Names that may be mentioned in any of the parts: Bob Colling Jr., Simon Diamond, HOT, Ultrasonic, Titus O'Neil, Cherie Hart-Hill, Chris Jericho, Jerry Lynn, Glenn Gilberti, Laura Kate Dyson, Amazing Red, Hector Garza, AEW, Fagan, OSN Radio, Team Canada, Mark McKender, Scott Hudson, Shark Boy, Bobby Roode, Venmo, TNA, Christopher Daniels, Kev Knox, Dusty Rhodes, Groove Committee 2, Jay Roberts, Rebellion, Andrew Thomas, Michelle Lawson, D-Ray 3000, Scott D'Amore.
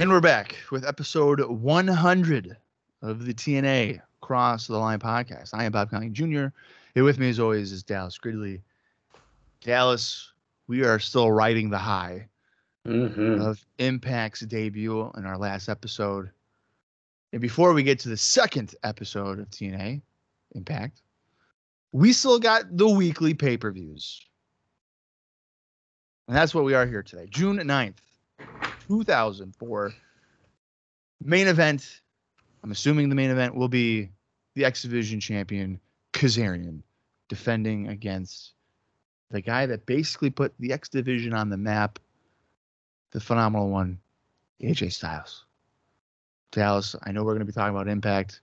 And we're back with episode 100 of the TNA Cross the Line podcast. I am Bob Colling Jr. Here with me, as always, is Dallas Gridley. Dallas, we are still riding the high of Impact's debut in our last episode. And before we get to the second episode of TNA Impact, we still got the weekly pay-per-views. And that's what we are here today. June 9th. 2004 main event. I'm assuming the main event will be the X Division champion Kazarian defending against the guy that basically put the X Division on the map, the phenomenal one, AJ Styles. Dallas, I know we're going to be talking about Impact,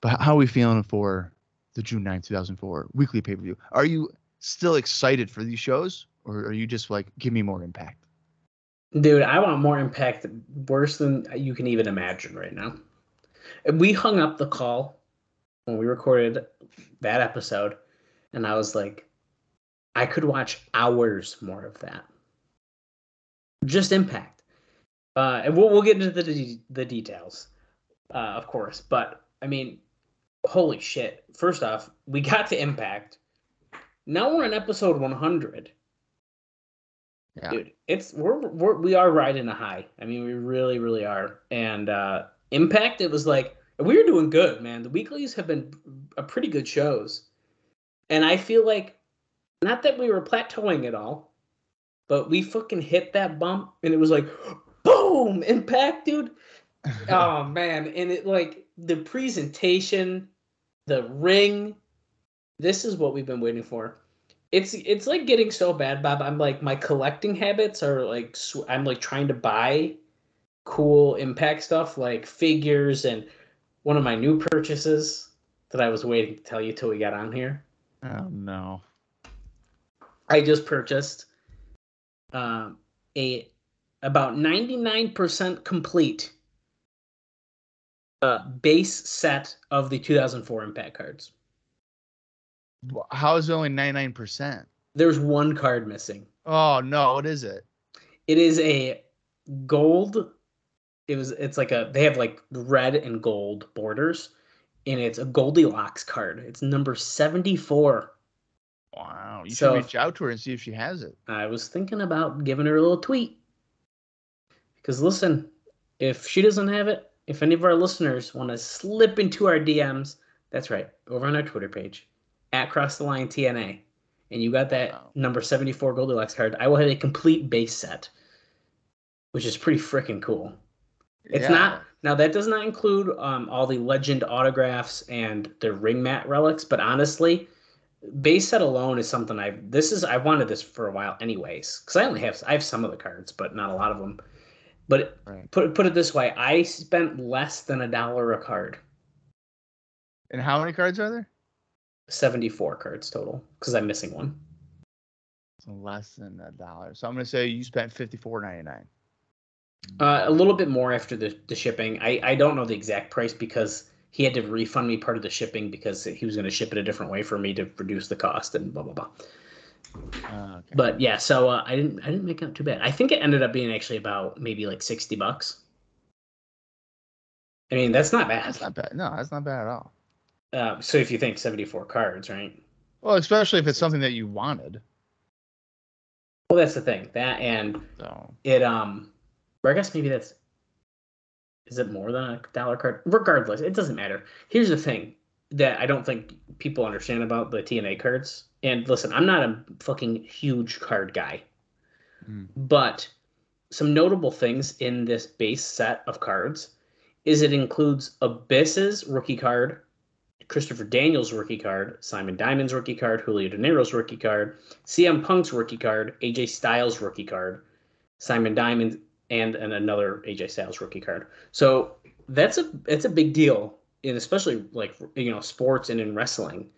but how are we feeling for the June 9, 2004 weekly pay-per-view? Are you still excited for these shows, or are you just like, give me more Impact? Dude, I want more Impact, worse than you can even imagine right now. We hung up the call when we recorded that episode, and I was like, I could watch hours more of that. Just Impact. And we'll get into the details, of course. But, I mean, holy shit. First off, we got to Impact. Now we're in episode 100. Yeah. Dude, it's we are riding a high. I mean, we really, really are. And Impact, it was like we were doing good, man. The weeklies have been a pretty good shows, and I feel like not that we were plateauing at all, but we fucking hit that bump, and it was like, boom, Impact, dude. Oh man, and it like the presentation, the ring. This is what we've been waiting for. It's like getting so bad, Bob. I'm like, my collecting habits are like, I'm like trying to buy cool Impact stuff like figures, and one of my new purchases that I was waiting to tell you till we got on here. Oh no. I just purchased a about 99% complete base set of the 2004 Impact cards. How is it only 99%? There's one card missing. Oh no, what is it? It is a gold. It's like they have like red and gold borders, and it's a Goldilocks card. It's number 74. Wow. You should reach out to her and see if she has it. I was thinking about giving her a little tweet. Because listen, if she doesn't have it, if any of our listeners want to slip into our DMs, that's right, over on our Twitter page. At Cross the Line TNA, and you got that number 74 Goldilocks card, I will have a complete base set, which is pretty freaking cool. Now that does not include all the legend autographs and the ring mat relics, but honestly, base set alone is something I wanted this for a while anyways, because I have some of the cards, but not a lot of them. But right. put it this way, I spent less than $1 a card. And how many cards are there? 74 cards total, because I'm missing one. So less than $1. So I'm gonna say you spent $54.99. A little bit more after the shipping. I don't know the exact price because he had to refund me part of the shipping because he was gonna ship it a different way for me to reduce the cost and blah blah blah. Okay. But yeah, so I didn't make out too bad. I think it ended up being actually about maybe like $60. I mean, that's not bad. That's not bad. No, that's not bad at all. So if you think 74 cards, right? Well, especially if it's something that you wanted. Well, that's the thing. That and it, or I guess maybe that's, is it more than $1 card? Regardless, it doesn't matter. Here's the thing that I don't think people understand about the TNA cards. And listen, I'm not a fucking huge card guy, but some notable things in this base set of cards is it includes Abyss's rookie card, Christopher Daniels' rookie card, Simon Diamond's rookie card, Julio De Niro's rookie card, CM Punk's rookie card, AJ Styles' rookie card, Simon Diamond, and another AJ Styles rookie card. So that's a big deal, and especially sports and in wrestling,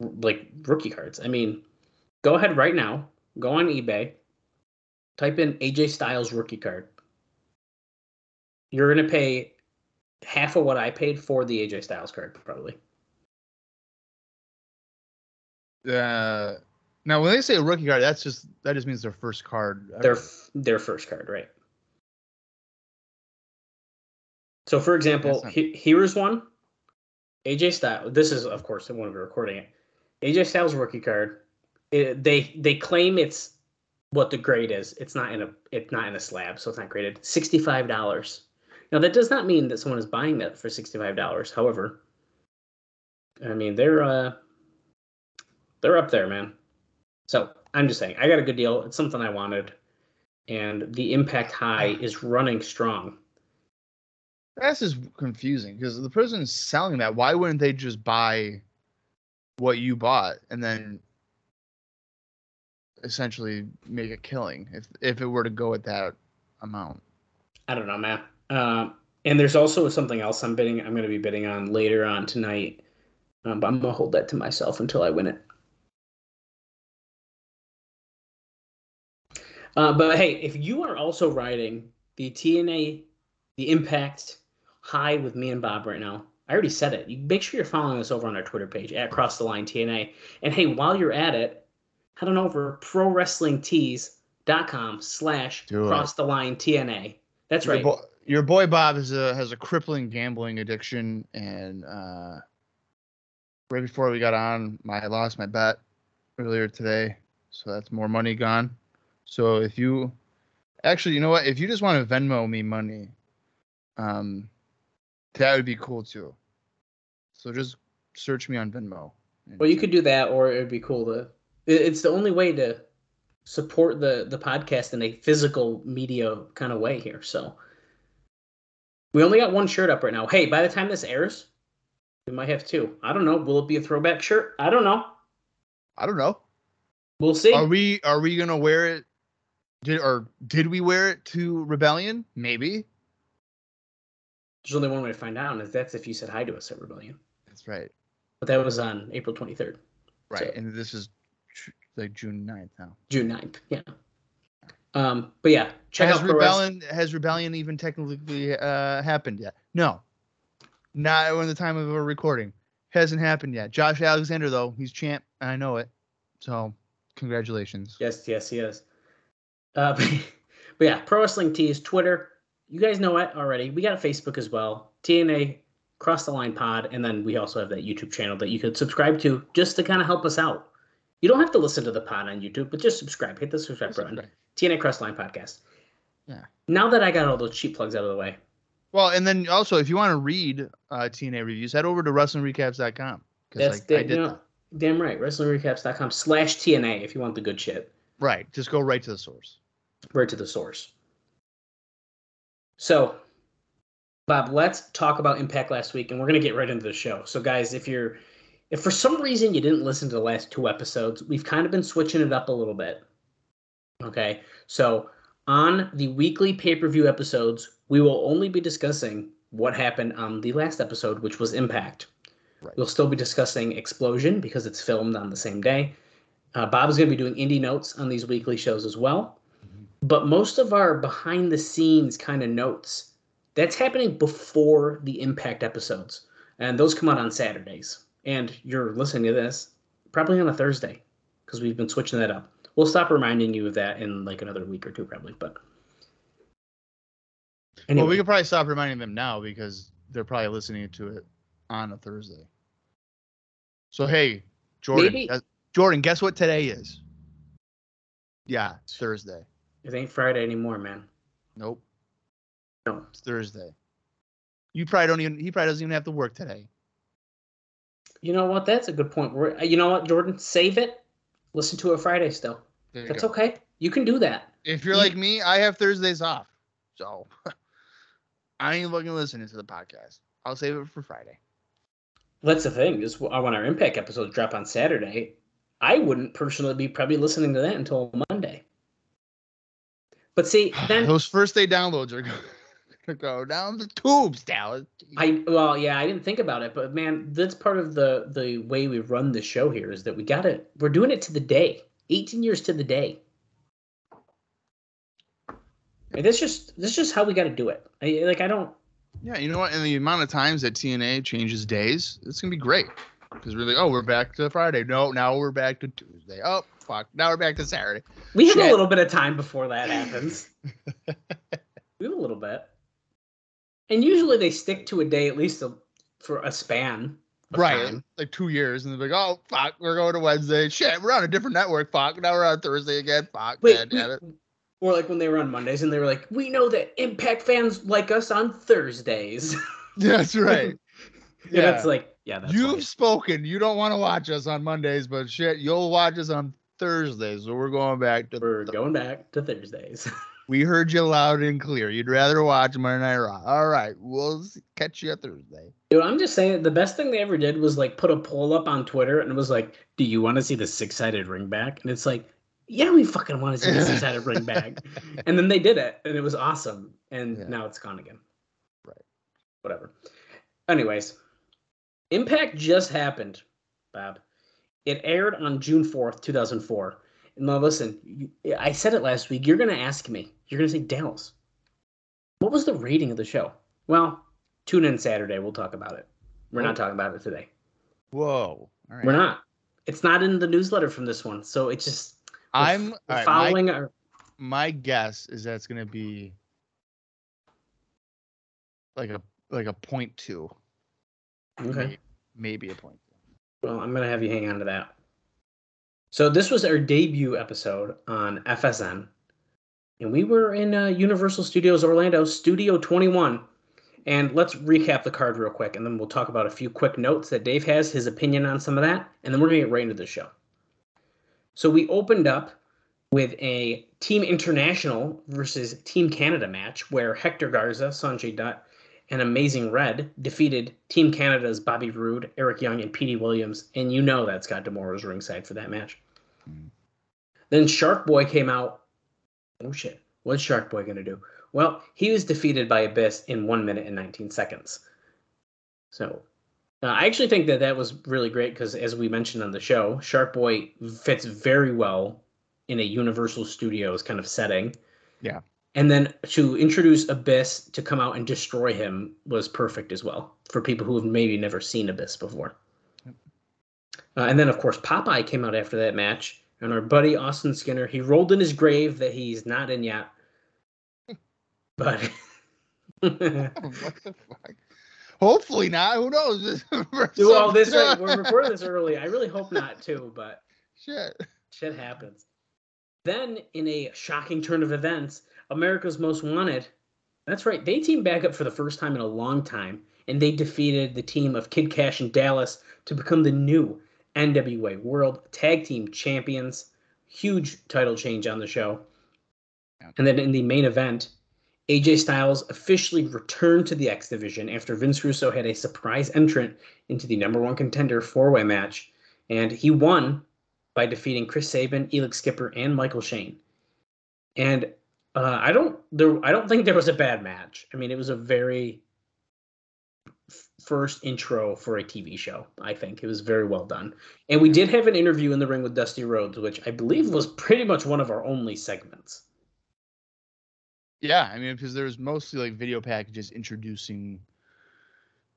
rookie cards. I mean, go ahead right now, go on eBay, type in AJ Styles rookie card. You're gonna pay half of what I paid for the AJ Styles card, probably. Now, when they say a rookie card, that just means their first card. Their first card, right? So, for example, here's one. AJ Styles. This is, of course, when we're recording it. AJ Styles rookie card. They claim it's what the grade is. It's not in a slab, so it's not graded. $65. Now, that does not mean that someone is buying that for $65. However, I mean they're up there, man. So I'm just saying, I got a good deal. It's something I wanted, and the Impact High is running strong. That's just confusing because the person selling that, why wouldn't they just buy what you bought and then essentially make a killing if it were to go at that amount? I don't know, man. And there's also something else I'm going to be bidding on later on tonight, but I'm going to hold that to myself until I win it. But hey, if you are also riding the TNA, the Impact High with me and Bob right now, I already said it. You make sure you're following us over on our Twitter page at Cross the Line TNA. And hey, while you're at it, head on over prowrestlingtees.com/crosstheline TNA. That's right. Your boy Bob has a crippling gambling addiction, and right before we got on, I lost my bet earlier today, so that's more money gone. So if you actually, you know what? If you just want to Venmo me money, that would be cool too. So just search me on Venmo. Well, you could do that, or it would be cool to. It's the only way to support the podcast in a physical media kind of way here. So we only got one shirt up right now. Hey, by the time this airs, we might have two. I don't know. Will it be a throwback shirt? I don't know. We'll see. Are we gonna wear it? Did we wear it to Rebellion? Maybe. There's only one way to find out, and that's if you said hi to us at Rebellion. That's right. But that was on April 23rd. Right, so. And this is like June 9th now. June 9th, yeah. But yeah, check out Rebellion. Has Rebellion even technically happened yet? No. Not at the time of our recording. Hasn't happened yet. Josh Alexander, though, he's champ, and I know it. So, congratulations. Yes, he is. But yeah, Pro Wrestling Tees, Twitter. You guys know it already. We got a Facebook as well. TNA, Cross the Line Pod. And then we also have that YouTube channel that you could subscribe to just to kind of help us out. You don't have to listen to the pod on YouTube, but just subscribe. Hit the subscribe button. TNA Cross the Line Podcast. Yeah. Now that I got all those cheap plugs out of the way. Well, and then also, if you want to read TNA reviews, head over to WrestlingRecaps.com. That's that. Damn right. WrestlingRecaps.com/TNA if you want the good shit. Right. Just go right to the source. Right to the source. So, Bob, let's talk about Impact last week, and we're going to get right into the show. So, guys, if for some reason you didn't listen to the last two episodes, we've kind of been switching it up a little bit. Okay? So, on the weekly pay-per-view episodes, we will only be discussing what happened on the last episode, which was Impact. Right. We'll still be discussing Explosion because it's filmed on the same day. Bob's going to be doing indie notes on these weekly shows as well. Mm-hmm. But most of our behind-the-scenes kind of notes, that's happening before the Impact episodes. And those come out on Saturdays. And you're listening to this probably on a Thursday because we've been switching that up. We'll stop reminding you of that in another week or two probably. But anyway. Well, we could probably stop reminding them now because they're probably listening to it on a Thursday. So, hey, Jordan, guess what today is? Yeah, it's Thursday. It ain't Friday anymore, man. Nope. No. It's Thursday. He probably doesn't even have to work today. You know what? That's a good point. You know what, Jordan? Save it. Listen to it Friday still. That's go. Okay. You can do that. If you're like me, I have Thursdays off. So, I ain't fucking listening to the podcast. I'll save it for Friday. That's the thing, is when our Impact episodes drop on Saturday, I wouldn't personally be probably listening to that until Monday. But see, then those first day downloads are going to go down the tubes, Dallas. Well, yeah, I didn't think about it, but man, that's part of the way we run the show here is that we got it. We're doing it to the day, 18 years to the day. And that's just how we got to do it. Yeah, you know what? And the amount of times that TNA changes days, it's going to be great. Because we're like, oh, we're back to Friday. No, now we're back to Tuesday. Oh, fuck. Now we're back to Saturday. We have a little bit of time before that happens. We have a little bit. And usually they stick to a day at least for a span. Right. Time. Like 2 years. And they're like, oh, fuck, we're going to Wednesday. Shit, we're on a different network. Fuck, now we're on Thursday again. Fuck, man, damn it. Or like when they were on Mondays and they were like, we know that Impact fans like us on Thursdays. That's right. Yeah, that's like, yeah. That's you've spoken. You don't want to watch us on Mondays, but shit, you'll watch us on Thursdays. So we're going back to Thursdays. We heard you loud and clear. You'd rather watch Monday Night Raw. All right, we'll catch you Thursday. Dude, I'm just saying the best thing they ever did was like put a poll up on Twitter and it was like, do you want to see the 6-sided ring back? And it's like, yeah, we fucking want to see this inside of ring bag. And then they did it, and it was awesome. And now it's gone again. Right. Whatever. Anyways, Impact just happened, Bob. It aired on June 4th, 2004. And now listen, I said it last week. You're going to ask me. You're going to say, Dallas, what was the rating of the show? Well, tune in Saturday. We'll talk about it. We're not talking about it today. Whoa. All right. We're not. It's not in the newsletter from this one. So it's just... I'm following. Right, my guess is that's going to be like a 0.2. Okay, maybe a 0.2. Well, I'm going to have you hang on to that. So this was our debut episode on FSN, and we were in Universal Studios Orlando, Studio 21. And let's recap the card real quick, and then we'll talk about a few quick notes that Dave has his opinion on some of that, and then we're going to get right into the show. So we opened up with a Team International versus Team Canada match where Hector Garza, Sonjay Dutt, and Amazing Red defeated Team Canada's Bobby Roode, Eric Young, and Petey Williams. And you know that Scott D'Amore was ringside for that match. Mm. Then Shark Boy came out. Oh, shit. What's Shark Boy going to do? Well, he was defeated by Abyss in 1 minute and 19 seconds. So... I actually think that was really great because, as we mentioned on the show, Shark Boy fits very well in a Universal Studios kind of setting. Yeah. And then to introduce Abyss to come out and destroy him was perfect as well for people who have maybe never seen Abyss before. Yep. And then, of course, Popeye came out after that match. And our buddy Austin Skinner, he rolled in his grave that he's not in yet. But... what the fuck? Hopefully not. Who knows? Do all this right. We're recording this early. I really hope not too, but shit happens. Then, in a shocking turn of events, America's Most Wanted. That's right. They teamed back up for the first time in a long time, and they defeated the team of Kid Cash and Dallas to become the new NWA World Tag Team Champions. Huge title change on the show. And then in the main event, AJ Styles officially returned to the X Division after Vince Russo had a surprise entrant into the #1 contender four-way match, and he won by defeating Chris Sabin, Elix Skipper, and Michael Shane. And I don't think there was a bad match. I mean, it was a very first intro for a TV show. I think it was very well done. And we did have an interview in the ring with Dusty Rhodes, which I believe was pretty much one of our only segments. Yeah, I mean, because there's mostly like video packages introducing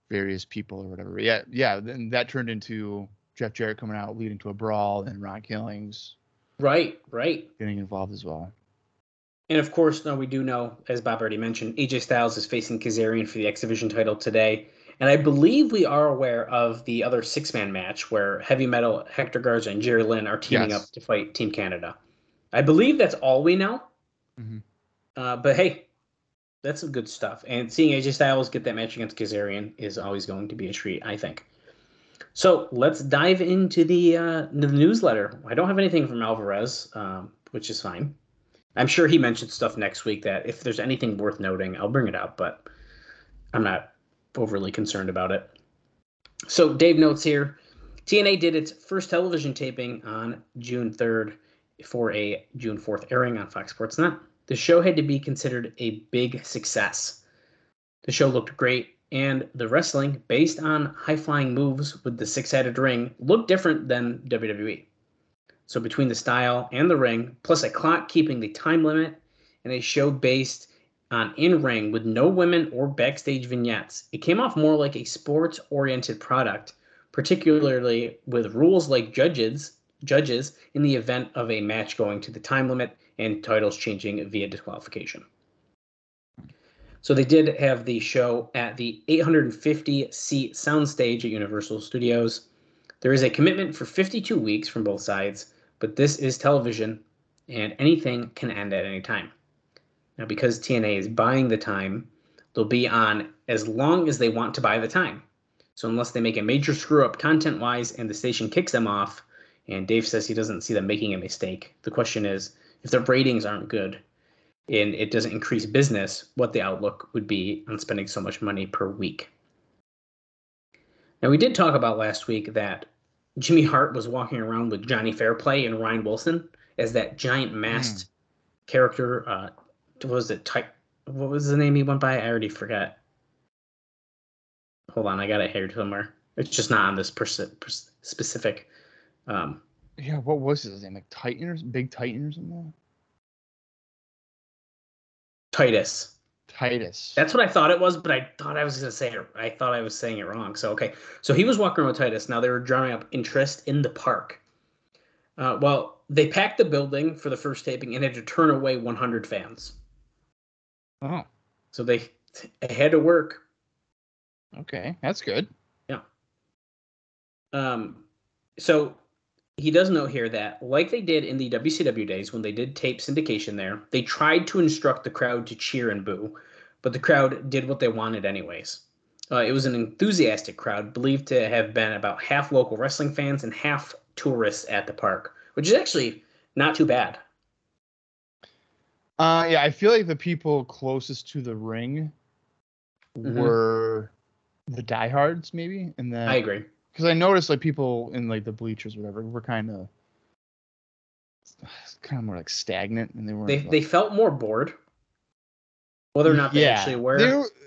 various people or whatever. Yeah. Then that turned into Jeff Jarrett coming out, leading to a brawl, and Ron Killings. Right. Getting involved as well. And of course, now we do know, as Bob already mentioned, AJ Styles is facing Kazarian for the X Division title today. And I believe we are aware of the other six-man match where Heavy Metal, Hector Garza, and Jerry Lynn are teaming up to fight Team Canada. I believe that's all we know. Mm-hmm. But hey, that's some good stuff. And seeing AJ Styles get that match against Kazarian is always going to be a treat, I think. So let's dive into the newsletter. I don't have anything from Alvarez, which is fine. I'm sure he mentioned stuff next week that if there's anything worth noting, I'll bring it up, but I'm not overly concerned about it. So Dave notes here, TNA did its first television taping on June 3rd for a June 4th airing on Fox Sports Net. The show had to be considered a big success. The show looked great, and the wrestling, based on high-flying moves with the six-headed ring, looked different than WWE. So between the style and the ring, plus a clock keeping the time limit, and a show based on in-ring with no women or backstage vignettes, it came off more like a sports-oriented product, particularly with rules like judges in the event of a match going to the time limit and titles changing via disqualification. So they did have the show at the 850-seat soundstage at Universal Studios. There is a commitment for 52 weeks from both sides, but this is television, and anything can end at any time. Now, because TNA is buying the time, they'll be on as long as they want to buy the time. So unless they make a major screw-up content-wise and the station kicks them off, and Dave says he doesn't see them making a mistake, the question is, if their ratings aren't good and it doesn't increase business, what the outlook would be on spending so much money per week. Now, we did talk about last week that Jimmy Hart was walking around with Johnny Fairplay and Ryan Wilson as that giant masked character. What was the name he went by? I already forgot. Hold on, I got it here somewhere. It's just not on this specific. Yeah, what was his name? Like Titan or Big Titan or something? Titus. That's what I thought it was, but I thought I was going to say it. I thought I was saying it wrong. So, okay. So he was walking around with Titus. Now they were drawing up interest in the park. Well, they packed the building for the first taping and had to turn away 100 fans. Oh. So they had to work. Okay, that's good. Yeah. So he does note here that, like they did in the WCW days when they did tape syndication there, they tried to instruct the crowd to cheer and boo, but the crowd did what they wanted anyways. It was an enthusiastic crowd, believed to have been about half local wrestling fans and half tourists at the park, which is actually not too bad. Yeah, I feel like the people closest to the ring were the diehards, maybe, and then I agree. Because I noticed, like, people in, like, the bleachers, or whatever, were kind of more like stagnant, and they felt more bored. Whether or not they actually were,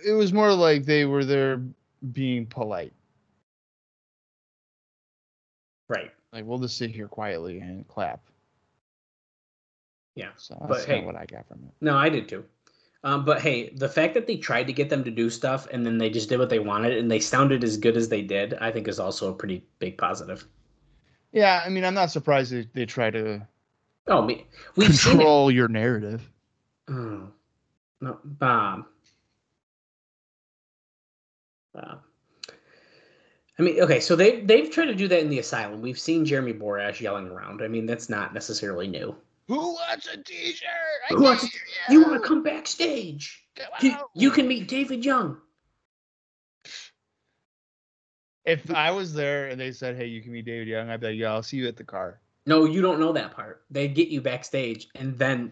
it was more like they were there being polite, right? Like, we'll just sit here quietly and clap. Yeah, so that's kind of what I got from it. No, I did too. But hey, the fact that they tried to get them to do stuff and then they just did what they wanted and they sounded as good as they did, I think is also a pretty big positive. Yeah, I mean, I'm not surprised they try to control your narrative. Oh, no, Bob. Wow. I mean, okay, so they've tried to do that in the asylum. We've seen Jeremy Borash yelling around. I mean, that's not necessarily new. Who wants a T-shirt? You want to come backstage? You can meet David Young. If I was there and they said, "Hey, you can meet David Young," I'd be like, "Yeah, I'll see you at the car." No, you don't know that part. They get you backstage, and then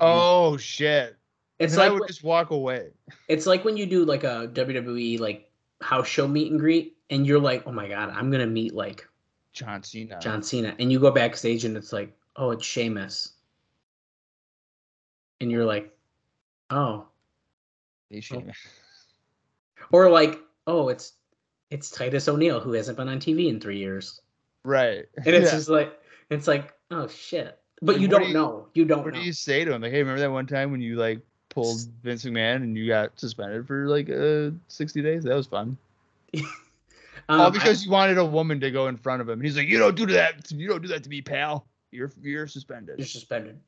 shit! It's like I would just walk away. It's like when you do like a WWE like house show meet and greet, and you're like, "Oh my god, I'm gonna meet like John Cena," and you go backstage, and it's like, "Oh, it's Sheamus." And you're like, oh. Or like, oh, it's Titus O'Neil, who hasn't been on TV in 3 years. Right. And it's just like, it's like, oh, shit. But like, you don't know. What do you say to him? Like, hey, remember that one time when you like pulled Vince McMahon and you got suspended for like 60 days? That was fun. All because you wanted a woman to go in front of him. And he's like, you don't do that to me, pal. You're suspended. You're suspended.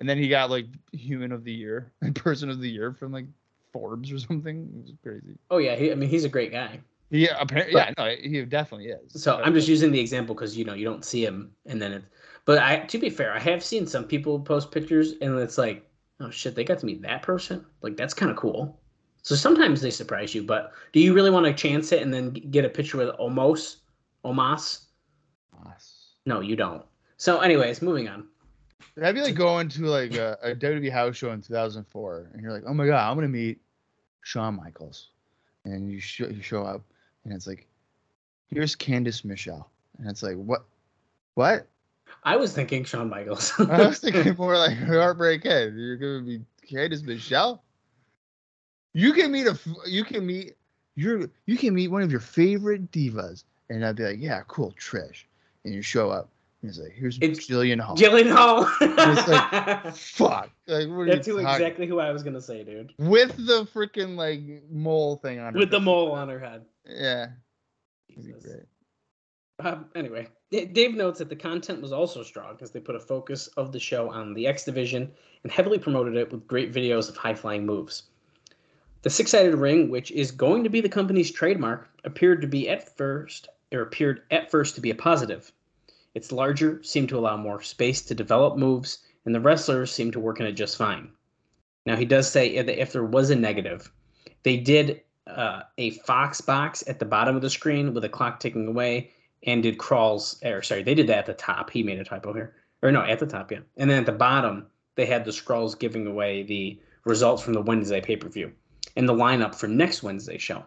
And then he got like Human of the Year and Person of the Year from like Forbes or something. It was crazy. Oh yeah, he's a great guy. Yeah, apparently. Yeah, no, he definitely is. So I'm just using the example because you don't see him, and then to be fair, I have seen some people post pictures, and it's like, oh shit, they got to meet that person. Like that's kind of cool. So sometimes they surprise you, but do you really want to chance it and then get a picture with Omos? No, you don't. So, anyways, moving on. That'd be like going to like a WWE house show in 2004, and you're like, "Oh my god, I'm gonna meet Shawn Michaels," and you show up, and it's like, here's Candice Michelle. And it's like, what? I was thinking Shawn Michaels. I was thinking more like Heartbreak Kid. You're going to be Candice Michelle? You can meet one of your favorite divas. And I'd be like, yeah, cool, Trish. And you show up. And it's like, here's Jillian Hall. Jillian Hall. And it's like, fuck. Like, what are That's you exactly who I was going to say, dude. With the freaking, like, mole thing on her With the mole on her head. Yeah. Jesus. Great. Anyway, Dave notes that the content was also strong as they put a focus of the show on the X Division and heavily promoted it with great videos of high-flying moves. The six-sided ring, which is going to be the company's trademark, appeared at first to be a positive. It's larger, seemed to allow more space to develop moves, and the wrestlers seemed to work in it just fine. Now, he does say that if there was a negative, they did a Fox box at the bottom of the screen with a clock ticking away and did crawls. They did that at the top. He made a typo here. Or no, at the top, yeah. And then at the bottom, they had the scrolls giving away the results from the Wednesday pay-per-view and the lineup for next Wednesday's show.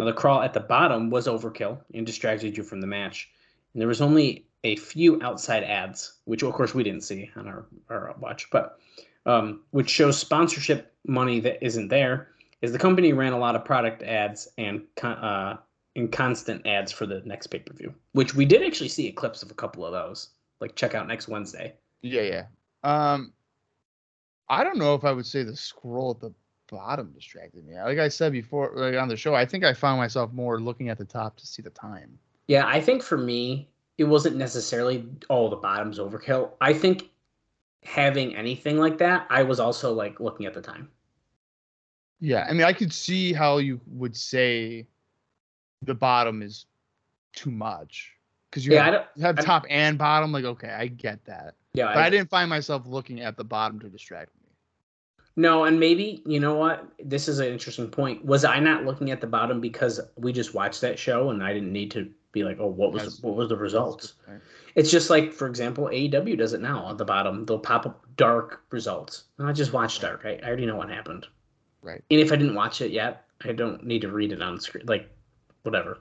Now, the crawl at the bottom was overkill and distracted you from the match. And there was only a few outside ads, which, of course, we didn't see on our watch, but which shows sponsorship money that isn't there, is the company ran a lot of product ads and constant ads for the next pay-per-view, which we did actually see clips of a couple of those. Like, check out next Wednesday. Yeah. I don't know if I would say the scroll at the bottom distracted me. Like I said before, like on the show, I think I found myself more looking at the top to see the time. Yeah, I think for me, it wasn't necessarily, the bottom's overkill. I think having anything like that, I was also, like, looking at the time. Yeah, I mean, I could see how you would say the bottom is too much because you have top and bottom. Like, okay, I get that. Yeah, but I didn't find myself looking at the bottom to distract me. No, and maybe, you know what? This is an interesting point. Was I not looking at the bottom because we just watched that show and I didn't need to be like, what was the results? Right. It's just like, for example, AEW does it now. On the bottom, they'll pop up dark results. And I just watched dark. Right? I already know what happened. Right. And if I didn't watch it yet, I don't need to read it on screen. Like, whatever.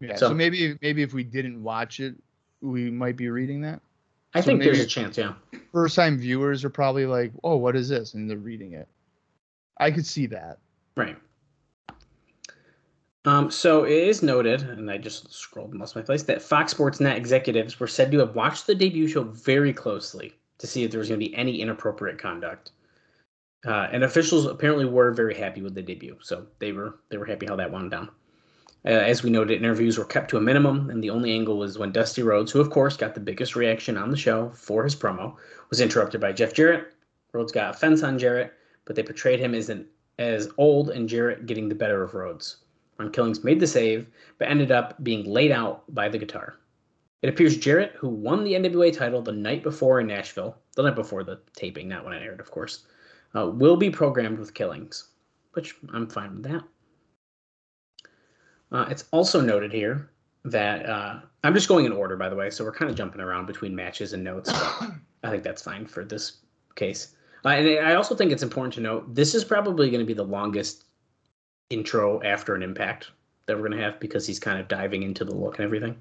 Yeah. So maybe if we didn't watch it, we might be reading that. I think there's a chance. Yeah. First time viewers are probably like, "Oh, what is this?" and they're reading it. I could see that. Right. So it is noted, and I just scrolled and lost my place, that Fox Sports Net executives were said to have watched the debut show very closely to see if there was going to be any inappropriate conduct. And officials apparently were very happy with the debut, so they were happy how that wound down. As we noted, interviews were kept to a minimum, and the only angle was when Dusty Rhodes, who, of course, got the biggest reaction on the show for his promo, was interrupted by Jeff Jarrett. Rhodes got offense on Jarrett, but they portrayed him as old and Jarrett getting the better of Rhodes. Ron Killings made the save, but ended up being laid out by the guitar. It appears Jarrett, who won the NWA title the night before in Nashville, the night before the taping, not when it aired, of course, will be programmed with Killings, which I'm fine with that. It's also noted here that I'm just going in order, by the way, so we're kind of jumping around between matches and notes. But I think that's fine for this case. And I also think it's important to note this is probably going to be the longest intro after an Impact that we're going to have because he's kind of diving into the look and everything.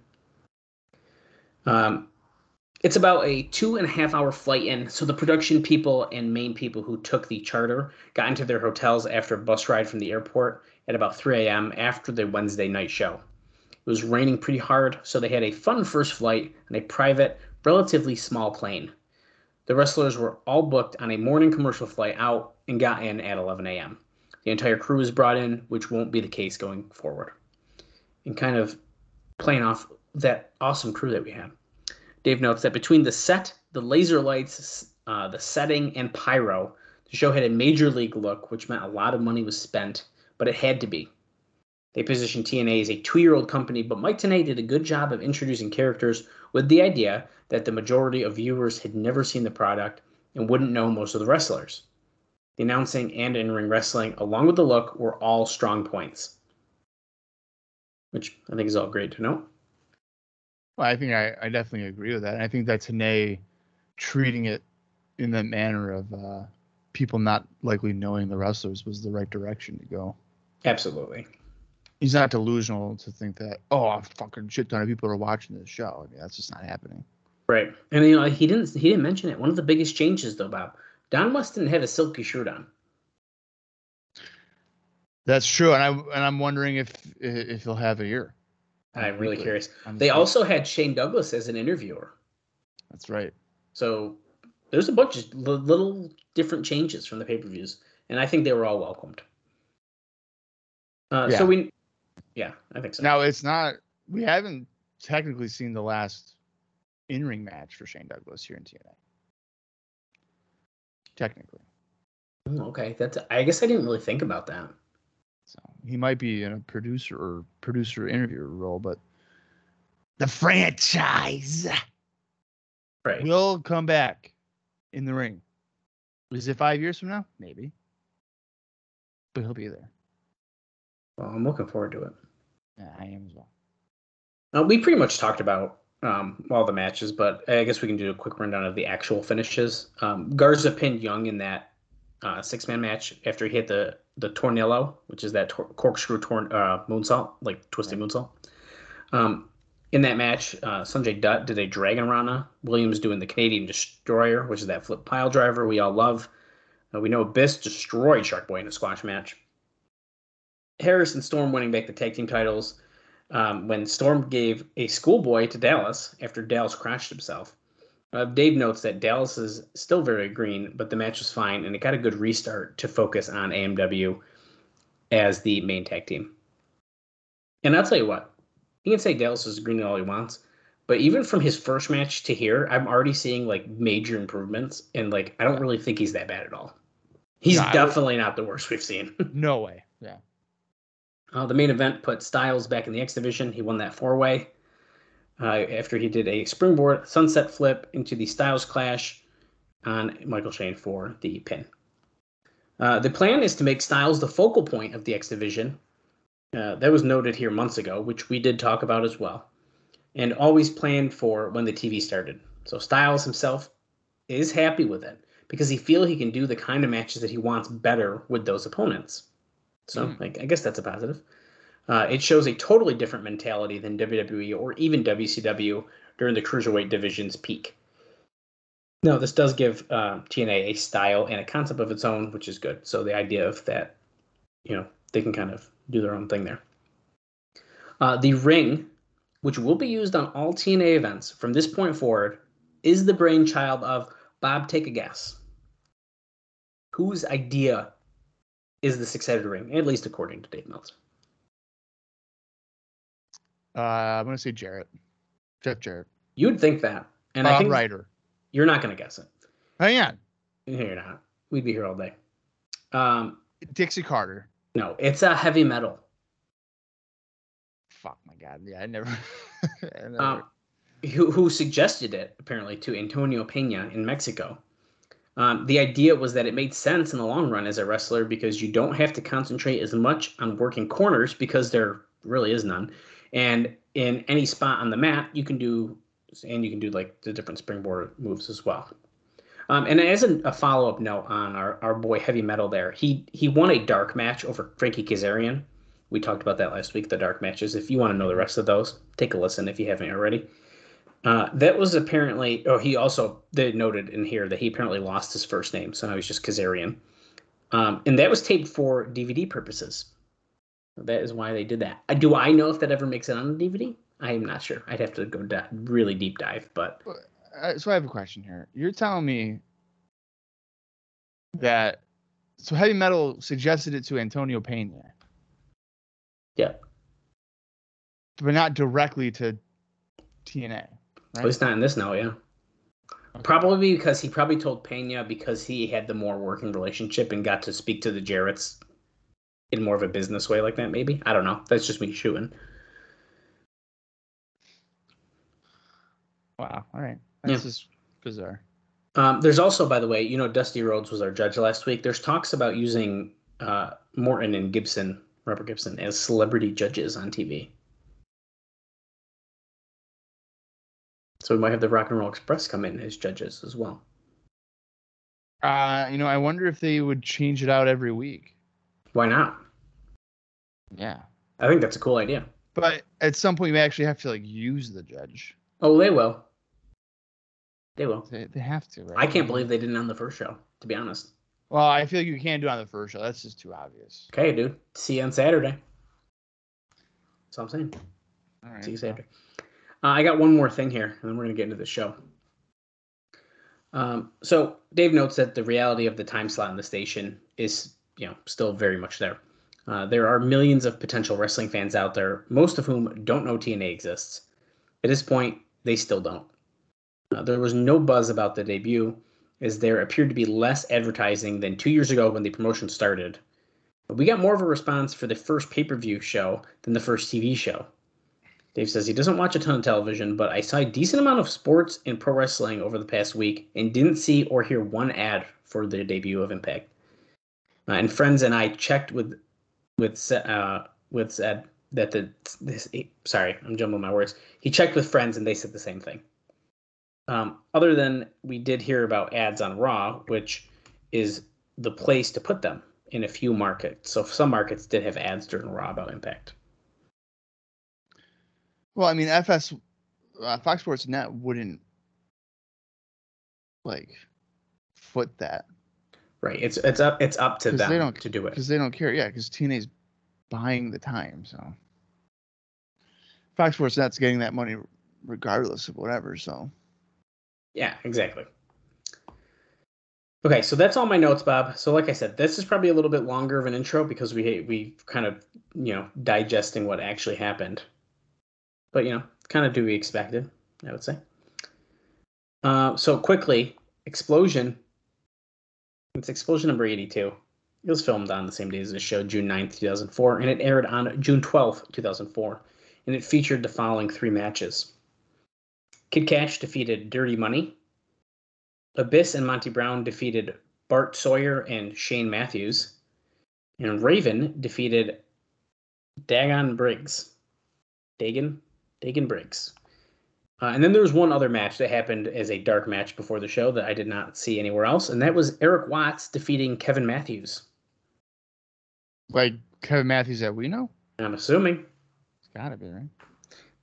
It's about a 2.5-hour flight in, so the production people and main people who took the charter got into their hotels after a bus ride from the airport at about 3 a.m. after the Wednesday night show. It was raining pretty hard, so they had a fun first flight on a private, relatively small plane. The wrestlers were all booked on a morning commercial flight out and got in at 11 a.m. The entire crew was brought in, which won't be the case going forward. And kind of playing off that awesome crew that we had. Dave notes that between the set, the laser lights, the setting, and pyro, the show had a major league look, which meant a lot of money was spent, but it had to be. They positioned TNA as a 2-year-old company, but Mike Tenay did a good job of introducing characters with the idea that the majority of viewers had never seen the product and wouldn't know most of the wrestlers. The announcing and in-ring wrestling, along with the look, were all strong points, which I think is all great to know. Well, I think I definitely agree with that. And I think that Tenay treating it in the manner of people not likely knowing the wrestlers was the right direction to go. Absolutely. he's not delusional to think that, oh, a fucking shit ton of people are watching this show. I mean, that's just not happening. Right. And, you know, he didn't mention it. One of the biggest changes, though, Bob, Don West didn't have a silky shirt on. That's true. And I'm wondering if he'll have a year. I'm really curious. They also had Shane Douglas as an interviewer. That's right. So there's a bunch of little different changes from the pay-per-views, and I think they were all welcomed. Yeah. So we, yeah, I think so. Now it's not, we haven't technically seen the last in-ring match for Shane Douglas here in TNA. Technically. Okay, that's. I guess I didn't really think about that. So he might be in a producer interviewer role, but the franchise will come back in the ring. Is it 5 years from now? Maybe. But he'll be there. Well, I'm looking forward to it. Yeah, I am as well. We pretty much talked about all the matches, but I guess we can do a quick rundown of the actual finishes. Garza pinned Young in that six-man match after he hit the tornillo, which is that corkscrew moonsault, like twisted moonsault. In that match, Sonjay Dutt did a Dragon Rana. Williams doing the Canadian Destroyer, which is that flip pile driver we all love. We know Abyss destroyed Shark Boy in a squash match. Harris and Storm winning back the tag team titles when Storm gave a schoolboy to Dallas after Dallas crashed himself. Dave notes that Dallas is still very green, but the match was fine, and it got a good restart to focus on AMW as the main tag team. And I'll tell you what, you can say Dallas is green all he wants, but even from his first match to here, I'm already seeing like major improvements, and like I don't really think he's that bad at all. He's definitely not the worst we've seen. No way. Yeah. The main event put Styles back in the X Division. He won that four-way after he did a springboard sunset flip into the Styles Clash on Michael Shane for the pin. The plan is to make Styles the focal point of the X Division. That was noted here months ago, which we did talk about as well, and always planned for when the TV started. So Styles himself is happy with it because he feels he can do the kind of matches that he wants better with those opponents. So I guess that's a positive. It shows a totally different mentality than WWE or even WCW during the cruiserweight division's peak. No, this does give TNA a style and a concept of its own, which is good. So the idea of that, you know, they can kind of do their own thing there. The ring, which will be used on all TNA events from this point forward, is the brainchild of Bob, take a guess. Whose idea is the six-headed ring, at least according to Dave Meltzer? I'm going to say Jarrett. Jeff Jarrett. You'd think that. And Bob Ryder. You're not going to guess it. I am. No, you're not. We'd be here all day. Dixie Carter. No, it's a heavy metal. Fuck, my God. Yeah, I never. Who suggested it, apparently, to Antonio Peña in Mexico. The idea was that it made sense in the long run as a wrestler because you don't have to concentrate as much on working corners because there really is none. And in any spot on the mat, you can do like the different springboard moves as well. And as a follow-up note on our boy Heavy Metal there, he won a dark match over Frankie Kazarian. We talked about that last week, the dark matches. If you want to know the rest of those, take a listen if you haven't already. That was apparently, he also they noted in here that he apparently lost his first name, so now he's just Kazarian. And that was taped for DVD purposes. That is why they did that. Do I know if that ever makes it on the DVD? I am not sure. I'd have to go really deep dive. But so I have a question here. You're telling me that so Heavy Metal suggested it to Antonio Peña. Yeah. But not directly to TNA. Right? At least not in this now, yeah. Okay. Probably because he probably told Peña because he had the more working relationship and got to speak to the Jarretts in more of a business way like that, maybe. I don't know. That's just me shooting. Wow. All right. This is bizarre. There's also, by the way, you know, Dusty Rhodes was our judge last week. There's talks about using Morton and Gibson, Robert Gibson, as celebrity judges on TV. So we might have the Rock and Roll Express come in as judges as well. You know, I wonder if they would change it out every week. Why not? Yeah. I think that's a cool idea. But at some point, you actually have to like use the judge. Oh, they will. They will. They have to, right? I can't believe they didn't on the first show, to be honest. Well, I feel like you can't do it on the first show. That's just too obvious. Okay, dude. See you on Saturday. That's all I'm saying. All right. See you Saturday. I got one more thing here, and then we're going to get into the show. So Dave notes that the reality of the time slot in the station is, you know, still very much there. There are millions of potential wrestling fans out there, most of whom don't know TNA exists. At this point, they still don't. There was no buzz about the debut, as there appeared to be less advertising than 2 years ago when the promotion started. But we got more of a response for the first pay-per-view show than the first TV show. Dave says he doesn't watch a ton of television, but I saw a decent amount of sports and pro wrestling over the past week and didn't see or hear one ad for the debut of Impact. And friends and I checked with said that sorry, I'm jumbling my words. He checked with friends and they said the same thing. Other than we did hear about ads on Raw, which is the place to put them in a few markets. So some markets did have ads during Raw about Impact. Well, I mean, Fox Sports Net wouldn't like foot that. Right. It's up to them to do it. Because they don't care. Yeah, because TNA's buying the time. So Fox Sports Net's getting that money regardless of whatever. So yeah, exactly. Okay, so that's all my notes, Bob. So like I said, this is probably a little bit longer of an intro because we kind of, you know, digesting what actually happened. But, you know, kind of do we expected, I would say. So quickly, Explosion. It's Explosion number 82. It was filmed on the same day as the show, June 9th, 2004, and it aired on June 12th, 2004, and it featured the following three matches. Kid Cash defeated Dirty Money. Abyss and Monty Brown defeated Bart Sawyer and Shane Matthews. And Raven defeated Dagon Briggs. And then there was one other match that happened as a dark match before the show that I did not see anywhere else, and that was Eric Watts defeating Kevin Matthews. Like Kevin Matthews that we know? I'm assuming. It's got to be, right?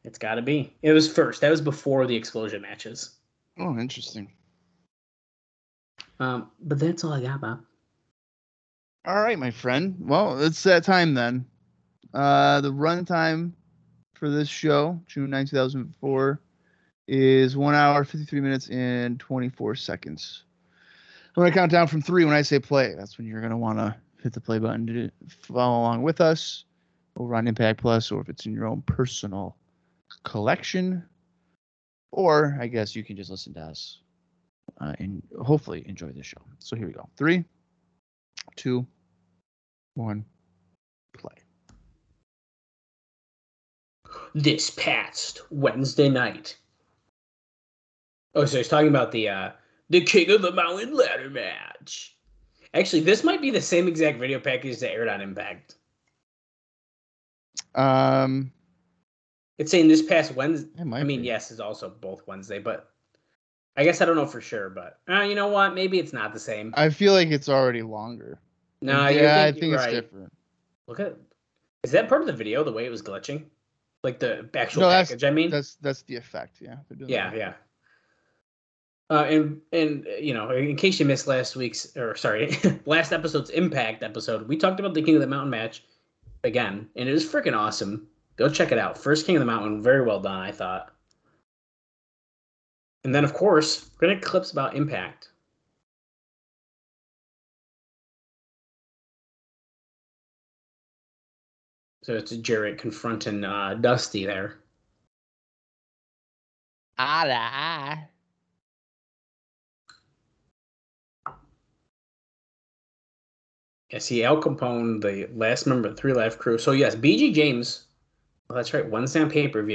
It's got to be. It was first. That was before the Explosion matches. Oh, interesting. But that's all I got, Bob. All right, my friend. Well, it's that time then. The runtime for this show, June 9, 2004, is 1 hour, 53 minutes, and 24 seconds. I'm going to count down from three when I say play. That's when you're going to want to hit the play button to follow along with us over on Impact Plus, or if it's in your own personal collection. Or I guess you can just listen to us and hopefully enjoy the show. So here we go. 3, 2, 1, play. This past Wednesday night. Oh, so he's talking about the King of the Mountain ladder match. Actually, this might be the same exact video package that aired on Impact. It's saying this past Wednesday. Yes, it's also both Wednesday, but I guess I don't know for sure. But you know what? Maybe it's not the same. I feel like it's already longer. No, yeah, I think it's right. Different. Look at, is that part of the video? The way it was glitching, like the actual package. That's the effect. Yeah. Yeah. And you know, in case you missed last episode's Impact episode, we talked about the King of the Mountain match again, and it was freaking awesome. Go check it out. First King of the Mountain, very well done, I thought. And then, of course, we're gonna clips about Impact. So it's Jarrett confronting Dusty there. Ah. Yes, he El Capone, the last member of the Three Live Crew. So, yes, BG James. Well, that's right. Wednesday on pay-per-view.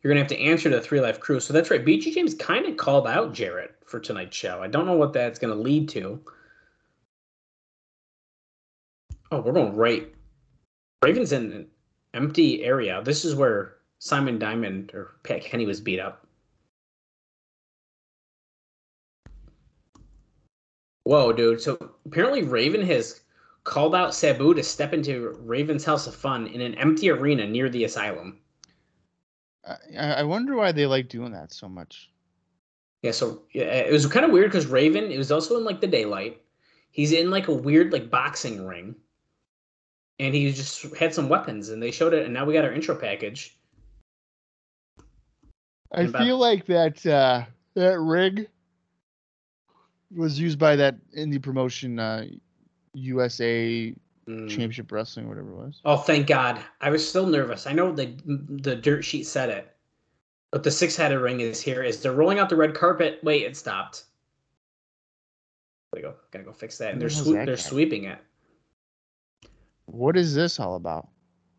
You're going to have to answer to the Three Live Crew. So, that's right. BG James kind of called out Jarrett for tonight's show. I don't know what that's going to lead to. Oh, we're going right. Raven's in an empty area. This is where Simon Diamond or Pat Kenny was beat up. Whoa, dude. So apparently Raven has called out Sabu to step into Raven's House of Fun in an empty arena near the asylum. I wonder why they like doing that so much. Yeah, so it was kind of weird because Raven, it was also in, like, the daylight. He's in, like, a weird, like, boxing ring. And he just had some weapons, and they showed it, and now we got our intro package. I feel like that rig was used by that indie promotion, USA Championship Wrestling, whatever it was. Oh, thank God. I was still nervous. I know the dirt sheet said it. But the six-headed ring is here. Is they're rolling out the red carpet. Wait, it stopped. There we go. Gotta go fix that. And they're sweeping it. What is this all about?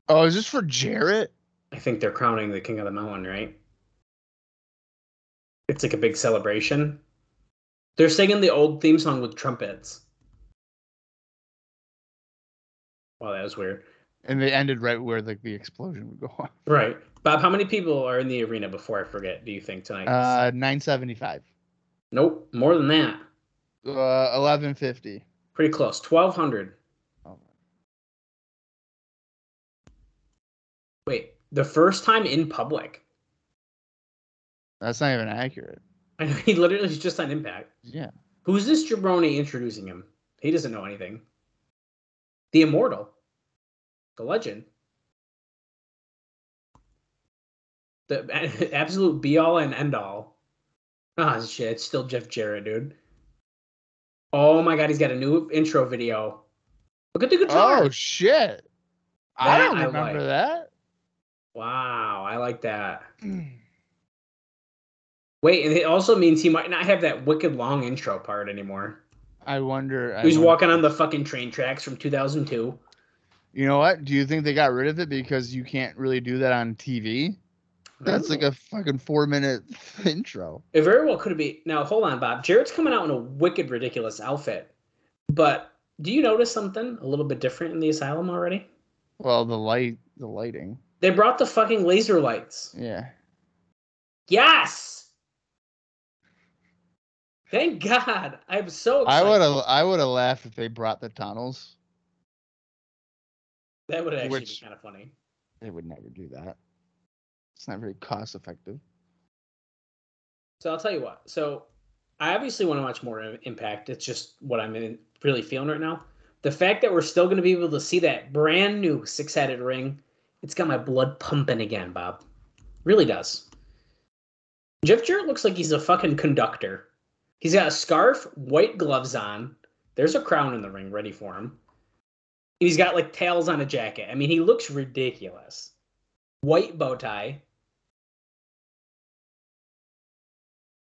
Oh, is this for Jarrett? I think they're crowning the King of the Mountain, right? It's like a big celebration. They're singing the old theme song with trumpets. Wow, that was weird. And they ended right where the explosion would go on. Right. Bob, how many people are in the arena before I forget, do you think, tonight? 975. Nope, more than that. 1150. Pretty close. 1,200. Oh. Wait, the first time in public. That's not even accurate. I know, he literally is just on Impact. Yeah. Who's this jabroni introducing him? He doesn't know anything. The Immortal. The legend. The absolute be-all and end-all. Oh, shit. It's still Jeff Jarrett, dude. Oh, my God. He's got a new intro video. Look at the guitar. Oh, shit. I don't remember that. Wow. I like that. Wait, and it also means he might not have that wicked long intro part anymore. I wonder. He's walking on the fucking train tracks from 2002. You know what? Do you think they got rid of it because you can't really do that on TV? That's like a fucking 4-minute intro. It very well could be. Now, hold on, Bob. Jarrett's coming out in a wicked, ridiculous outfit. But do you notice something a little bit different in the asylum already? Well, the lighting. They brought the fucking laser lights. Yeah. Yes! Thank God. I'm so excited. I would have laughed if they brought the tunnels. That would actually be kind of funny. They would never do that. It's not very cost effective. So I'll tell you what. So I obviously want to watch more Impact. It's just what I'm really feeling right now. The fact that we're still going to be able to see that brand new six-headed ring, it's got my blood pumping again, Bob. Really does. Jeff Jarrett looks like he's a fucking conductor. He's got a scarf, white gloves on. There's a crown in the ring ready for him. He's got like tails on a jacket. I mean, he looks ridiculous. White bow tie.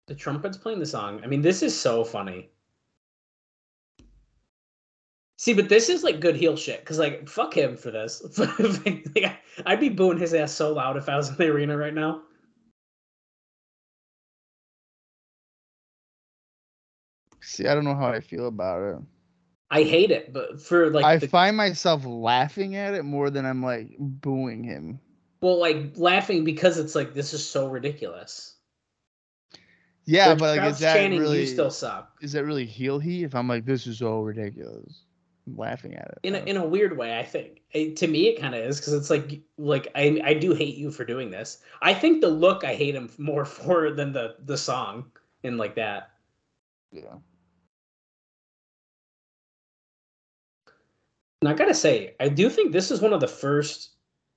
The trumpet's playing the song. I mean, this is so funny. See, but this is like good heel shit. Because, like, fuck him for this. Like, I'd be booing his ass so loud if I was in the arena right now. See, I don't know how I feel about it. I hate it, but for like... I find myself laughing at it more than I'm, like, booing him. Well, like, laughing because it's like, this is so ridiculous. Yeah, which, but like, is that chanting, really... You still suck. Is that really heel-he if I'm like, this is so ridiculous? I'm laughing at it. In a weird way, I think. To me, it kind of is, because it's like I do hate you for doing this. I think the look I hate him more for than the song and like that. Yeah. And I gotta say, I do think this is one of the first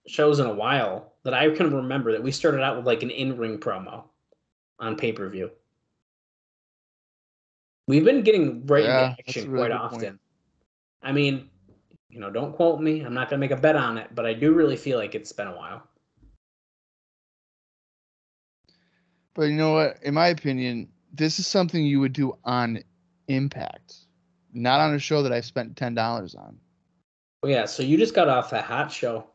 shows in a while that I can remember that we started out with like an in-ring promo on pay-per-view. We've been getting right into action really quite often. Point. I mean, you know, don't quote me. I'm not going to make a bet on it, but I do really feel like it's been a while. But you know what? In my opinion, this is something you would do on Impact, not on a show that I spent $10 on. Oh, yeah. So you just got off that hot show.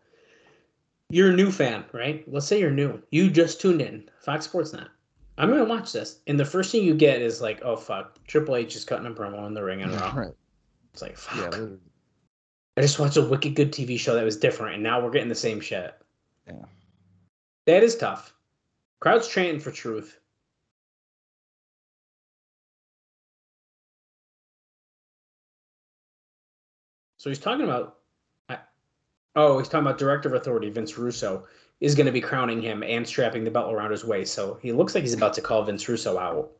You're a new fan, right? Let's say you're new. You just tuned in. Fox Sports Net. I'm going to watch this. And the first thing you get is like, oh, fuck. Triple H is cutting a promo in the ring and Raw. Right. It's like, fuck. Yeah, I just watched a wicked good TV show that was different, and now we're getting the same shit. Yeah. That is tough. Crowd's chanting for truth. So he's talking about, Director of Authority, Vince Russo, is going to be crowning him and strapping the belt around his waist. So he looks like he's about to call Vince Russo out.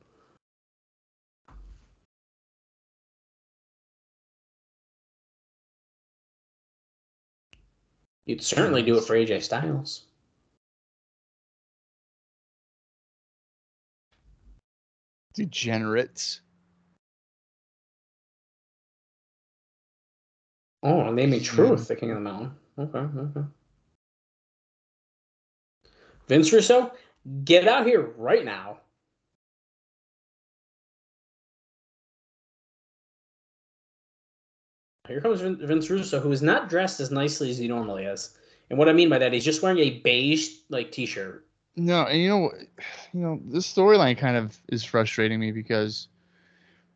You'd certainly do it for AJ Styles. Degenerates. Oh, naming Truth, the King of the Mountain. Okay. Vince Russo, get out here right now. Here comes Vince Russo, who is not dressed as nicely as he normally is. And what I mean by that, he's just wearing a beige t-shirt. No, and you know, this storyline kind of is frustrating me because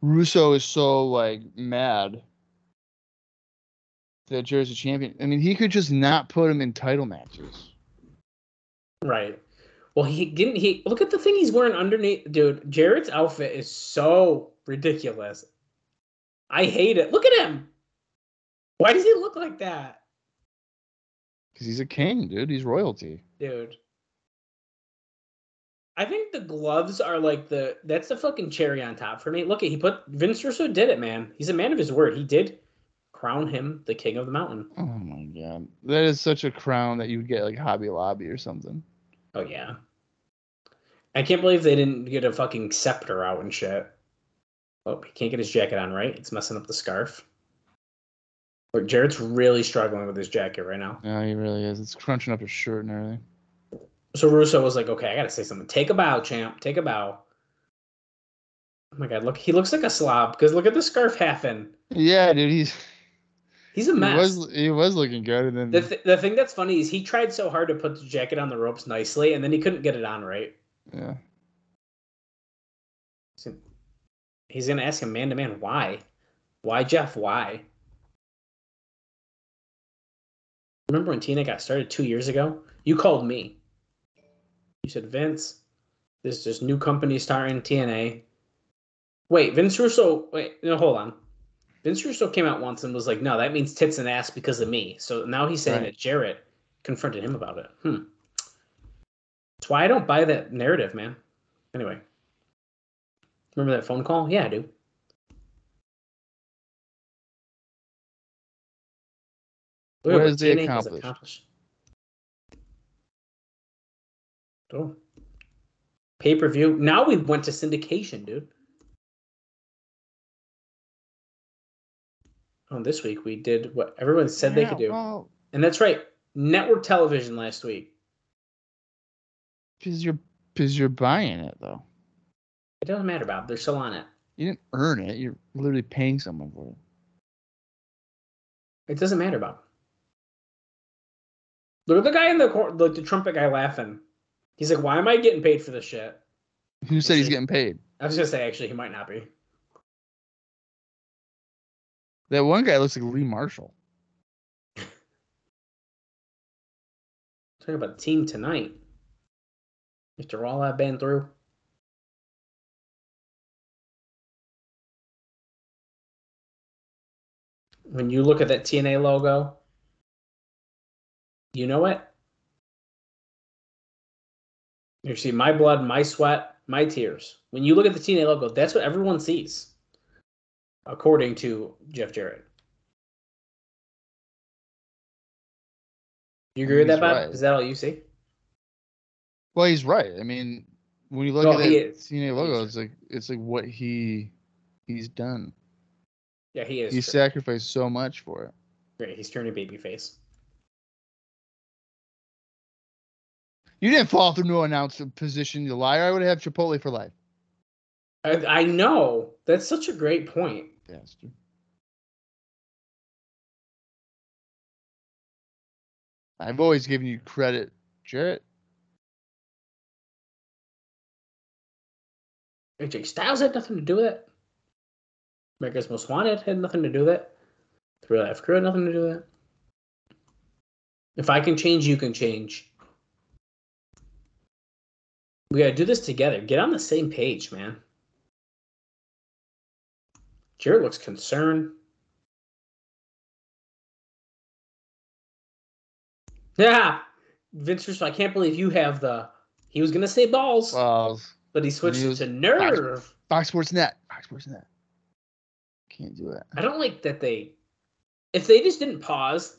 Russo is so mad that Jerry's a champion. I mean, he could just not put him in title matches. Right. Well, he didn't. He look at the thing he's wearing underneath, dude. Jarrett's outfit is so ridiculous. I hate it. Look at him. Why does he look like that? Because he's a king, dude. He's royalty. Dude. I think the gloves are that's the fucking cherry on top for me. Look at, Vince Russo did it, man. He's a man of his word. He did crown him the King of the Mountain. Oh my God. That is such a crown that you would get Hobby Lobby or something. Oh yeah. I can't believe they didn't get a fucking scepter out and shit. Oh, he can't get his jacket on, right? It's messing up the scarf. Look, Jarrett's really struggling with his jacket right now. Yeah, he really is. It's crunching up his shirt and everything. So Russo was like, okay, I got to say something. Take a bow, champ. Take a bow. Oh, my God. Look, he looks like a slob because look at the scarf half in. Yeah, dude. He's a mess. He was looking good. And then the thing that's funny is he tried so hard to put the jacket on the ropes nicely, and then he couldn't get it on right. Yeah. So he's going to ask him man-to-man, why? Why, Jeff? Why? Remember when TNA got started 2 years ago? You called me. You said, Vince, there's this new company starting TNA. Wait, Vince Russo. Wait, no, hold on. Vince Russo came out once and was like, no, that means tits and ass because of me. So now he's saying that Jarrett confronted him about it. That's why I don't buy that narrative, man. Anyway. Remember that phone call? Yeah, I do. What has he accomplished? Oh. Pay-per-view. Now we went to syndication, dude. Oh, this week we did what everyone said they could do. Well, and that's right. Network television last week. Because you're buying it, though. It doesn't matter, Bob. They're still on it. You didn't earn it. You're literally paying someone for it. It doesn't matter, Bob. Look at the guy in the corner, the trumpet guy laughing. He's like, why am I getting paid for this shit? Who said he's getting paid? I was going to say, actually, he might not be. That one guy looks like Lee Marshall. Talking about the team tonight. After all I've been through. When you look at that TNA logo, you know what? You see my blood, my sweat, my tears. When you look at the TNA logo, that's what everyone sees, according to Jeff Jarrett. You agree with that, Bob? Right. Is that all you see? Well, he's right. I mean, when you look at the TNA logo, it's like what he's done. Yeah, he is. He sacrificed so much for it. Great. He's turning babyface. You didn't fall through no announced position, you liar. I would have Chipotle for life. I know. That's such a great point. Bastard. I've always given you credit, Jarrett. AJ Styles had nothing to do with it. America's Most Wanted had nothing to do with it. The Real Life Crew had nothing to do with it. If I can change, you can change. We gotta do this together. Get on the same page, man. Jarrett looks concerned. Yeah. Vince Russo, I can't believe you have the... He was going to say balls, but he switched it to nerve. Fox Sports Net. Fox Sports Net. Can't do it. I don't like that they... If they just didn't pause,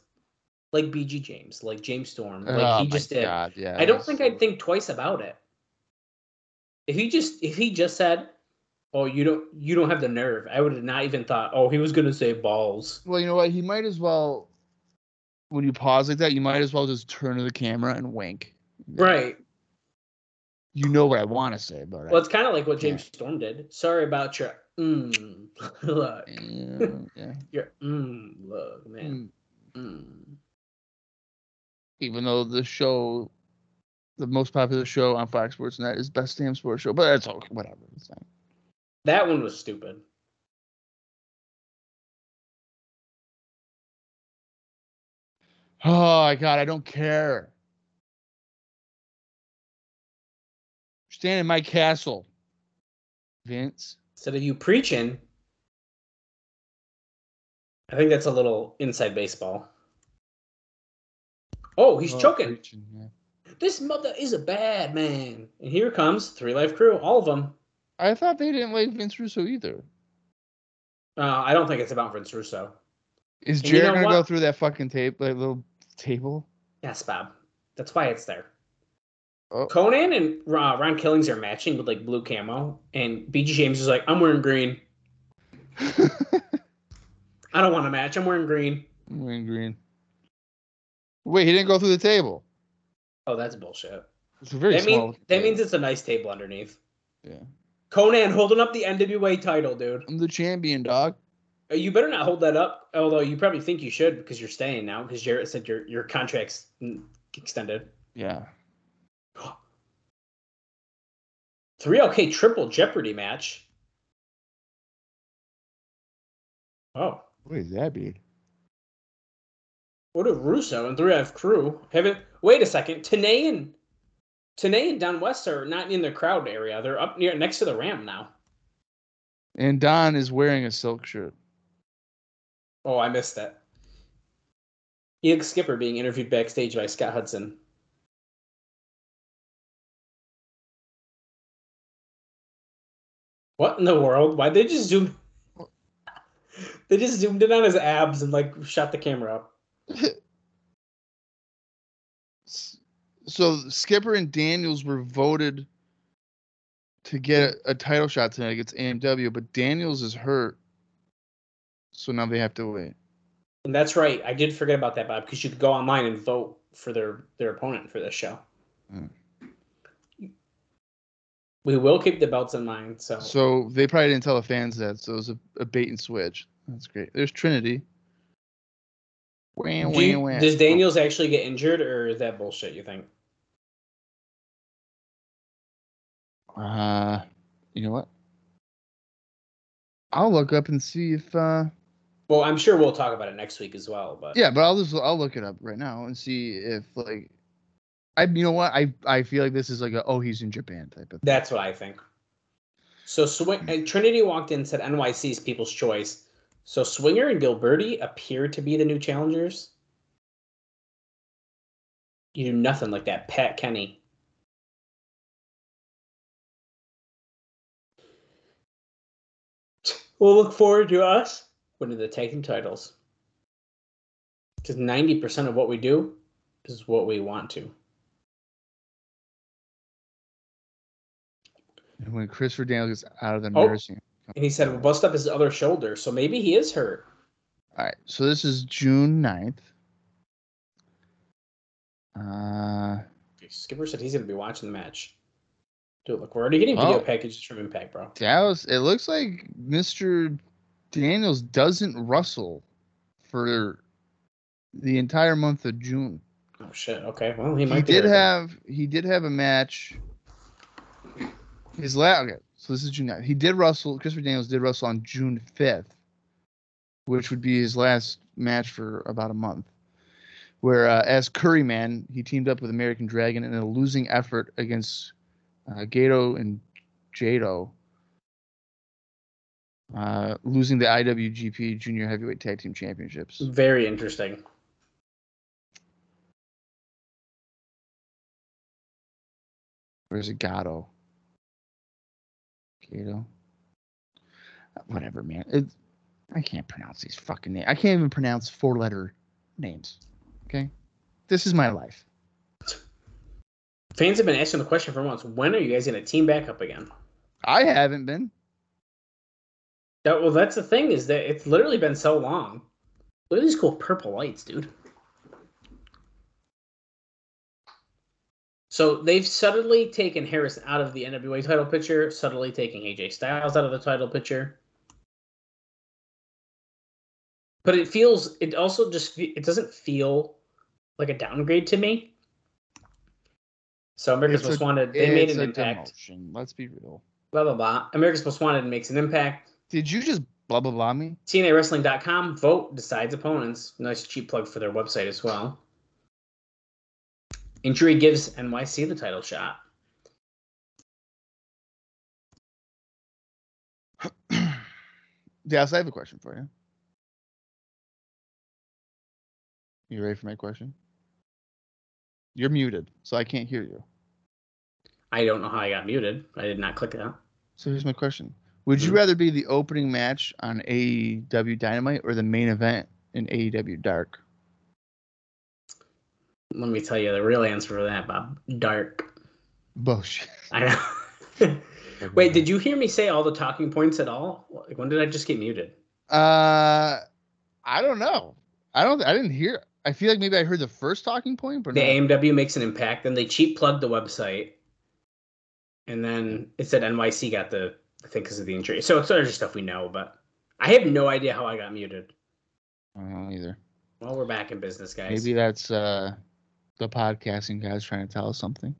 like BG James, like James Storm, like he just did. God, yeah, I don't think I'd think twice about it. If he just said, "Oh, you don't have the nerve," I would have not even thought, "Oh, he was going to say balls." Well, you know what? He might as well. When you pause like that, you might as well just turn to the camera and wink. Yeah. Right. You know what I want to say, but well, it's kind of like what James Storm did. Sorry about your look. Yeah. Your look, man. Even though the show, the most popular show on Fox Sports Net is Best Damn Sports Show, but that's okay. Whatever. It's fine. That one was stupid. Oh my God, I don't care. Stand in my castle, Vince. Instead of you preaching, I think that's a little inside baseball. Oh, he's choking. Preaching, yeah. This mother is a bad man. And here comes Three Live Crew, all of them. I thought they didn't like Vince Russo either. I don't think it's about Vince Russo. Is Jared going to go through that fucking tape, like little table? Yes, Bob. That's why it's there. Oh. Konnan and Ron Killings are matching with like blue camo, and BG James is like, "I'm wearing green. I don't want to match. I'm wearing green. I'm wearing green." Wait, he didn't go through the table. Oh, that's bullshit. It's a very small table. That means it's a nice table underneath. Yeah. Konnan holding up the NWA title, dude. I'm the champion, dog. You better not hold that up. Although you probably think you should because you're staying now because Jarrett said your contract's extended. Yeah. 3LK Triple Jeopardy match. Oh. What does that mean? What did Russo and 3F Crew haven't... Wait a second. TNA and Don West are not in the crowd area. They're up next to the ramp now. And Don is wearing a silk shirt. Oh, I missed that. Ian Skipper being interviewed backstage by Scott Hudson. What in the world? Why'd they just zoom? They just zoomed in on his abs and like shot the camera up. So Skipper and Daniels were voted to get a title shot tonight against AMW, but Daniels is hurt. So now they have to wait. And that's right. I did forget about that, Bob, because you could go online and vote for their opponent for this show. Mm. We will keep the belts in mind. So they probably didn't tell the fans that. So it was a bait and switch. That's great. There's Trinity. Does Daniels actually get injured, or is that bullshit, you think? You know what? I'll look up and see if... Well, I'm sure we'll talk about it next week as well. But yeah, but I'll look it up right now and see if, like... You know what? I feel like this is like he's in Japan type of thing. That's what I think. So Trinity walked in and said NYC's People's Choice. So Swinger and Gilberti appear to be the new challengers. You do nothing like that, Pat Kenny. We'll look forward to us winning the tag team titles. Because 90% of what we do is what we want to. And when Christopher Daniels gets out of the nursing, and he said, "We'll bust up his other shoulder," so maybe he is hurt. All right, so this is June 9th. Skipper said he's going to be watching the match. Dude, look, we're already getting video packages from Impact, bro. Dallas, it looks like Mr. Daniels doesn't wrestle for the entire month of June. Oh shit! Okay, well he did have a match. Okay, so this is June 9th. Christopher Daniels did wrestle on June 5th, which would be his last match for about a month, where as Curryman, he teamed up with American Dragon in a losing effort against Gato and Jado, losing the IWGP Junior Heavyweight Tag Team Championships. Very interesting. Where's Gato? Gato? Whatever, man. I can't pronounce these fucking names. I can't even pronounce four-letter names. Okay? This is my life. Fans have been asking the question for months. When are you guys going to team back up again? I haven't been. That, well, that's the thing, is that it's literally been so long. Look at these cool purple lights, dude. So they've subtly taken Harris out of the NWA title picture, subtly taking AJ Styles out of the title picture. But it feels, it also just, it doesn't feel like a downgrade to me. So America's Most Wanted, they made an impact. Demotion. Let's be real. Blah, blah, blah. America's Most Wanted makes an impact. Did you just blah, blah, blah me? TNAWrestling.com, vote, decides opponents. Nice cheap plug for their website as well. Injury gives NYC the title shot. Yes, I have a question for you. You ready for my question? You're muted, so I can't hear you. I don't know how I got muted. I did not click that. So here's my question. Would you rather be the opening match on AEW Dynamite or the main event in AEW Dark? Let me tell you the real answer for that, Bob. Dark. Bullshit. I know. Wait, did you hear me say all the talking points at all? Like, when did I just get muted? I don't know. I didn't hear. I feel like maybe I heard the first talking point, but the AMW makes an impact. Then they cheap plugged the website, and then it said NYC got the, I think, because of the injury. So it's other stuff we know, but I have no idea how I got muted. I don't either. Well, we're back in business, guys. Maybe that's the podcasting guys trying to tell us something.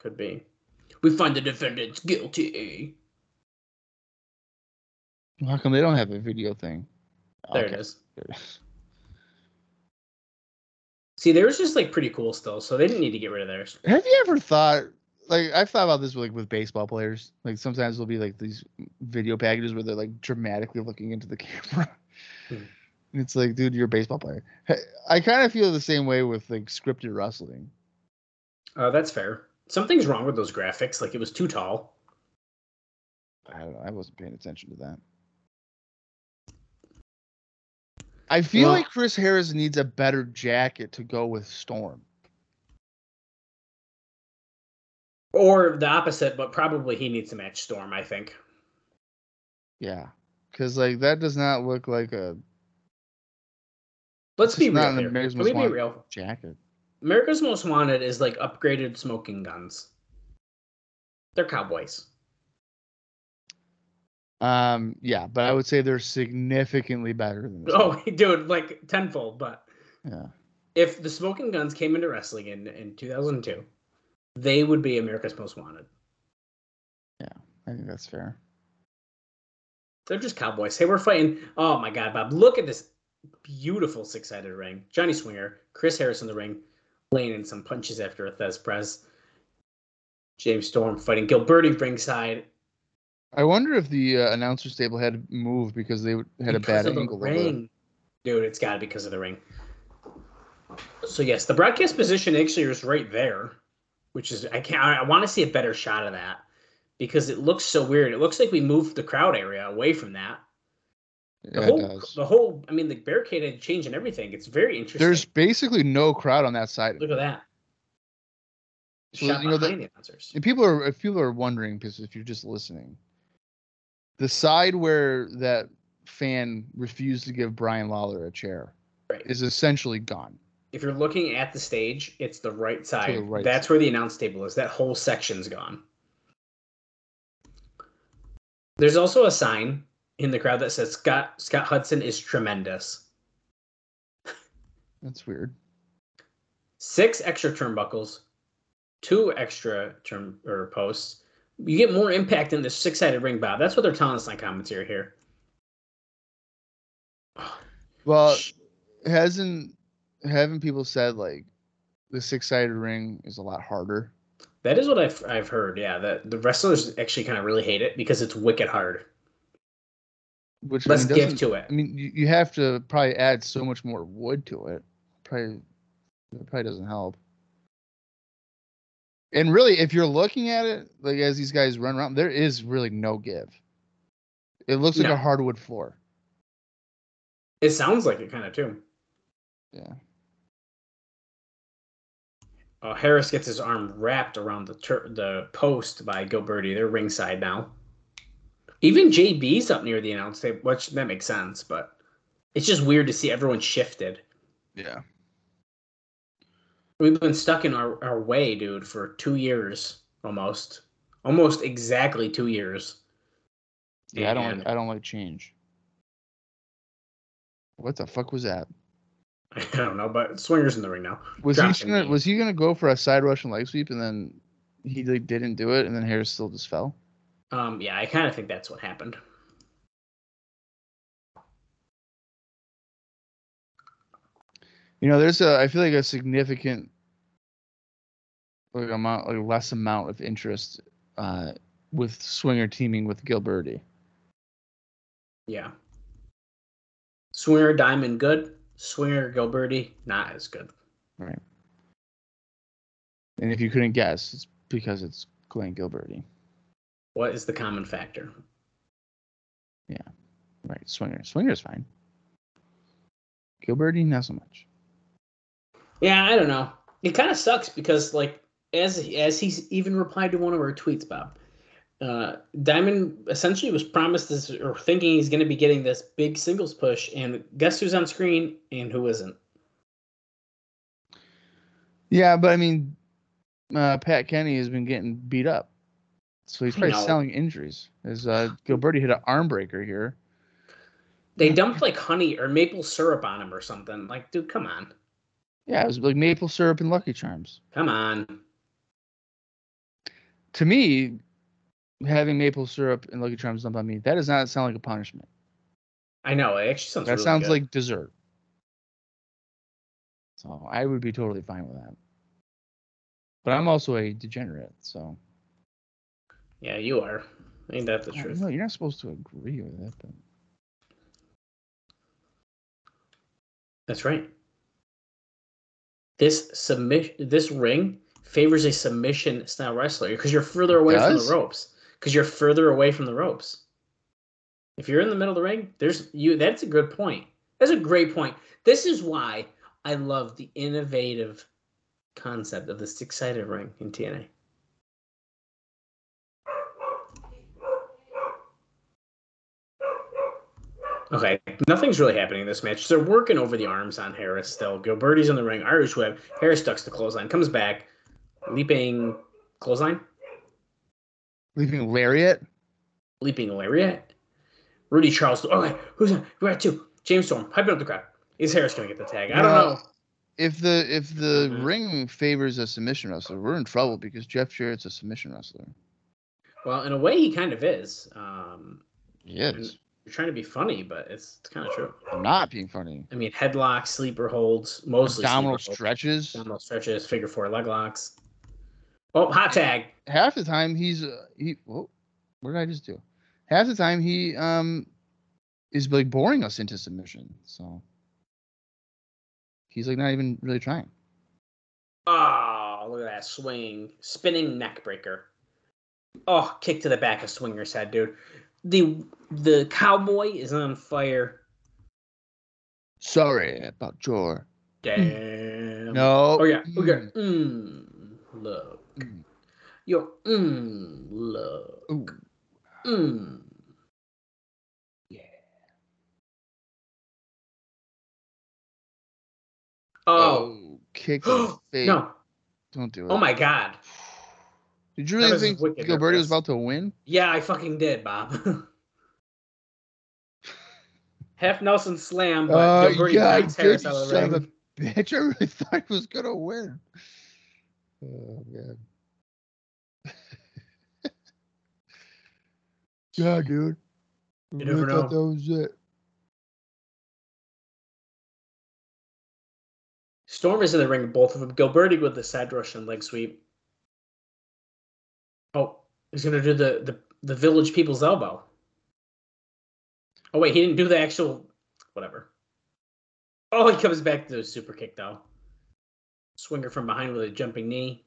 Could be. We find the defendants guilty. How come they don't have a video thing? There okay. It is. There it is. See, theirs just like pretty cool still, so they didn't need to get rid of theirs. Have you ever thought, like, I've thought about this like with baseball players. Like sometimes there'll be like these video packages where they're like dramatically looking into the camera. And it's like, dude, you're a baseball player. I kind of feel the same way with like scripted wrestling. That's fair. Something's wrong with those graphics. Like it was too tall. I don't know. I wasn't paying attention to that. I feel like Chris Harris needs a better jacket to go with Storm. Or the opposite, but probably he needs to match Storm, I think. Yeah, because like that does not look like a... Let's be real here. Can we be real? Jacket. America's Most Wanted is like upgraded smoking guns. They're cowboys. Yeah, but I would say they're significantly better than this. Oh, dude, like tenfold. But yeah, if the smoking guns came into wrestling in 2002, they would be America's Most Wanted. Yeah, I think that's fair. They're just cowboys. Hey, we're fighting. Oh my God, Bob, look at this beautiful six-sided ring. Johnny Swinger, Chris Harris in the ring, laying in some punches after a Thez press. James Storm fighting Gilberti ringside. I wonder if the announcer's table had moved because they had a bad angle. Ring. Dude, it's got to be because of the ring. So, yes, the broadcast position actually is right there, which is, I want to see a better shot of that because it looks so weird. It looks like we moved the crowd area away from that. The the barricade had changed and everything. It's very interesting. There's basically no crowd on that side. Look at that. So, shot behind the announcers. If people are wondering, because if you're just listening, the side where that fan refused to give Brian Lawler a chair is essentially gone. If you're looking at the stage, it's the right side. That's where the announce table is. That whole section's gone. There's also a sign in the crowd that says Scott Hudson is tremendous. That's weird. 6 extra turnbuckles, 2 extra posts. You get more impact in this six-sided ring, Bob. That's what they're telling us on commentary here. Well, haven't people said like the six-sided ring is a lot harder? That is what I've heard. Yeah, that the wrestlers actually kind of really hate it because it's wicked hard. Which let's give to it. I mean, you have to probably add so much more wood to it. Probably doesn't help. And really, if you're looking at it, like as these guys run around, there is really no give. It looks like a hardwood floor. It sounds like it kind of too. Yeah. Harris gets his arm wrapped around the post by Gilberti. They're ringside now. Even JB's up near the announce table, which that makes sense, but it's just weird to see everyone shifted. Yeah. We've been stuck in our way, dude, for 2 years almost. Almost exactly 2 years. Yeah, and I don't like change. What the fuck was that? I don't know, but Swinger's in the ring now. Was he gonna go for a side rush and leg sweep, and then he like didn't do it, and then Harris still just fell? Yeah, I kind of think that's what happened. You know, there's I feel like a significant less amount of interest with Swinger teaming with Gilberti. Yeah. Swinger Diamond good. Swinger Gilberti not as good. Right. And if you couldn't guess, it's because it's Glenn Gilberti. What is the common factor? Yeah. Right. Swinger. Swinger's fine. Gilberti not so much. Yeah, I don't know. It kind of sucks because, like, as he's even replied to one of our tweets, Bob, Diamond essentially was promised this or thinking he's going to be getting this big singles push, and guess who's on screen and who isn't? Yeah, but I mean, Pat Kenny has been getting beat up, so he's probably selling injuries. As Gilberti hit an arm breaker here. They dumped like honey or maple syrup on him or something. Like, dude, come on. Yeah, it was like maple syrup and Lucky Charms. Come on. To me, having maple syrup and Lucky Charms dumped on me, that does not sound like a punishment. I know. It actually sounds really good. Like dessert. So I would be totally fine with that. But I'm also a degenerate, so. Yeah, you are. Ain't that the truth? No, you're not supposed to agree with that. But... That's right. This ring favors a submission style wrestler because you're further away from the ropes. If you're in the middle of the ring, that's a good point. That's a great point. This is why I love the innovative concept of the six-sided ring in TNA. Okay, nothing's really happening in this match. They're working over the arms on Harris still. Gilberti's in the ring. Irish whip. Harris ducks the clothesline. Comes back. Leaping clothesline? Leaping lariat? Rudy Charles. Okay, who's on? We're at two. James Storm. Hyping up the crowd. Is Harris going to get the tag? I don't know. If the ring favors a submission wrestler, we're in trouble because Jeff Jarrett's a submission wrestler. Well, in a way, he kind of is. Yes. You're trying to be funny, but it's kind of true. I'm not being funny. I mean, headlocks, sleeper holds, mostly abdominal stretches, figure four leg locks. Oh, hot tag. Half the time what did I just do? Half the time he is like boring us into submission. So he's like not even really trying. Oh, look at that swing, spinning neck breaker. Oh, kick to the back of Swinger's head, dude. The cowboy is on fire. Sorry about your... Damn. No. Oh, yeah. Okay. Look. Your... look. Ooh. Yeah. Oh. Kick in the face. No. Don't do it. Oh, my God. Did you really think Gilberti was about to win? Yeah, I fucking did, Bob. Half Nelson slam, but Gilberti bites Harris out of the ring. Bitch, I really thought he was going to win. Oh, God. God, dude. You never know. I thought that was it. Storm is in the ring, both of them. Gilberti with the side rush and leg sweep. Oh, he's going to do the village people's elbow. Oh, wait, he didn't do the actual... Whatever. Oh, he comes back to the super kick, though. Swinger from behind with a jumping knee.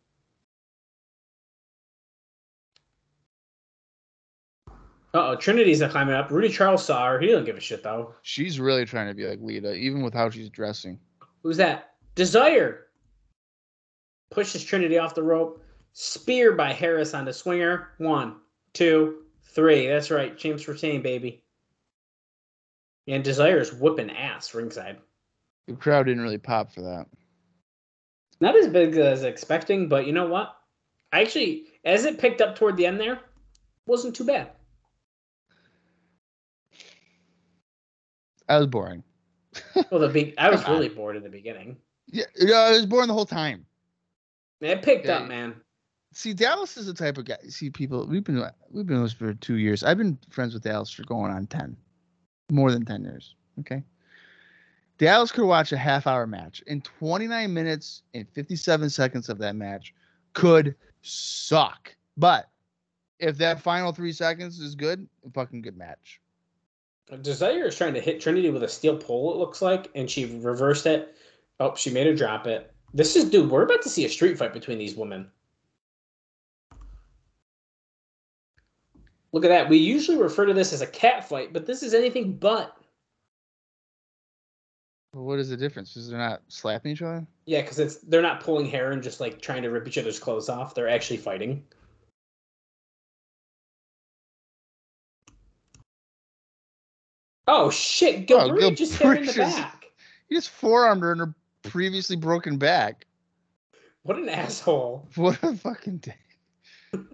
Uh-oh, Trinity's not climbing up. Rudy Charles saw her. He don't give a shit, though. She's really trying to be like Lita, even with how she's dressing. Who's that? Desire. Pushes Trinity off the rope. Spear by Harris onto Swinger. 1, 2, 3. That's right. James for team, baby. And Desire's whipping ass ringside. The crowd didn't really pop for that. Not as big as expecting, but you know what? Actually, as it picked up toward the end there, wasn't too bad. I was boring. Well, I was really bored in the beginning. Yeah, I was bored the whole time. It picked up, man. See, Dallas is the type of guy. See, people, we've been with for 2 years. I've been friends with Dallas for going on 10, more than 10 years. Okay. Dallas could watch a half-hour match, and 29 minutes and 57 seconds of that match could suck. But if that final 3 seconds is good, fucking good match. Desire is trying to hit Trinity with a steel pole, it looks like, and she reversed it. Oh, she made her drop it. This is, dude, we're about to see a street fight between these women. Look at that. We usually refer to this as a cat fight, but this is anything but. Well, what is the difference? Is they're not slapping each other? Yeah, because they're not pulling hair and just, like, trying to rip each other's clothes off. They're actually fighting. Oh, shit. Gilberti just hit her in the back. He just forearmed her in her previously broken back. What an asshole. What a fucking dick.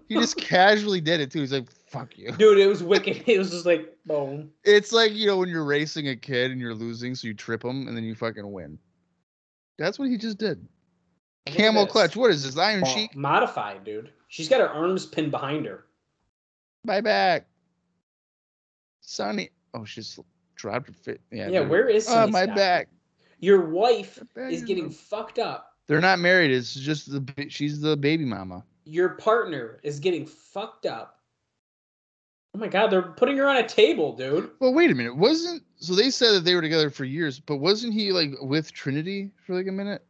He just casually did it, too. He's like, fuck you. Dude, it was wicked. It was just like, boom. It's like, you know, when you're racing a kid and you're losing, so you trip him, and then you fucking win. That's what he just did. Camel clutch. What is this, Iron Sheik? Modified, dude. She's got her arms pinned behind her. My back. Sonny. Oh, she's dropped her fit. Yeah, dude. Where is Sonny? Oh, my back. Your wife is getting fucked up. They're not married. It's just she's the baby mama. Your partner is getting fucked up. Oh my God, they're putting her on a table, dude. Well, wait a minute. So they said that they were together for years, but wasn't he like with Trinity for like a minute?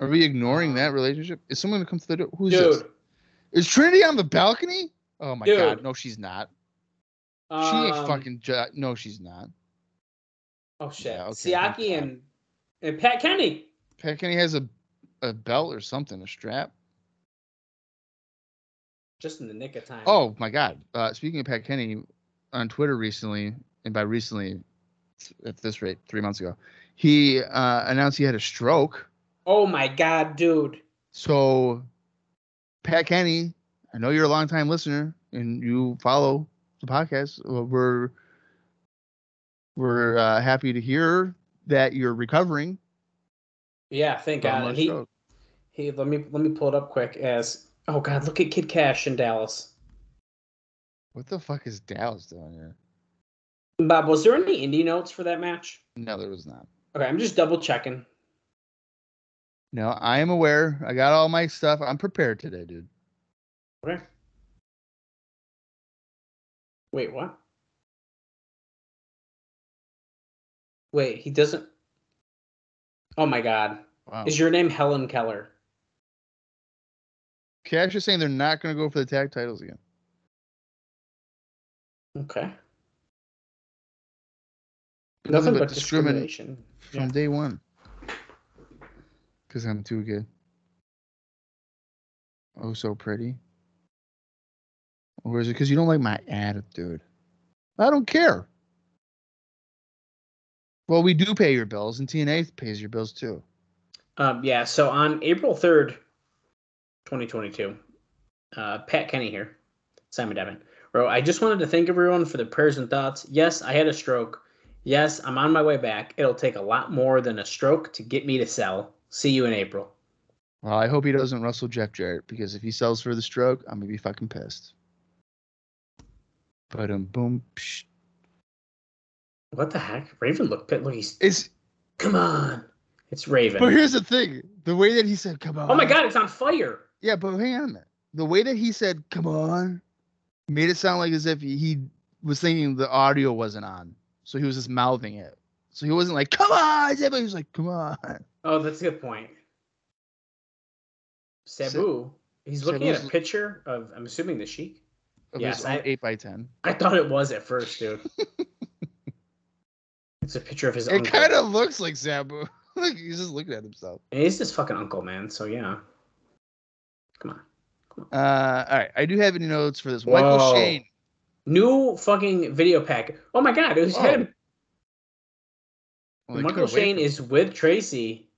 Are we ignoring that relationship? Is someone gonna come to the door? Who's this? Is Trinity on the balcony? Oh my God, no, she's not. She ain't fucking... no, she's not. Oh, shit. Yeah, okay. Siaki and Pat Kenny. Pat Kenny has a belt or something, a strap. Just in the nick of time. Oh, my God. Speaking of Pat Kenny, on Twitter recently, and by recently, at this rate, 3 months ago, he announced he had a stroke. Oh, my God, dude. So, Pat Kenny, I know you're a long-time listener, and you follow... the podcast. We're happy to hear that you're recovering. Yeah, thank God. He let me pull it up quick. As oh God, look at Kid Cash in Dallas. What the fuck is Dallas doing here? Bob, was there any indie notes for that match? No, there was not. Okay, I'm just double checking. No, I am aware. I got all my stuff. I'm prepared today, dude. Okay. Wait, what? Wait, he doesn't... Oh, my God. Wow. Is your name Helen Keller? Cash is saying they're not going to go for the tag titles again. Okay. Nothing but discrimination. From day one. Because I'm too good. Oh, so pretty. Or is it because you don't like my attitude? I don't care. Well, we do pay your bills, and TNA pays your bills, too. Yeah, so on April 3rd, 2022, Pat Kenny here, Simon Devin, wrote, I just wanted to thank everyone for the prayers and thoughts. Yes, I had a stroke. Yes, I'm on my way back. It'll take a lot more than a stroke to get me to sell. See you in April. Well, I hope he doesn't wrestle Jeff Jarrett, because if he sells for the stroke, I'm going to be fucking pissed. But boom. Psh. What the heck? Raven looked at least. Come on. It's Raven. But here's the thing. The way that he said, come on. Oh my God, it's on fire. Yeah, but hang on a minute. The way that he said, come on, made it sound like as if he was thinking the audio wasn't on. So he was just mouthing it. So he wasn't like, come on. But he was like, come on. Oh, that's a good point. Sabu. He's looking at a picture of, I'm assuming, the Sheik. Yes, 8x10. I thought it was at first, dude. It's a picture of his uncle. It kind of looks like Sabu. Like, he's just looking at himself. And he's his fucking uncle, man. So, yeah. Come on. Come on. All right. I do have any notes for this. Whoa. Michael Shane. New fucking video pack. Oh, my God. It was him. Well, Michael Shane is with Tracy.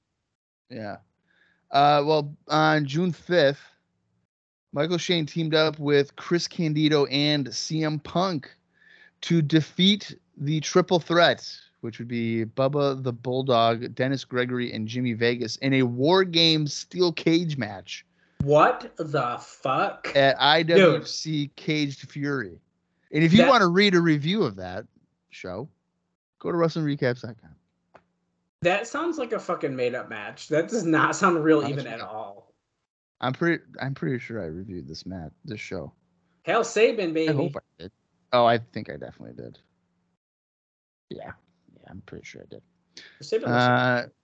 Yeah. Well, on June 5th, Michael Shane teamed up with Chris Candido and CM Punk to defeat the triple threat, which would be Bubba the Bulldog, Dennis Gregory, and Jimmy Vegas in a War Games steel cage match. What the fuck? At IWC Caged Fury. And if you want to read a review of that show, go to WrestlingRecaps.com. That sounds like a fucking made-up match. That does not sound real at all. I'm pretty sure I reviewed this match, this show. Hell, Sabin, baby. I hope I did. Oh, I think I definitely did. Yeah, I'm pretty sure I did. Sabin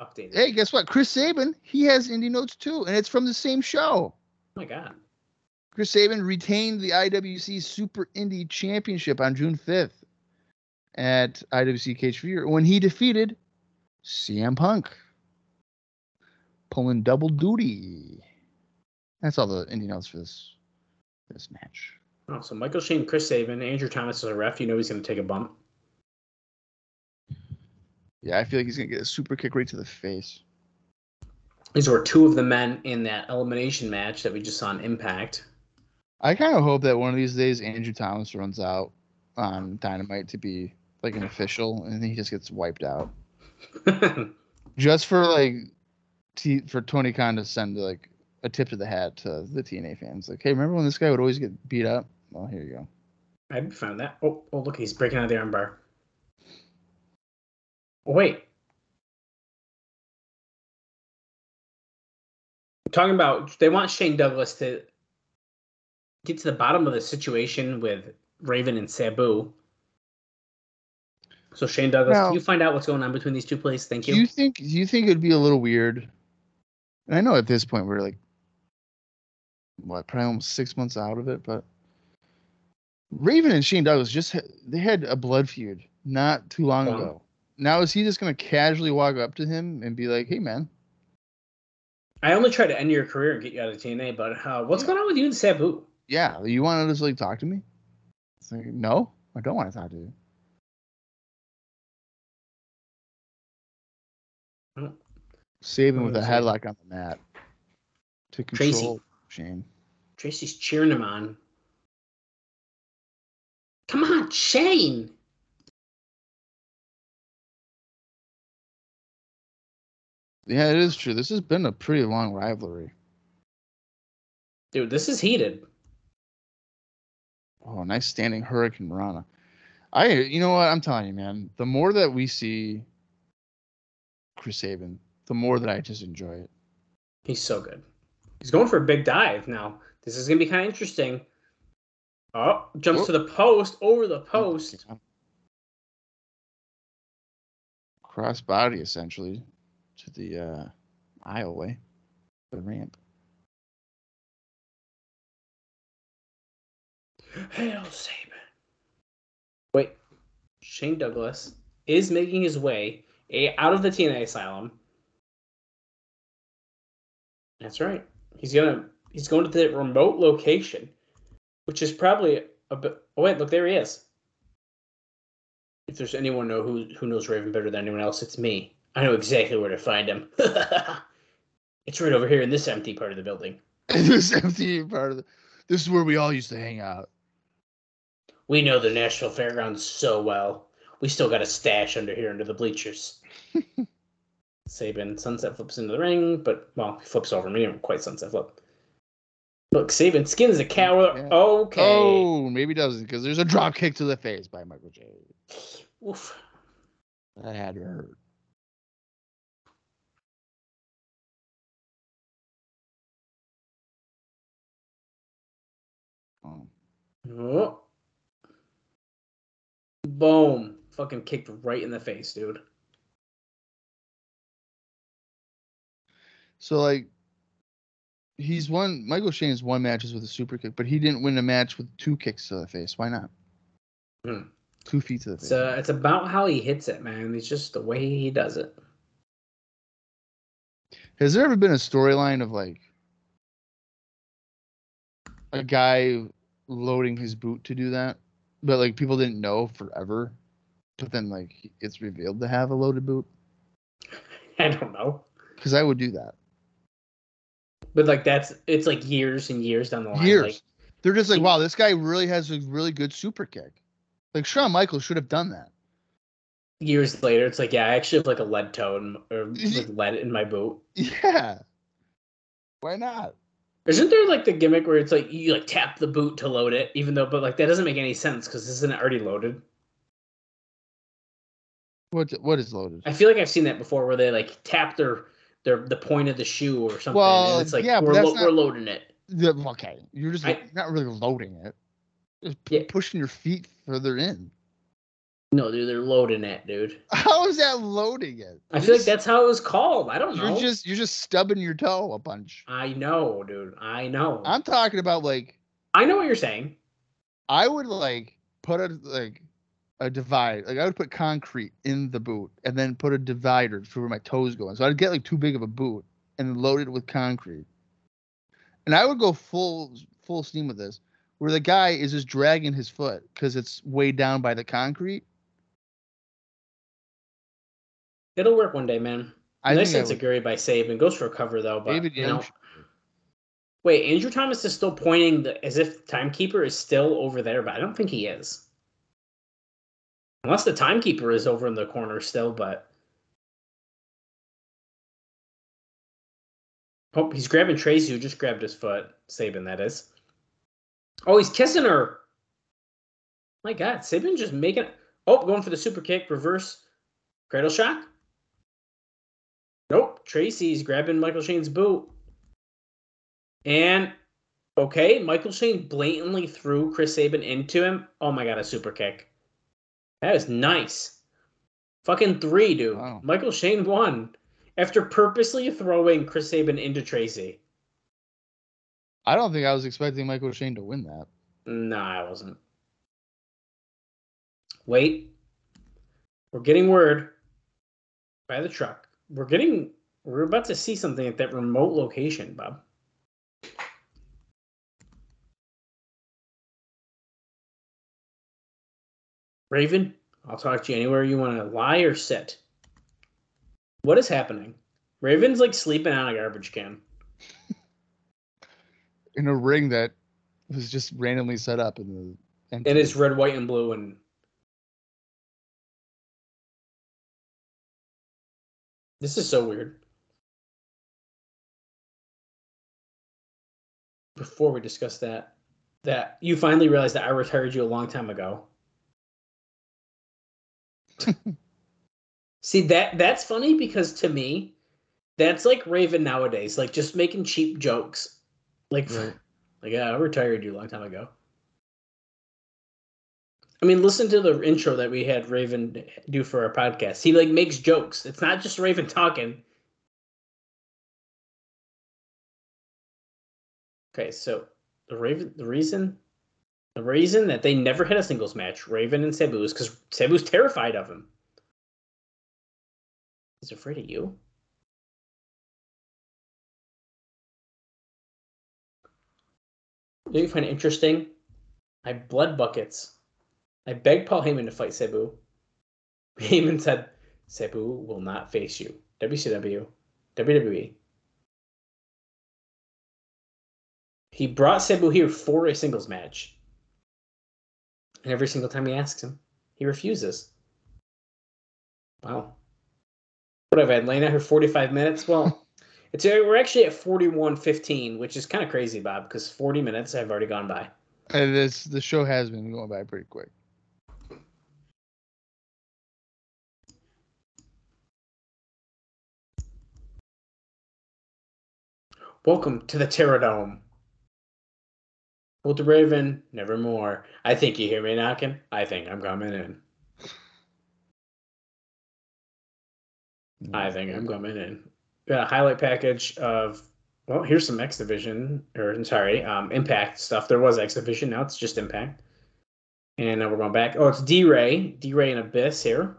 updated. Hey, guess what? Chris Sabin, he has indie notes too, and it's from the same show. Oh my God. Chris Sabin retained the IWC Super Indie Championship on June 5th at IWC Cage Fury when he defeated CM Punk, pulling double duty. That's all the indie notes for this match. Oh, so Michael Shane, Chris Sabin, Andrew Thomas is a ref. You know he's going to take a bump. Yeah, I feel like he's going to get a super kick right to the face. These were two of the men in that elimination match that we just saw on Impact. I kind of hope that one of these days Andrew Thomas runs out on Dynamite to be like an official, and he just gets wiped out. Just for for Tony Khan to send like a tip of the hat to the TNA fans, like, hey, remember when this guy would always get beat up? Well, here you go. I found that. Oh, look, he's breaking out of the armbar. Wait. I'm talking about they want Shane Douglas to get to the bottom of the situation with Raven and Sabu. So Shane Douglas, now, can you find out what's going on between these two, please? Thank you. Do you think it'd be a little weird? And I know at this point we're like probably almost 6 months out of it, but Raven and Shane Douglas they had a blood feud not too long ago. Now is he just going to casually walk up to him and be like, hey, man. I only tried to end your career and get you out of TNA, but what's going on with you and Sabu? Yeah, you want to just talk to me? It's like, no, I don't want to talk to you. Sabin with a headlock on the mat to control Shane. Tracy's cheering him on. Come on, Shane! Yeah, it is true. This has been a pretty long rivalry. Dude, this is heated. Oh, nice standing Hurricane Rana. You know what? I'm telling you, man. The more that we see Chris Sabin, the more that I just enjoy it. He's so good. He's going for a big dive now. This is going to be kind of interesting. Oh, jumps to the post, over the post. Cross body, essentially. To the aisleway, the ramp. Hell, Sabin. Wait, Shane Douglas is making his way out of the TNA Asylum. That's right. He's going to the remote location, which is probably a bit. Oh wait, look, there he is. If there's anyone who knows Raven better than anyone else, it's me. I know exactly where to find him. It's right over here in this empty part of the building. This is where we all used to hang out. We know the Nashville Fairgrounds so well. We still got a stash under the bleachers. Sabin sunset flips into the ring, but, he flips over me. Quite sunset flip. Look, Sabin skins the cow. Yeah. Okay. Oh, maybe doesn't, because there's a drop kick to the face by Michael J. Oof. That had to hurt. Oh. Boom. Fucking kicked right in the face, dude. So, he's won. Michael Shane has won matches with a super kick, but he didn't win a match with two kicks to the face. Why not? Hmm. 2 feet to the face. So it's about how he hits it, man. It's just the way he does it. Has there ever been a storyline of like a guy loading his boot to do that, but like people didn't know forever, but then like it's revealed to have a loaded boot? I don't know. Because I would do that. But like it's like years and years down the line. Years. Like, they're just like, wow, this guy really has a really good super kick. Like Shawn Michaels should have done that. Years later, it's like, yeah, I actually have like a lead toe lead in my boot. Yeah. Why not? Isn't there like the gimmick where it's like you like tap the boot to load it, but like that doesn't make any sense because isn't it already loaded? What is loaded? I feel like I've seen that before where they like tap the point of the shoe or something. Well, and it's like, yeah, we're loading it. Okay, you're just not really loading it. Just pushing your feet further in. No, dude, they're loading it, dude. How is that loading it? I feel like that's how it was called. I don't know. You're just stubbing your toe a bunch. I know, dude. I know. I'm talking about like. I know what you're saying. I would like put a divide. Like I would put concrete in the boot and then put a divider for where my toes go in. So I'd get like too big of a boot and load it with concrete. And I would go full steam with this, where the guy is just dragging his foot because it's way down by the concrete. It'll work one day, man. Nice insecurity by Sabin. Goes for a cover, though. But, David Young. Wait, Andrew Thomas is still pointing as if Timekeeper is still over there, but I don't think he is. Unless the Timekeeper is over in the corner still, but... Oh, he's grabbing Tracy, who just grabbed his foot. Sabin, that is. Oh, he's kissing her. My God, Sabin just making... Oh, going for the super kick. Reverse cradle shock. Nope, Tracy's grabbing Michael Shane's boot. And, okay, Michael Shane blatantly threw Chris Sabin into him. Oh, my God, a super kick. That is nice. Fucking three, dude. Wow. Michael Shane won after purposely throwing Chris Sabin into Tracy. I don't think I was expecting Michael Shane to win that. No, I wasn't. Wait. We're getting word by the truck. We're about to see something at that remote location, Bob. Raven, I'll talk to you anywhere you want to lie or sit. What is happening? Raven's like sleeping on a garbage can. In a ring that was just randomly set up in the. And it's red, white, and blue, and. This is so weird. Before we discuss that you finally realized that I retired you a long time ago. See, that's funny because to me, that's like Raven nowadays, like just making cheap jokes. Like, right. Like yeah, I retired you a long time ago. I mean, listen to the intro that we had Raven do for our podcast. He, like, makes jokes. It's not just Raven talking. Okay, so the reason that they never hit a singles match, Raven and Sabu, is because Sabu's terrified of him. He's afraid of you? Do you find it interesting? I bled buckets. I begged Paul Heyman to fight Sabu. Heyman said, Sabu will not face you. WCW, WWE. He brought Sabu here for a singles match. And every single time he asks him, he refuses. Wow. What have I had, laying out here 45 minutes? Well, we're actually at 41:15, which is kind of crazy, Bob, because 40 minutes have already gone by. And the show has been going by pretty quick. Welcome to the Terradome. Hold the Raven, nevermore. I think you hear me knocking. I think I'm coming in. I think I'm coming in. Got a highlight package of Well, here's some X Division, or I'm sorry, Impact stuff. There was X Division. Now it's just Impact. And now we're going back. Oh, it's D-Ray. D-Ray and Abyss here.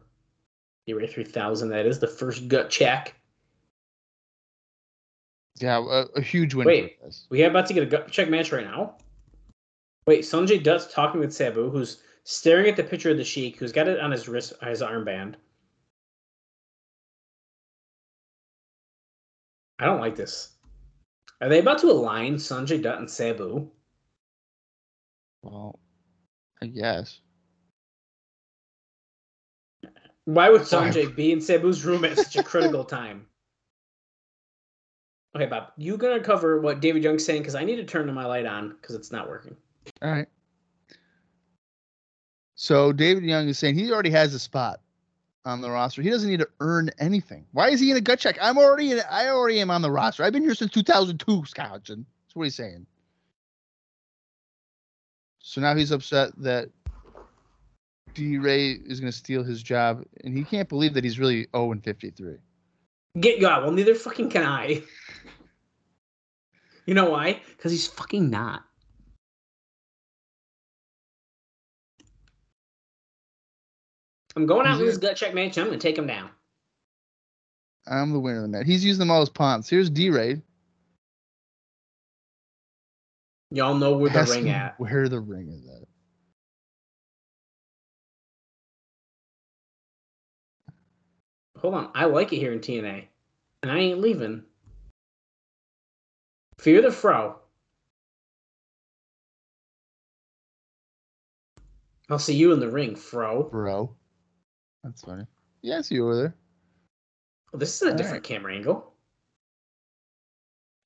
D-Ray 3000, that is the first gut check. Yeah, a huge win. Wait, we are about to get a gut check match right now? Wait, Sonjay Dutt's talking with Sabu, who's staring at the picture of the Sheik, who's got it on his wrist, his armband. I don't like this. Are they about to align Sonjay Dutt and Sabu? Well, I guess. Why would Sonjay be in Sabu's room at such a critical time? Okay, Bob, you going to cover what David Young's saying, because I need to turn my light on, because it's not working. All right. So David Young is saying he already has a spot on the roster. He doesn't need to earn anything. Why is he in a gut check? I already am on the roster. I've been here since 2002, Scott Hudson. That's what he's saying. So now he's upset that D-Ray is going to steal his job, and he can't believe that he's really 0-53. Get God. Well, neither fucking can I. You know why? Because he's fucking not. I'm going out with this gut check match. I'm going to take him down. I'm the winner of the match. He's using them all as pawns. Here's D-Ray. Y'all know where the ring at. Where the ring is at. Hold on, I like it here in TNA, and I ain't leaving. Fear the fro. I'll see you in the ring, fro. Bro. That's funny. Yes, you were there. Well, this is a different camera angle.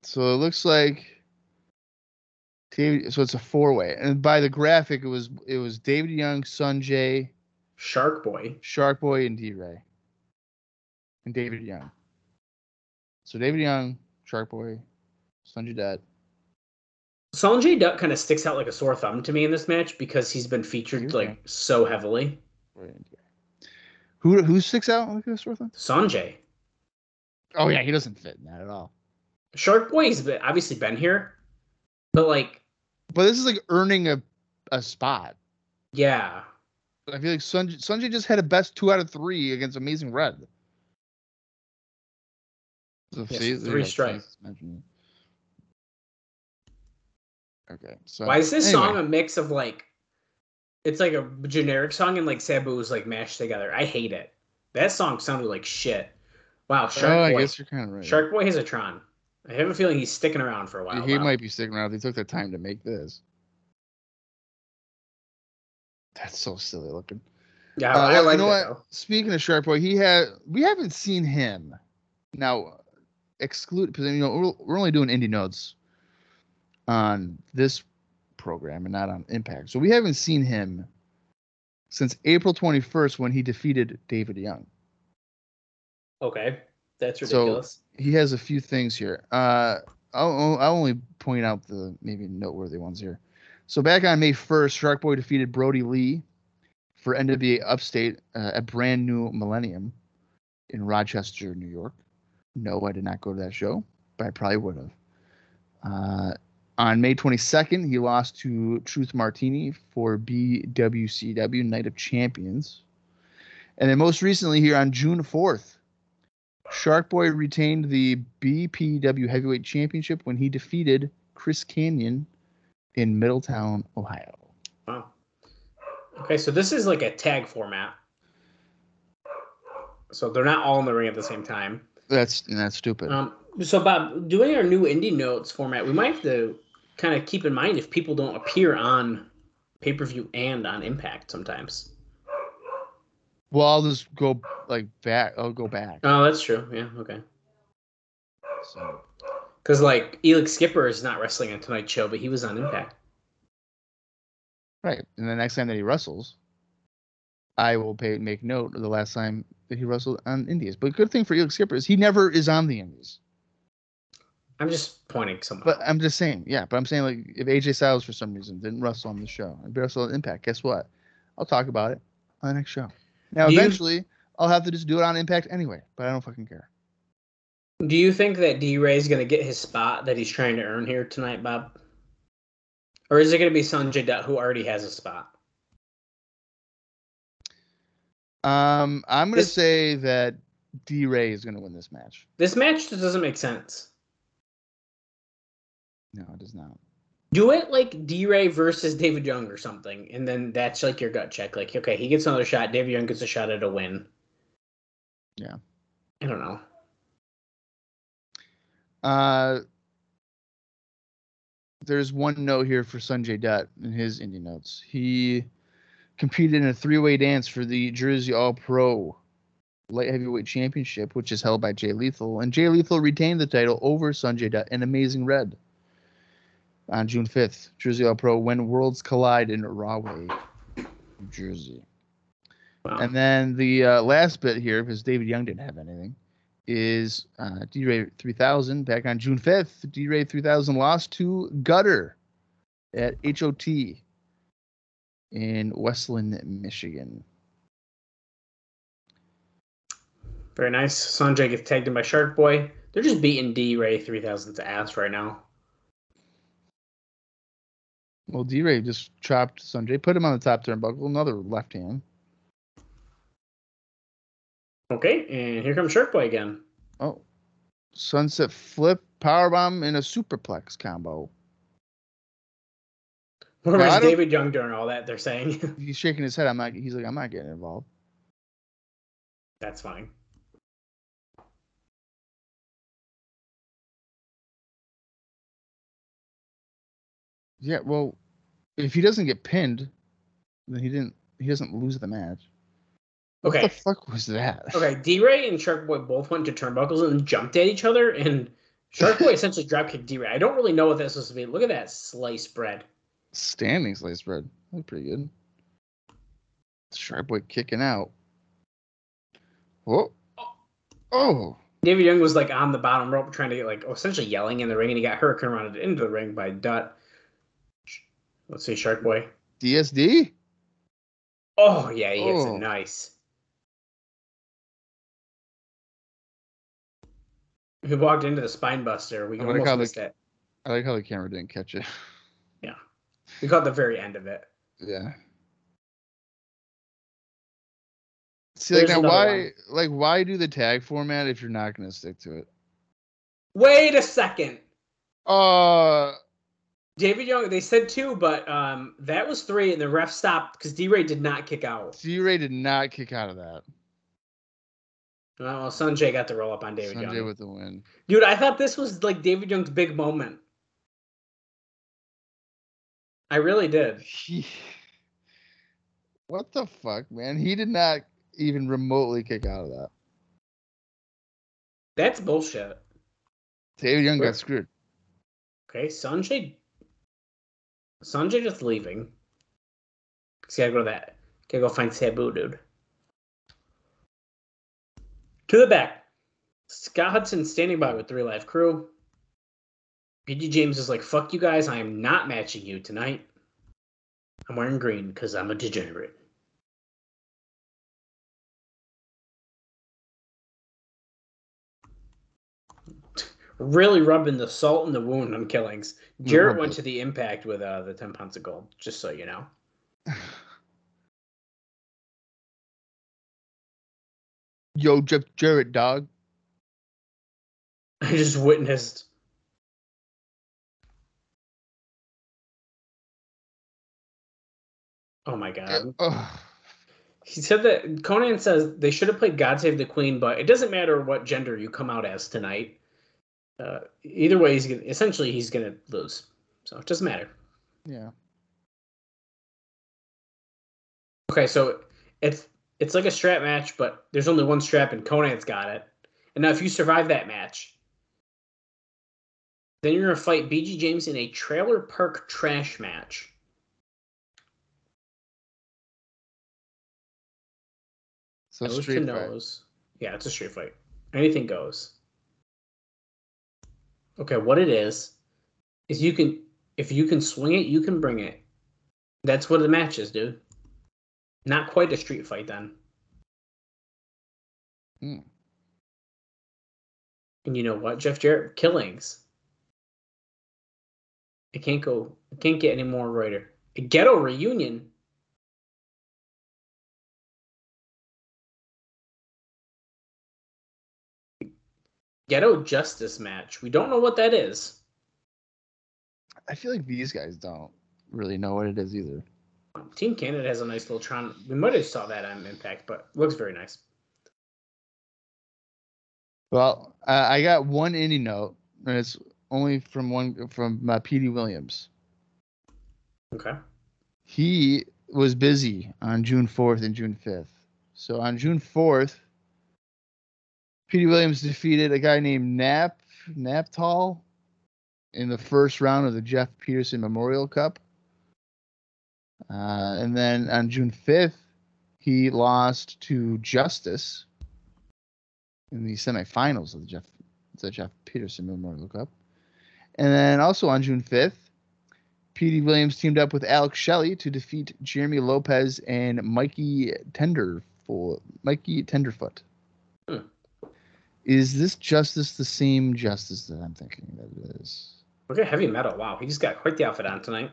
So it looks like... So it's a four-way. And by the graphic, it was David Young, Sonjay... Shark Boy, and D-Ray. And David Young. So David Young, Shark Boy, Sonjay Dutt. Sonjay Dutt kind of sticks out like a sore thumb to me in this match because he's been featured like so heavily. Who sticks out like a sore thumb? Sonjay. Oh yeah, he doesn't fit in that at all. Shark Boy's obviously been here, but this is like earning a spot. Yeah. I feel like Sonjay just had a best 2 out of 3 against Amazing Red. Yes, 3 strikes. Okay. So why is this song a mix of it's like a generic song and Sabu was mashed together? I hate it. That song sounded like shit. Wow, Shark Boy. I guess you're kind of right. Shark Boy has a Tron. I have a feeling he's sticking around for a while. He might be sticking around. They took their time to make this. That's so silly looking. Yeah, I like that. What? Speaking of Shark Boy, we haven't seen him. Now, exclude because we're only doing indie notes on this program and not on Impact, so we haven't seen him since April 21st when he defeated David Young. Okay, that's ridiculous. So he has a few things here. I'll only point out the maybe noteworthy ones here. So back on May 1st, Shark Boy defeated Brody Lee for NWA Upstate at Brand New Millennium in Rochester, New York. No, I did not go to that show, but I probably would have. On May 22nd, he lost to Truth Martini for BWCW Night of Champions. And then most recently here on June 4th, Shark Boy retained the BPW Heavyweight Championship when he defeated Chris Canyon in Middletown, Ohio. Wow. Okay, so this is like a tag format. So they're not all in the ring at the same time. That's stupid. So, Bob, doing our new Indie Notes format, we might have to kind of keep in mind if people don't appear on pay-per-view and on Impact sometimes. Well, I'll just go back. I'll go back. Oh, that's true. Yeah, okay. So, because, Elix Skipper is not wrestling on tonight's show, but he was on Impact. Right, and the next time that he wrestles, I will make note of the last time that he wrestled on Indies. But good thing for Elix Skipper is he never is on the Indies. I'm just pointing somewhere. But I'm just saying, yeah. But I'm saying, if AJ Styles for some reason didn't wrestle on the show and wrestled on Impact, guess what? I'll talk about it on the next show. Now, eventually, I'll have to just do it on Impact anyway. But I don't fucking care. Do you think that D-Ray's going to get his spot that he's trying to earn here tonight, Bob? Or is it going to be Sonjay Dutt, who already has a spot? I'm going to say that D-Ray is going to win this match. This match just doesn't make sense. No, it does not. Do it like D-Ray versus David Young or something, and then that's like your gut check. Like, okay, he gets another shot. David Young gets a shot at a win. Yeah. I don't know. There's one note here for Sonjay Dutt in his indie notes. He competed in a three-way dance for the Jersey All-Pro Light Heavyweight Championship, which is held by Jay Lethal, and Jay Lethal retained the title over Sonjay Dutt in Amazing Red on June 5th, Jersey All-Pro, when worlds collide in Rahway, New Jersey. Wow. And then the last bit here, because David Young didn't have anything, is D-Ray 3000. Back on June 5th, D-Ray 3000 lost to Gutter at HOT in Westland, Michigan. Very nice. Sonjay gets tagged in by Shark Boy. They're just beating D-Ray 3000's ass right now. Well, D-Ray just chopped Sonjay, put him on the top turnbuckle, another left hand. Okay, and here comes Shark Boy again. Oh, sunset flip, powerbomb, and a superplex combo. What was David Young doing all that? They're saying he's shaking his head. He's like, I'm not getting involved. That's fine. Yeah, well, if he doesn't get pinned, then he doesn't lose the match. Okay. What the fuck was that? Okay, D-Ray and Shark Boy both went to turnbuckles and jumped at each other, and Shark Boy essentially dropkicked D-Ray. I don't really know what that's supposed to be. Look at that sliced bread. Standing sliced bread. That was pretty good. Shark Boy kicking out. Whoa. Oh. David Young was like on the bottom rope trying to get essentially yelling in the ring, and he got hurricane rounded into the ring by Dutt. Let's see, Shark Boy. DSD? Oh, yeah, he hits it nice. He walked into the spine buster. We almost missed it. I like how the camera didn't catch it. Yeah. We caught the very end of it. Yeah. See, like, now, why do the tag format if you're not going to stick to it? Wait a second. David Young, they said two, but that was three, and the ref stopped because D-Ray did not kick out. D-Ray did not kick out of that. Well, Sonjay got the roll-up on David Young. Sonjay with the win. Dude, I thought this was like David Young's big moment. I really did. What the fuck, man? He did not even remotely kick out of that. That's bullshit. David Young got screwed. Okay, Sonjay just leaving. He's gotta go to that. Gotta go find Sabu, dude. To the back. Scott Hudson standing by with 3 Live Crew. BG James is like, fuck you guys, I am not matching you tonight. I'm wearing green because I'm a degenerate. Really rubbing the salt in the wound on Killings. Jarrett went to the Impact with the 10 pounds of gold, just so you know. Yo, Jeff Jarrett, dog. I just witnessed. Oh, my God. He said that Konnan says they should have played God Save the Queen, but it doesn't matter what gender you come out as tonight. Either way, he's going to lose. So it doesn't matter. Yeah. Okay, so it's like a strap match, but there's only one strap, and Conan's got it. And now if you survive that match, then you're going to fight BG James in a trailer park trash match. So nose to nose. Yeah, it's a street fight. Anything goes. Okay, what it is if you can swing it, you can bring it. That's what the match is, dude. Not quite a street fight, then. And you know what? Jeff Jarrett, Killings. It can't go. It can't get any more roider. A ghetto reunion. Ghetto justice match. We don't know what that is. I feel like these guys don't really know what it is either. Team Canada has a nice little tron. We might have saw that on Impact, but looks very nice. Well, I got one indie note, and it's only from Petey Williams. Okay. He was busy on June 4th and June 5th. So on June 4th, Petey Williams defeated a guy named Napthal in the first round of the Jeff Peterson Memorial Cup. And then on June 5th, he lost to Justice in the semifinals of the Jeff Peterson Memorial Cup. And then also on June 5th, Petey Williams teamed up with Alex Shelley to defeat Jeremy Lopez and Mikey Tenderfoot. Is this Justice the same Justice that I'm thinking that it is? Look at Heavy Metal. Wow, he just got quite the outfit on tonight.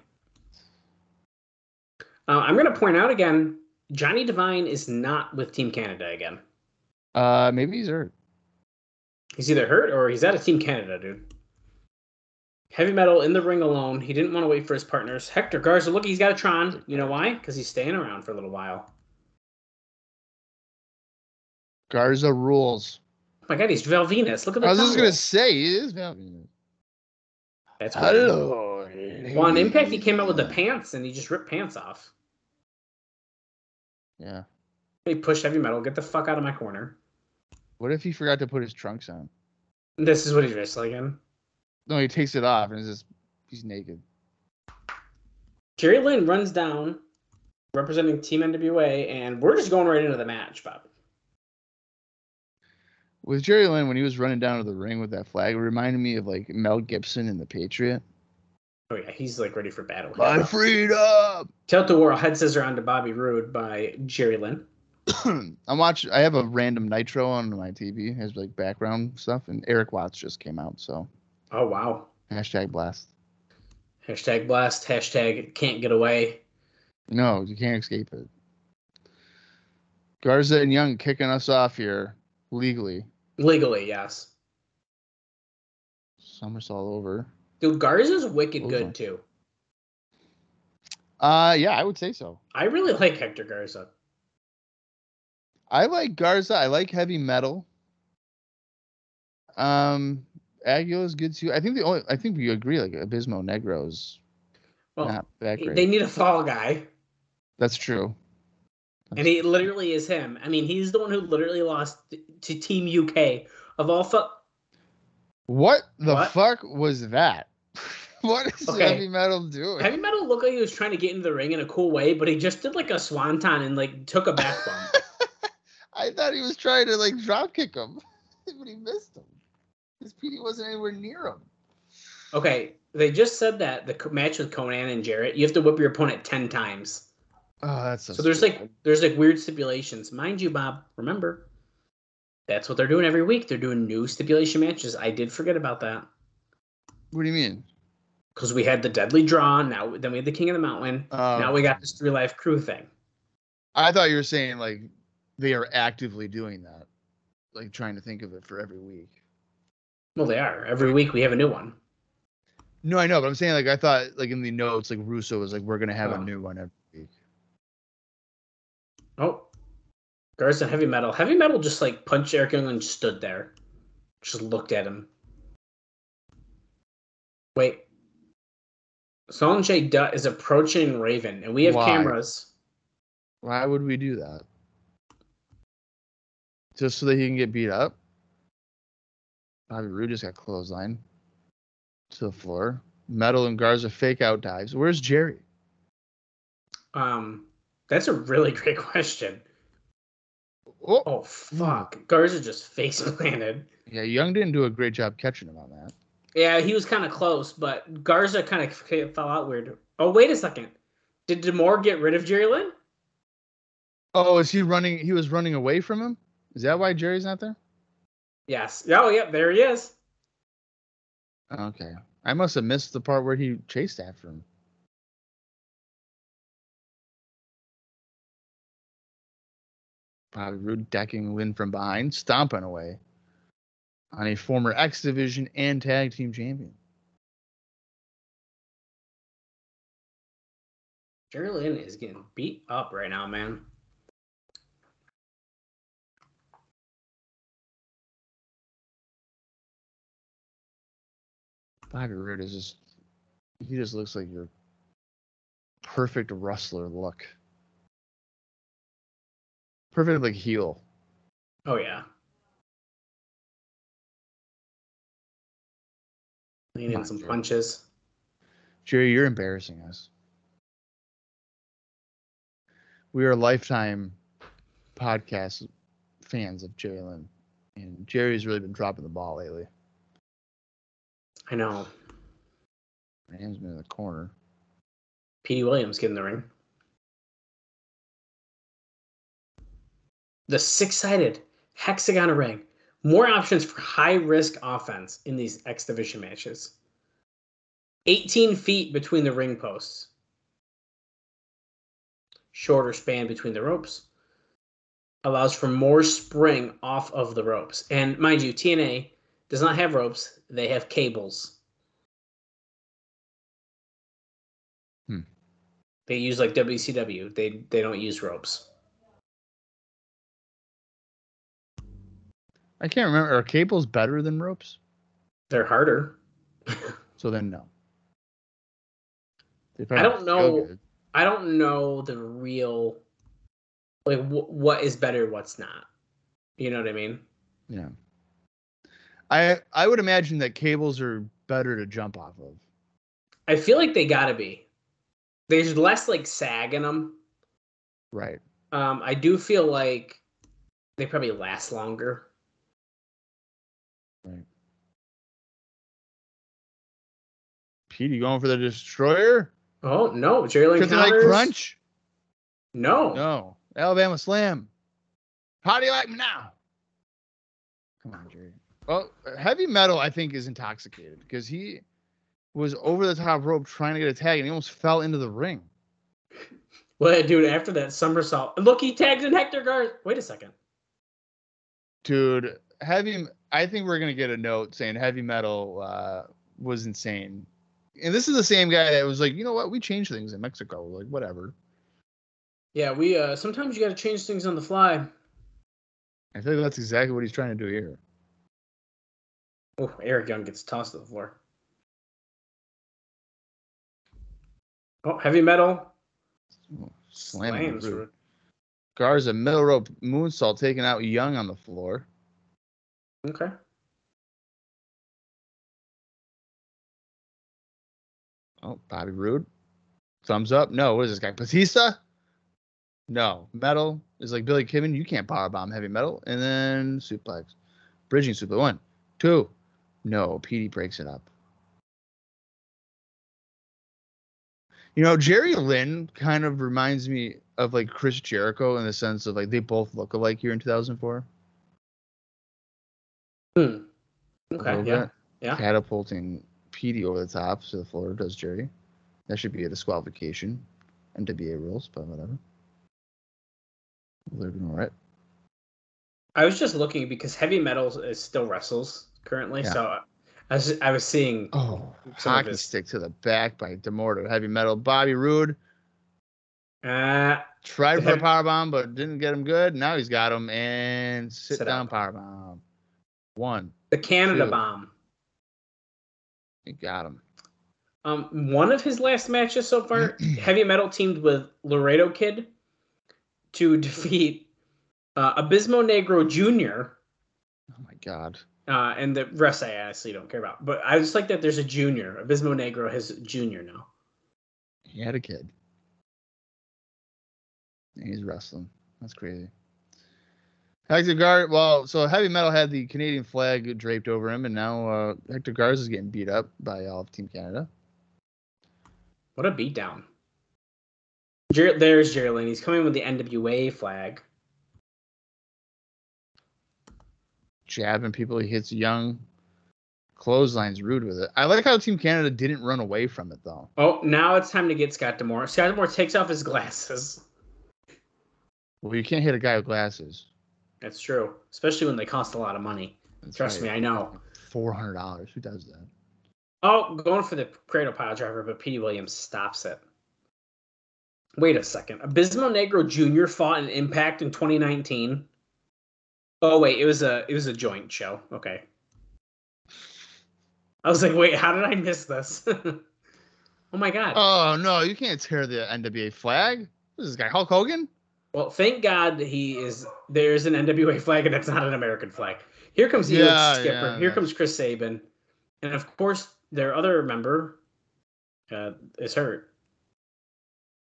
I'm going to point out again, Johnny Devine is not with Team Canada again. Maybe he's hurt. He's either hurt or he's out of Team Canada, dude. Heavy Metal in the ring alone. He didn't want to wait for his partners. Hector Garza, look, he's got a Tron. You know why? Because he's staying around for a little while. Garza rules. Oh my God, he's Val Venus. Look at that. I was just going to say, he is Val Venus. That's what hello. Well, on Impact, he came out with the pants, and he just ripped pants off. Yeah. He pushed Heavy Metal. Get the fuck out of my corner. What if he forgot to put his trunks on? This is what he's wrestling in. No, he takes it off, and it's just, he's naked. Jerry Lynn runs down, representing Team NWA, and we're just going right into the match, Bob. With Jerry Lynn, when he was running down to the ring with that flag, it reminded me of, like, Mel Gibson in The Patriot. Oh, yeah, he's, like, ready for battle. My freedom! Tilt the World Head Scissor onto Bobby Roode by Jerry Lynn. I have a random Nitro on my TV. It has, like, background stuff, and Eric Watts just came out, so. Oh, wow. Hashtag blast. Hashtag blast. Hashtag can't get away. No, you can't escape it. Garza and Young kicking us off here. Legally. Legally, yes. Somersault over. Dude, Garza's wicked good, too. Yeah, I would say so. I really like Hector Garza. I like Garza. I like Heavy Metal. Aguilar's good, too. I think we agree, like, Abismo Negro's not that great. They need a fall guy. That's true. And he literally is him. I mean, he's the one who literally lost to Team UK. Of all What the fuck was that? What is Heavy Metal doing? Heavy Metal looked like he was trying to get into the ring in a cool way, but he just did like a swanton and like took a back bump. I thought he was trying to like drop kick him, but he missed him. His PD wasn't anywhere near him. Okay, they just said that the match with Konnan and Jarrett, you have to whip your opponent 10 times. Oh, that's so there's like weird stipulations. Mind you, Bob, remember, that's what they're doing every week. They're doing new stipulation matches. I did forget about that. What do you mean? Because we had the Deadly Draw. Now, then we had the King of the Mountain. Now we got this 3 Live Crew thing. I thought you were saying, like, they are actively doing that. Like, trying to think of it for every week. Well, they are. Every week we have a new one. No, I know, but I'm saying, like, I thought, like, in the notes, like, Russo was like, we're going to have a new one every week. Oh, Garza and Heavy Metal. Heavy Metal just like punched Eric Young and stood there. Just looked at him. Wait. Sonjay Dutt is approaching Raven, and we have cameras. Why would we do that? Just so that he can get beat up? Bobby Roode just got clotheslined to the floor. Metal and Garza fake out dives. Where's Jerry? That's a really great question. Oh, fuck. Garza just face planted. Yeah, Young didn't do a great job catching him on that. Yeah, he was kind of close, but Garza kind of fell out weird. Oh, wait a second. Did DeMore get rid of Jerry Lynn? Oh, is he running? He was running away from him? Is that why Jerry's not there? Yes. Oh, yeah, there he is. Okay. I must have missed the part where he chased after him. Bobby Roode decking Lynn from behind, stomping away on a former X Division and Tag Team Champion. Jerry Lynn is getting beat up right now, man. Bobby Roode is just—he just looks like your perfect wrestler look. Perfect, like, heel. Oh, yeah. Lean in some punches. Jerry, you're embarrassing us. We are lifetime podcast fans of Jerry Lynn, and Jerry's really been dropping the ball lately. I know. Rams me in the corner. Petey Williams getting the ring. The six-sided hexagon ring. More options for high-risk offense in these X Division matches. 18 feet between the ring posts. Shorter span between the ropes. Allows for more spring off of the ropes. And mind you, TNA does not have ropes. They have cables. They use, like, WCW. They don't use ropes. I can't remember. Are cables better than ropes? They're harder. So then, no. I don't know. Good. I don't know the real, like, what is better, what's not. You know what I mean? Yeah. I would imagine that cables are better to jump off of. I feel like they gotta be. There's less, like, sag in them. Right. I do feel like they probably last longer. Right. Pete, you going for the destroyer? Oh, no. Jerry Lynn counters. Like crunch? No. No. Alabama slam. How do you like me now? Come on, Jerry. Well, Heavy Metal, I think, is intoxicated because he was over the top rope trying to get a tag and he almost fell into the ring. Well, dude, after that somersault. Look, he tags in Hector Garza. Wait a second. Dude, Heavy... I think we're gonna get a note saying Heavy Metal was insane, and this is the same guy that was like, you know what, we change things in Mexico, we're like whatever. Yeah, we sometimes you got to change things on the fly. I feel like that's exactly what he's trying to do here. Oh, Eric Young gets tossed to the floor. Oh, Heavy Metal slams. Garza middle rope moonsault taking out Young on the floor. Okay. Oh, Bobby Roode. Thumbs up. No, what is this guy? Batista? No. Metal is like Billy Kidman. You can't powerbomb Heavy Metal. And then suplex. Bridging suplex. 1, 2. No, Petey breaks it up. You know, Jerry Lynn kind of reminds me of, like, Chris Jericho in the sense of, like, they both look alike here in 2004. Okay, yeah. Yeah. Catapulting Petey over the top to the floor does Jerry. That should be a disqualification. NWA rules, but whatever. They're doing all right. I was just looking because Heavy Metal is still wrestles currently, yeah. So I was seeing. Oh, hockey stick to the back by DeMorto. Heavy Metal, Bobby Roode. Tried for a powerbomb, but didn't get him good. Now he's got him, and sit down powerbomb. 1. The Canada bomb. He got him. One of his last matches so far, Heavy Metal teamed with Laredo Kid to defeat Abismo Negro Jr. Oh, my God. And the rest I honestly don't care about. But I just like that there's a junior. Abismo Negro has a junior now. He had a kid. He's wrestling. That's crazy. Hector Garza, well, so Heavy Metal had the Canadian flag draped over him, and now Hector Garza is getting beat up by all of Team Canada. What a beatdown. There's Jerry Lynn. He's coming with the NWA flag. jabbing people. He hits Young. Clothesline's rude with it. I like how Team Canada didn't run away from it, though. Oh, now it's time to get Scott D'Amore. Scott D'Amore takes off his glasses. Well, you can't hit a guy with glasses. That's true. Especially when they cost a lot of money. That's Trust me, I know. $400. Who does that? Oh, going for the cradle pile driver, but Petey Williams stops it. Wait a second. Abismo Negro Jr. fought in Impact in 2019. Oh wait, it was a joint show. Okay. I was like, wait, how did I miss this? Oh my god. Oh no, you can't tear the NWA flag. What is this guy, Hulk Hogan? Well, thank God there's an NWA flag and it's not an American flag. Here comes Skipper. Yeah, here comes Chris Sabin. And of course, their other member is hurt.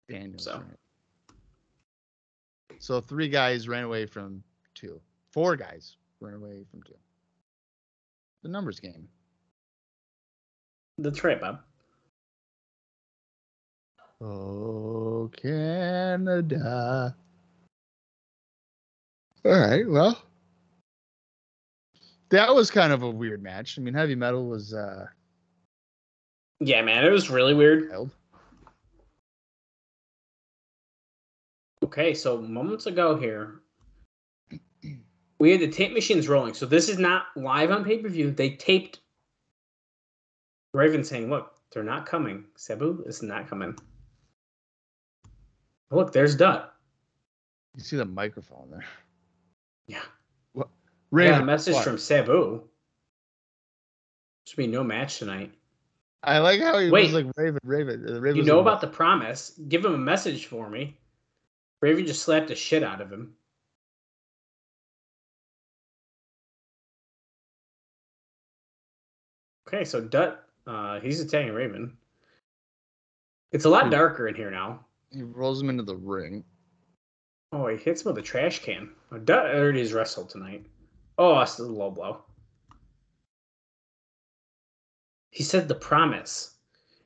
Daniels. So three guys ran away from two. Four guys ran away from two. The numbers game. That's right, Bob. Oh, Canada. All right, well. That was kind of a weird match. I mean, Heavy Metal was... Yeah, man, it was really weird. Wild. Okay, so moments ago here, we had the tape machines rolling. So this is not live on pay-per-view. They taped Raven saying, look, they're not coming. Sabu is not coming. Look, there's Dutt. You see the microphone there. Yeah. What? Raven, yeah, a message from Sabu. Should be no match tonight. I like how he was like, Raven. You know about the promise. Give him a message for me. Raven just slapped the shit out of him. Okay, so Dutt, he's attacking Raven. It's a lot darker in here now. He rolls him into the ring. Oh, he hits him with a trash can. Dutt already has wrestled tonight. Oh, that's a low blow. He said the promise.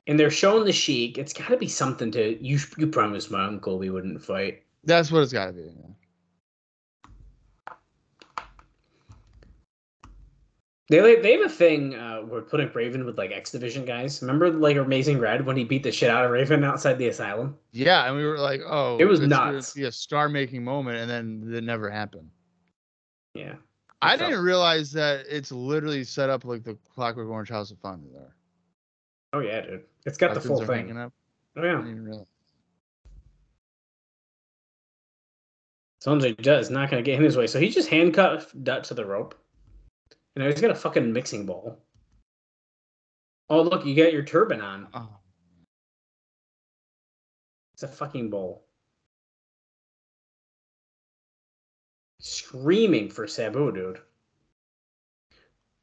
And they're showing the Sheik. It's got to be something to... You promised my uncle we wouldn't fight. That's what it's got to be. They have a thing where putting Raven with, like, X Division guys. Remember, like, Amazing Red when he beat the shit out of Raven outside the asylum? Yeah, and we were like, oh... It was nuts. It's a star-making moment, and then it never happened. Yeah. I didn't realize that it's literally set up like the Clockwork Orange House of Fun there. Oh, yeah, dude. It's got the full thing. Up. Oh, yeah. I didn't even realize. Sonjay Dutt is not going to get in his way. So he just handcuffed Dutt to the rope. And now he's got a fucking mixing bowl. Oh, look, you got your turban on. Oh. It's a fucking bowl. Screaming for Sabu, dude.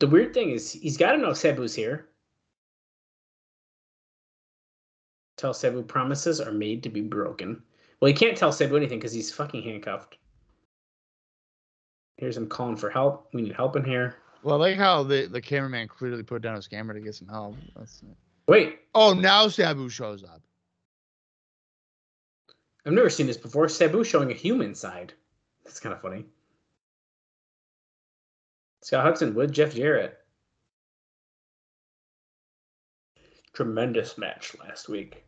The weird thing is, he's got to know Sabu's here. Tell Sabu promises are made to be broken. Well, he can't tell Sabu anything because he's fucking handcuffed. Here's him calling for help. We need help in here. Well, I like how the cameraman clearly put down his camera to get some help. Wait. Oh, now Sabu shows up. I've never seen this before. Sabu showing a human side. That's kind of funny. Scott Hudson with Jeff Jarrett. Tremendous match last week.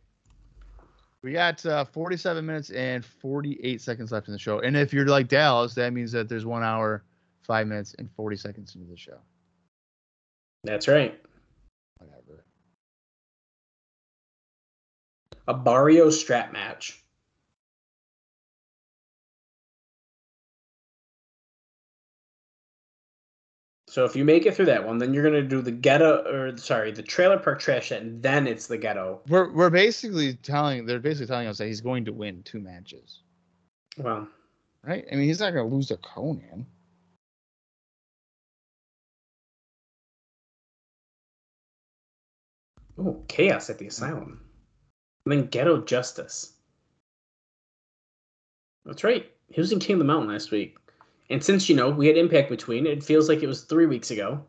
We got 47 minutes and 48 seconds left in the show. And if you're like Dallas, that means that there's 1 hour, 5 minutes, and 40 seconds into the show. That's right. Whatever. A Barrio strap match. So if you make it through that one, then you're gonna do the the trailer park trash, and then it's the ghetto. We're basically telling us that he's going to win two matches. Well, right? I mean, he's not gonna lose to Konnan. Oh, chaos at the asylum. And then ghetto justice. That's right. He was in King of the Mountain last week. And since, you know, we had Impact between, it feels like it was 3 weeks ago.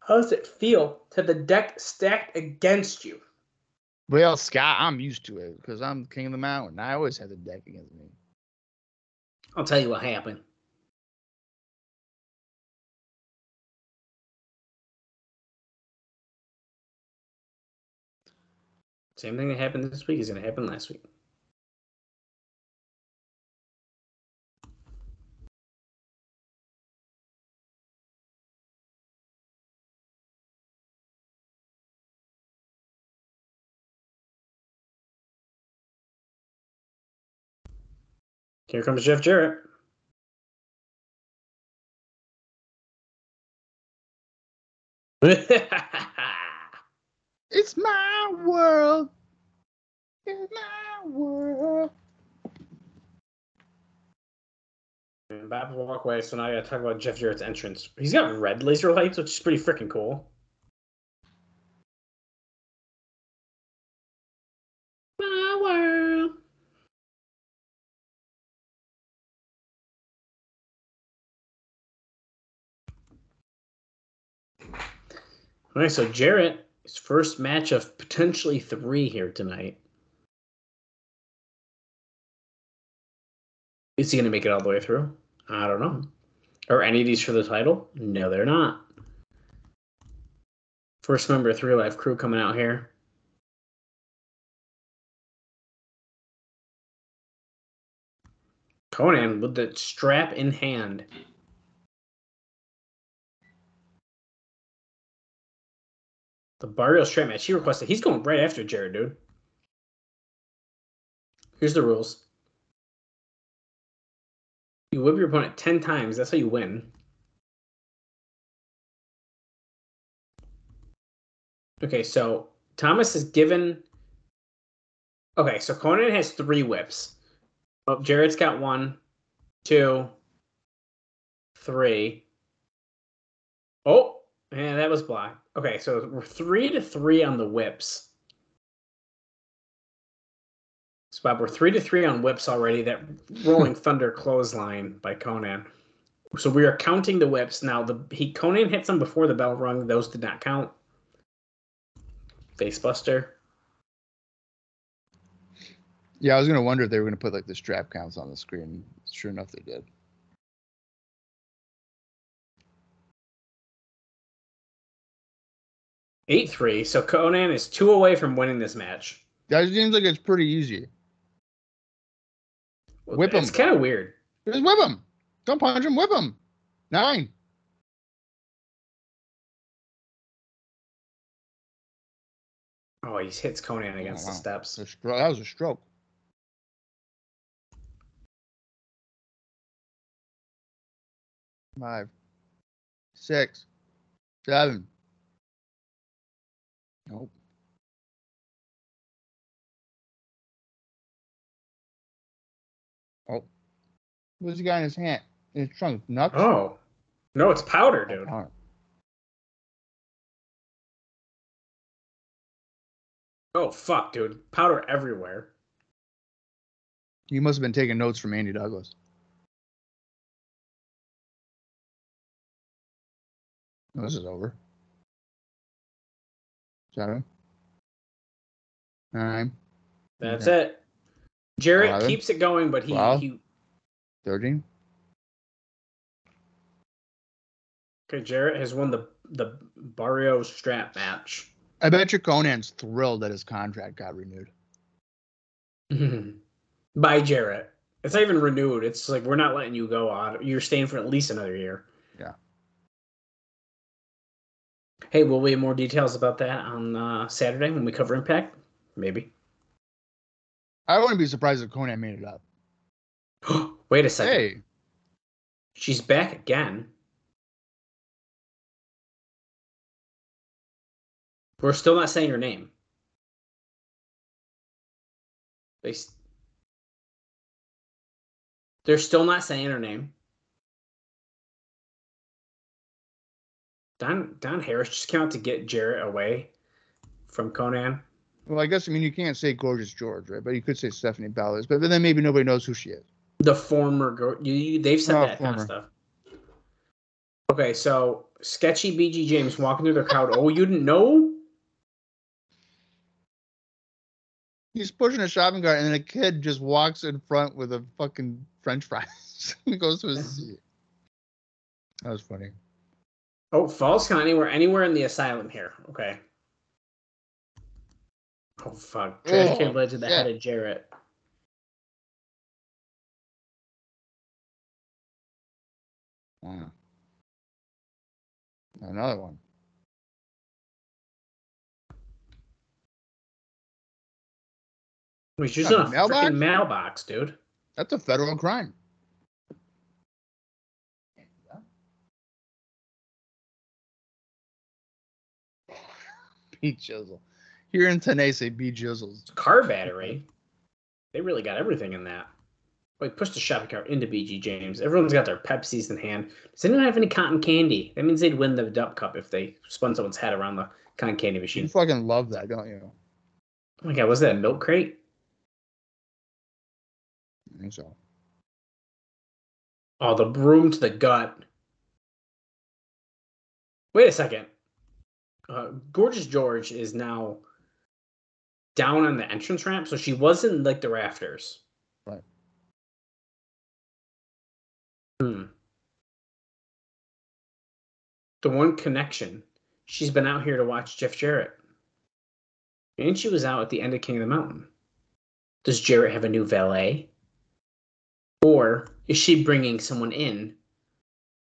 How does it feel to the deck stacked against you? Well, Scott, I'm used to it because I'm King of the Mountain. I always have the deck against me. I'll tell you what happened. Same thing that happened this week is going to happen last week. Here comes Jeff Jarrett. It's my world. It's my world. And Bob walk away, so now I gotta talk about Jeff Jarrett's entrance. He's got red laser lights, which is pretty freaking cool. My world. All right, so Jarrett, his first match of potentially three here tonight. Is he going to make it all the way through? I don't know. Are any of these for the title? No, they're not. First member of Three Live Crew coming out here. Konnan with the strap in hand. The Barrio strap match he requested. He's going right after Jared, dude. Here's the rules. You whip your opponent 10 times. That's how you win. Okay, so Thomas is given... Okay, so Konnan has 3 whips. Oh, Jarrett's got 1, 2, 3. Oh, and that was blocked. Okay, so we're 3-3 on the whips. So, Bob, we're 3-3 on whips already. That Rolling Thunder clothesline by Konnan. So we are counting the whips. Now, Konnan hit some before the bell rung. Those did not count. Facebuster. Yeah, I was going to wonder if they were going to put, like, the strap counts on the screen. Sure enough, they did. Eight-3. So Konnan is 2 away from winning this match. That seems like it's pretty easy. Whip him. It's kind of weird. Just whip him. Don't punch him. Whip him. 9. Oh, he hits Konnan against the steps. That was a stroke. Five. 6. 7. Nope. Oh. What's he got in his hand? In his trunk? Nuts? Oh. No, it's powder, dude. Powder. Oh, fuck, dude. Powder everywhere. You must have been taking notes from Andy Douglas. No, this is over. 7. 9. That's it. Jarrett 11, keeps it going, but 13. Okay, Jarrett has won the Barrio strap match. I bet you Conan's thrilled that his contract got renewed. By Jarrett. It's not even renewed. It's like, we're not letting you go on. You're staying for at least another year. Yeah. Hey, will we have more details about that on Saturday when we cover Impact? Maybe. I wouldn't be surprised if Konnan made it up. Wait a second. Hey. She's back again. We're still not saying her name. They're still not saying her name. Don Harris just came out to get Jarrett away from Konnan. Well, I guess, I mean, you can't say Gorgeous George, right? But you could say Stephanie Ballas. But then maybe nobody knows who she is. The former. They've said that former kind of stuff. Okay, so sketchy BG James walking through the crowd. Oh, you didn't know? He's pushing a shopping cart, and then a kid just walks in front with a fucking French fries. He goes to his seat. That was funny. Oh, false count anywhere in the asylum here. Okay. Oh, fuck. Trash can led to the head of Jarrett. Wow. Another one. He's using a freaking mailbox, dude. That's a federal crime. Pete Jizzle. Here in Tennessee, B Jizzles. Car battery. They really got everything in that. Like, push the shopping cart into BG James. Everyone's got their Pepsis in hand. Does anyone have any cotton candy? That means they'd win the Duck Cup if they spun someone's head around the cotton candy machine. You fucking love that, don't you? Oh my god, was that a milk crate? I think so. Oh, the broom to the gut. Wait a second. Gorgeous George is now down on the entrance ramp, so she wasn't like the rafters. Right. The one connection. She's been out here to watch Jeff Jarrett. And she was out at the end of King of the Mountain. Does Jarrett have a new valet? Or is she bringing someone in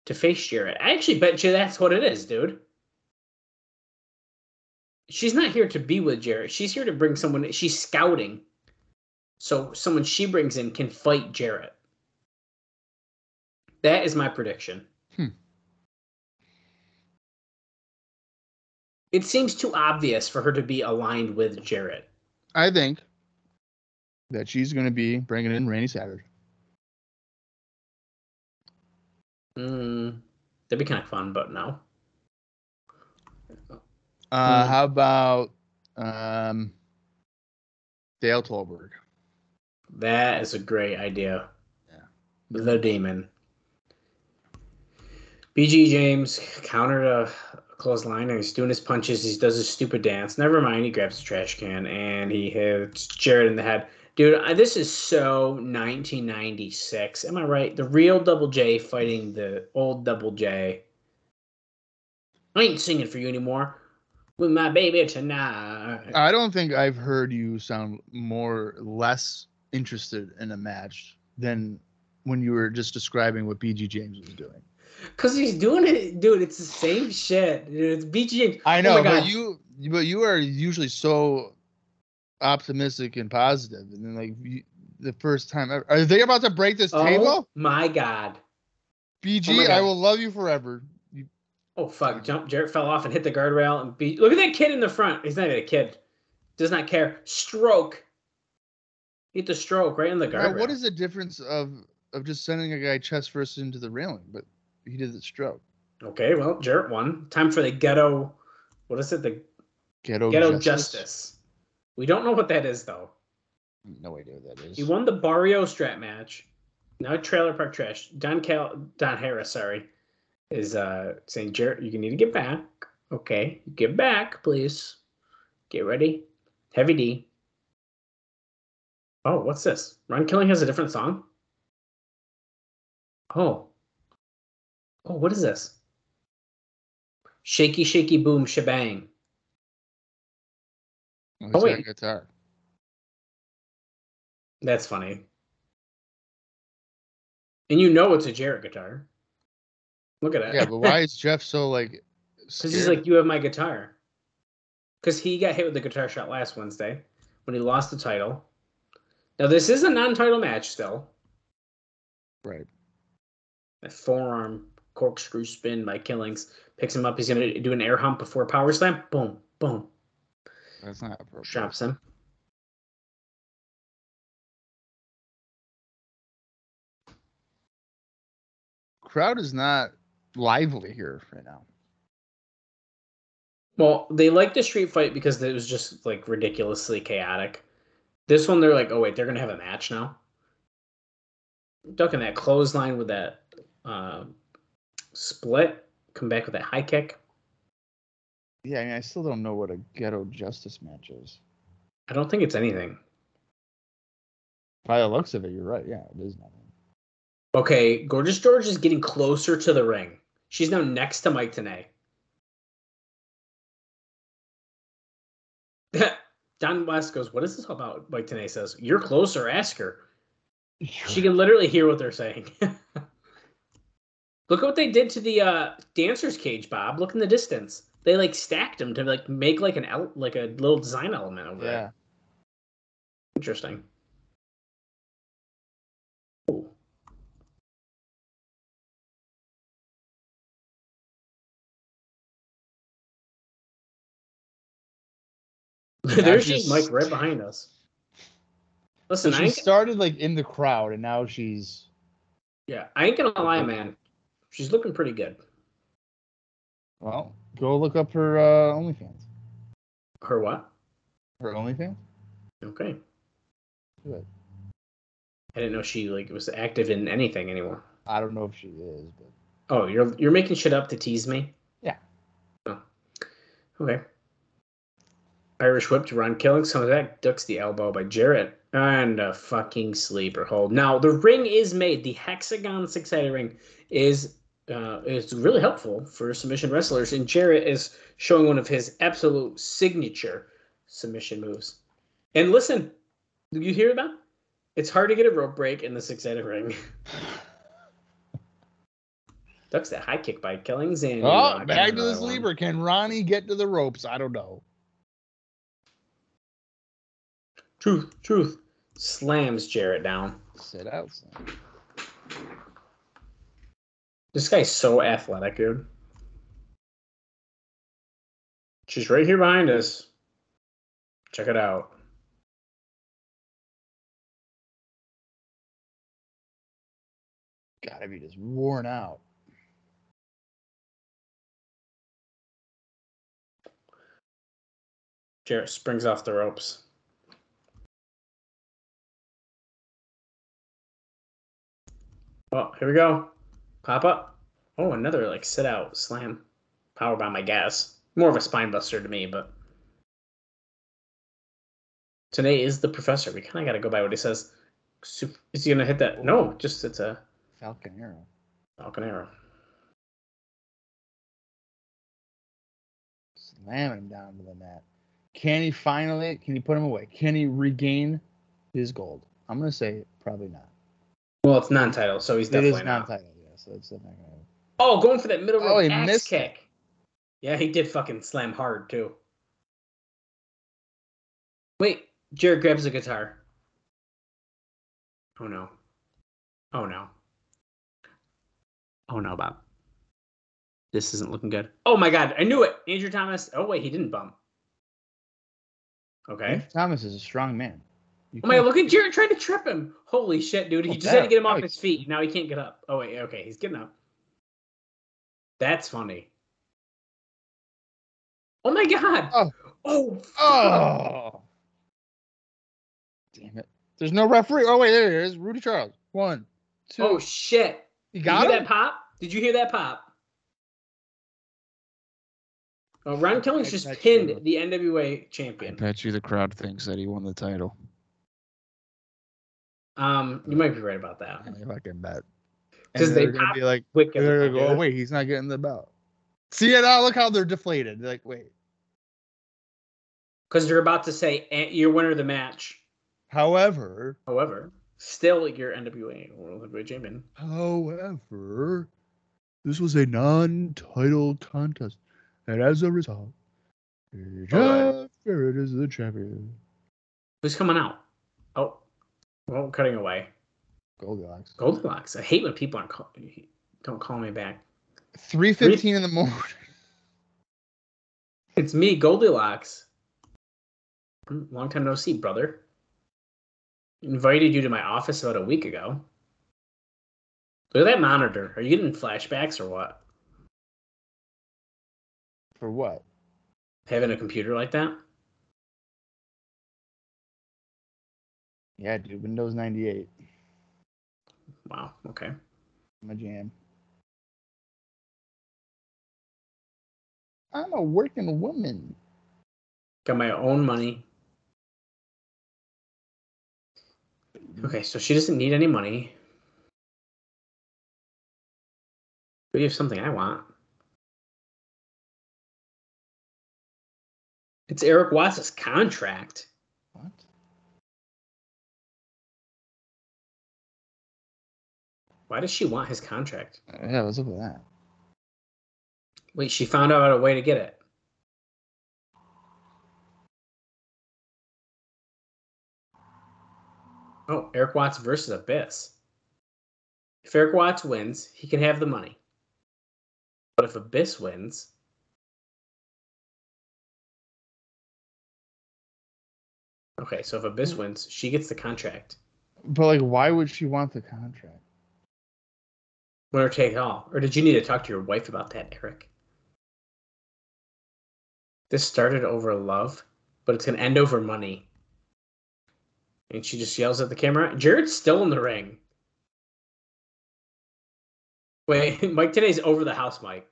to face Jarrett? I actually bet you that's what it is, dude. She's not here to be with Jarrett. She's here to bring someone. She's scouting. So someone she brings in can fight Jarrett. That is my prediction. It seems too obvious for her to be aligned with Jarrett. I think that she's going to be bringing in Randy Savage. That'd be kind of fun, but no. How about Dale Tolberg? That is a great idea. Yeah. The Demon. BG James countered a clothesline, and he's doing his punches. He does his stupid dance. Never mind. He grabs the trash can, and he hits Jarrett in the head. Dude, this is so 1996. Am I right? The real Double J fighting the old Double J. I ain't singing for you anymore. With my baby tonight. I don't think I've heard you sound less interested in a match than when you were just describing what BG James was doing. Because he's doing it, dude. It's the same shit. It's BG James. I know, but you are usually so optimistic and positive, and then like the first time ever. Are they about to break this table? My god, BG, I will love you forever. Oh fuck! Jump! Jarrett fell off and hit the guardrail, and look at that kid in the front. He's not even a kid. Does not care. Stroke. Hit the stroke right in the guardrail. Right, what is the difference of just sending a guy chest first into the railing? But he did the stroke. Okay, well, Jarrett won. Time for the ghetto. What is it? The ghetto justice. We don't know what that is, though. No idea what that is. He won the Barrio Strap match. Now Trailer Park Trash. Don Harris, sorry, is saying, Jarrett, you need to get back. Okay, get back, please. Get ready. Heavy D. Oh, what's this? Ron Killing has a different song? Oh, what is this? Shaky, shaky, boom, shebang. Oh, wait. Guitar. That's funny. And you know it's a Jarrett guitar. Look at that. Yeah, but why is Jeff so, like, scared? Because he's like, you have my guitar. Because he got hit with the guitar shot last Wednesday when he lost the title. Now, this is a non-title match still. Right. That forearm corkscrew spin by Killings. Picks him up. He's going to do an air hump before power slam. Boom, boom. That's not appropriate. Drops him. Crowd is not lively here right now. Well, they like the street fight because it was just like ridiculously chaotic. This one, they're like, oh wait, they're gonna have a match now. Ducking that clothesline with that split, come back with that high kick. Yeah, I mean, I still don't know what a ghetto justice match is. I don't think it's anything. By the looks of it, you're right. Yeah, it is nothing. Okay, Gorgeous George is getting closer to the ring. She's now next to Mike Tenay. Don West goes, "What is this about?" Mike Tenay says, "You're closer, ask her." She can literally hear what they're saying. Look at what they did to the dancer's cage, Bob. Look in the distance. They like stacked them to like make like an like a little design element over there. Yeah. Interesting. Ooh. There's just Mike right behind us. Listen, so she started like in the crowd, and now she's. Yeah, I ain't gonna lie, man. She's looking pretty good. Well, go look up her OnlyFans. Her what? Her OnlyFans. Okay. Good. I didn't know she like was active in anything anymore. I don't know if she is, but. Oh, you're making shit up to tease me? Yeah. Oh. Okay. Irish whip to Ron Killings. Some of that ducks the elbow by Jarrett. And a fucking sleeper hold. Now, the ring is made. The hexagon six-sided ring is really helpful for submission wrestlers. And Jarrett is showing one of his absolute signature submission moves. And listen, did you hear that? It's hard to get a rope break in the six-sided ring. Ducks that high kick by Killings. And, oh, back to the sleeper. One. Can Ronnie get to the ropes? I don't know. Truth. Slams Jarrett down. Sit out. Son. This guy's so athletic, dude. She's right here behind us. Check it out. Gotta be just worn out. Jarrett springs off the ropes. Oh, here we go. Pop up. Oh, another like sit out slam. Powerbomb, I guess. More of a spine buster to me, but. Today is the professor. We kind of got to go by what he says. Is he going to hit that? No, just it's a. Falcon arrow. Falcon arrow. Slam him down to the mat. Can he finally. Can he put him away? Can he regain his gold? I'm going to say probably not. Well, it's non-title, so he's definitely non-title, yeah. So it's definitely. Oh, going for that middle rope axe kick. It. Yeah, he did fucking slam hard too. Wait, Jarrett grabs the guitar. Oh no! Oh no! Oh no, Bob. This isn't looking good. Oh my God! I knew it. Andrew Thomas. Oh wait, he didn't bump. Okay. Andrew Thomas is a strong man. Oh my, look at Jarrett trying to trip him. Holy shit, dude. He just had to get him off his feet. Now he can't get up. Oh, wait. Okay, he's getting up. That's funny. Oh, my God. Oh. Damn it. There's no referee. Oh, wait. There it is. Rudy Charles. 1, 2. Oh, shit. You got him? That pop? Did you hear that pop? Oh, Ron Killings just pinned the NWA champion. I bet you the crowd thinks that he won the title. You might be right about that. I fucking bet. Because they're gonna be like, they're gonna go, oh wait, he's not getting the belt. See now, look how they're deflated. They're like, wait, because they're about to say you're winner of the match. However, still your NWA World Heavyweight Champion. However, this was a non-title contest, and as a result, Jeff Jarrett is the champion. Who's coming out? Oh. Well, cutting away. Goldilocks. I hate when people don't call me back. 3:15 in the morning. It's me, Goldilocks. Long time no see, brother. Invited you to my office about a week ago. Look at that monitor. Are you getting flashbacks or what? For what? Having a computer like that? Yeah, dude, Windows 98. Wow, okay. My jam. I'm a working woman. Got my own money. Okay, so she doesn't need any money. But you have something I want. It's Eric Watts' contract. What? Why does she want his contract? Yeah, what's up with that? Wait, she found out a way to get it. Oh, Eric Watts versus Abyss. If Eric Watts wins, he can have the money. But if Abyss wins... Okay, so if Abyss wins, she gets the contract. But, like, why would she want the contract? Winner take all. Or did you need to talk to your wife about that, Eric? This started over love, but it's going to end over money. And she just yells at the camera. Jared's still in the ring. Wait, Mike today's over the house, Mike.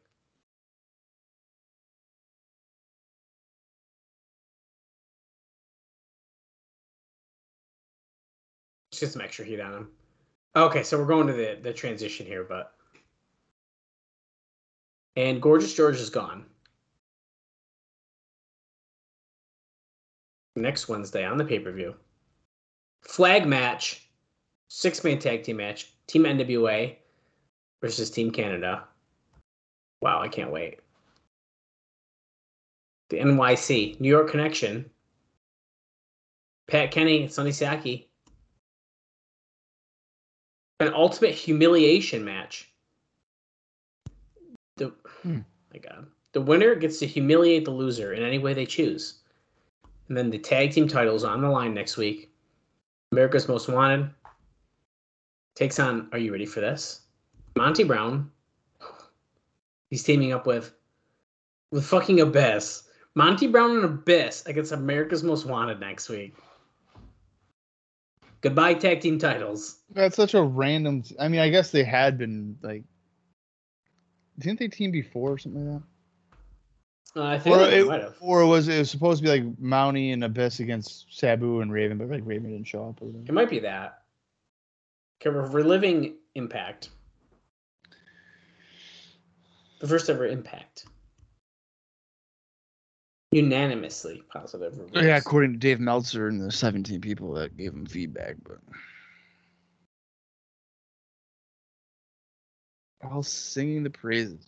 Let's get some extra heat on him. Okay, so we're going to the transition here, but... And Gorgeous George is gone. Next Wednesday on the pay-per-view. Flag match, 6-man tag team match, Team NWA versus Team Canada. Wow, I can't wait. The NYC, New York Connection. Pat Kenny and Sonny Siaki. An ultimate humiliation match. My God. The winner gets to humiliate the loser in any way they choose. And then the tag team titles on the line next week. America's Most Wanted takes on, are you ready for this? Monty Brown. He's teaming up with fucking Abyss. Monty Brown and Abyss against America's Most Wanted next week. Goodbye, tag team titles. That's such a random... I mean, I guess they had been, like... Didn't they team before or something like that? I think they might have. Or it was supposed to be, like, Mountie and Abyss against Sabu and Raven, but, like, Raven didn't show up. Or it might be that. Okay, we're reliving Impact. The first ever Impact. Unanimously positive reviews. Yeah, according to Dave Meltzer and the 17 people that gave him feedback, but all singing the praises.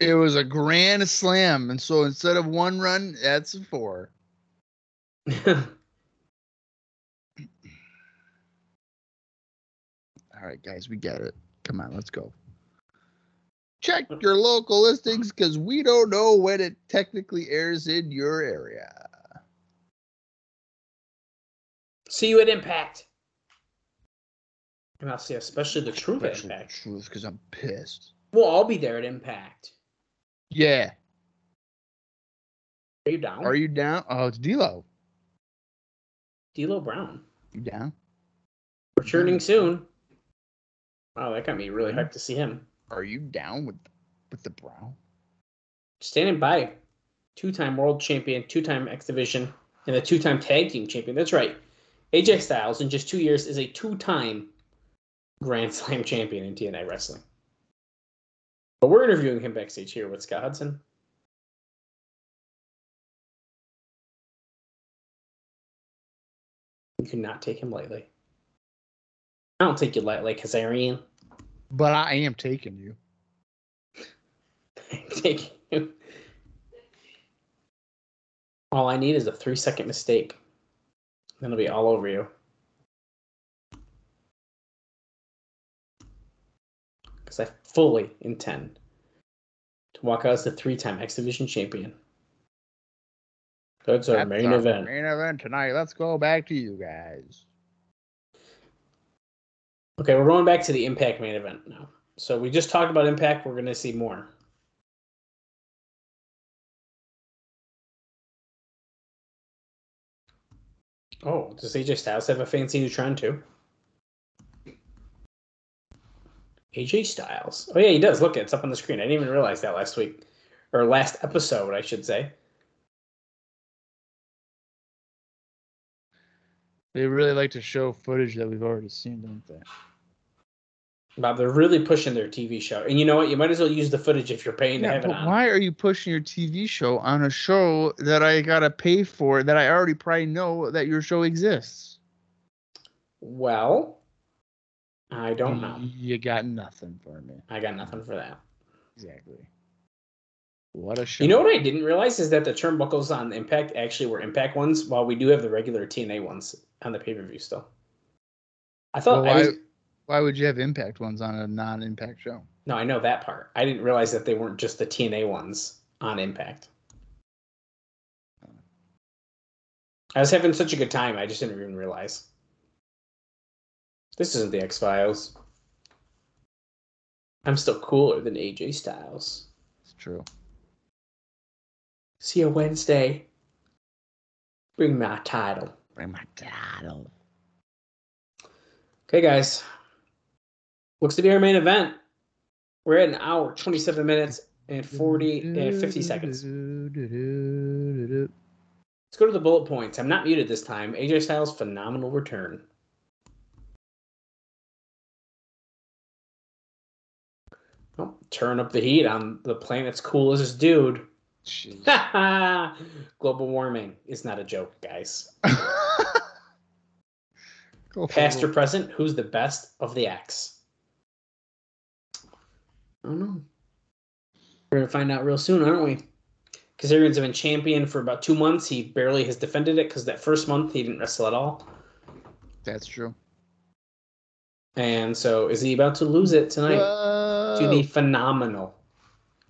It was a grand slam, and so instead of one run, that's a four. All right, guys, we get it. Come on, let's go. Check your local listings because we don't know when it technically airs in your area. See you at Impact. And I'll see especially the Truth at Impact. Truth, because I'm pissed. We'll all be there at Impact. Yeah. Are you down? Are you down? Oh, it's D-Lo. D-Lo Brown. You down? Returning soon. Wow, that got me really hyped to see him. Are you down with the Brown? Standing by. 2-time world champion, 2-time X Division, and a 2-time tag team champion. That's right. AJ Styles, in just 2 years, is a 2-time Grand Slam champion in TNA wrestling. But we're interviewing him backstage here with Scott Hudson. You cannot take him lightly. I don't take you lightly, Kazarian. But I am taking you. I'm taking you. All I need is a 3-second mistake. Then it'll be all over you. Because I fully intend to walk out as the 3-time X Division champion. That's our main event. Main event tonight. Let's go back to you guys. Okay, we're going back to the Impact main event now. So we just talked about Impact. We're going to see more. Oh, does AJ Styles have a fancy new trend too? AJ Styles. Oh, yeah, he does. Look, it's up on the screen. I didn't even realize that last week. Or last episode, I should say. They really like to show footage that we've already seen, don't they? Bob, they're really pushing their TV show. And you know what? You might as well use the footage if you're paying to have it on. Why are you pushing your TV show on a show that I got to pay for, that I already probably know that your show exists? Well, I don't know. You got nothing for me. I got nothing for that. Exactly. What a show. You know what I didn't realize is that the turnbuckles on Impact actually were Impact ones, while we do have the regular TNA ones on the pay-per-view still. I thought... Well, why would you have Impact ones on a non-Impact show? No, I know that part. I didn't realize that they weren't just the TNA ones on Impact. I was having such a good time, I just didn't even realize. This isn't the X-Files. I'm still cooler than AJ Styles. It's true. See you Wednesday. Bring my title. Bring my title. Okay, guys. Looks to be our main event. We're at an hour, 27 minutes, and 50 seconds. Let's go to the bullet points. I'm not muted this time. AJ Styles' phenomenal return. Oh, turn up the heat on the planet's coolest dude. Global warming is not a joke, guys. Past or present, who's the best of the X? I don't know. We're going to find out real soon, aren't we? Kazarian's been champion for about 2 months. He barely has defended it because that first month he didn't wrestle at all. That's true. And so is he about to lose it tonight? Whoa. To the phenomenal.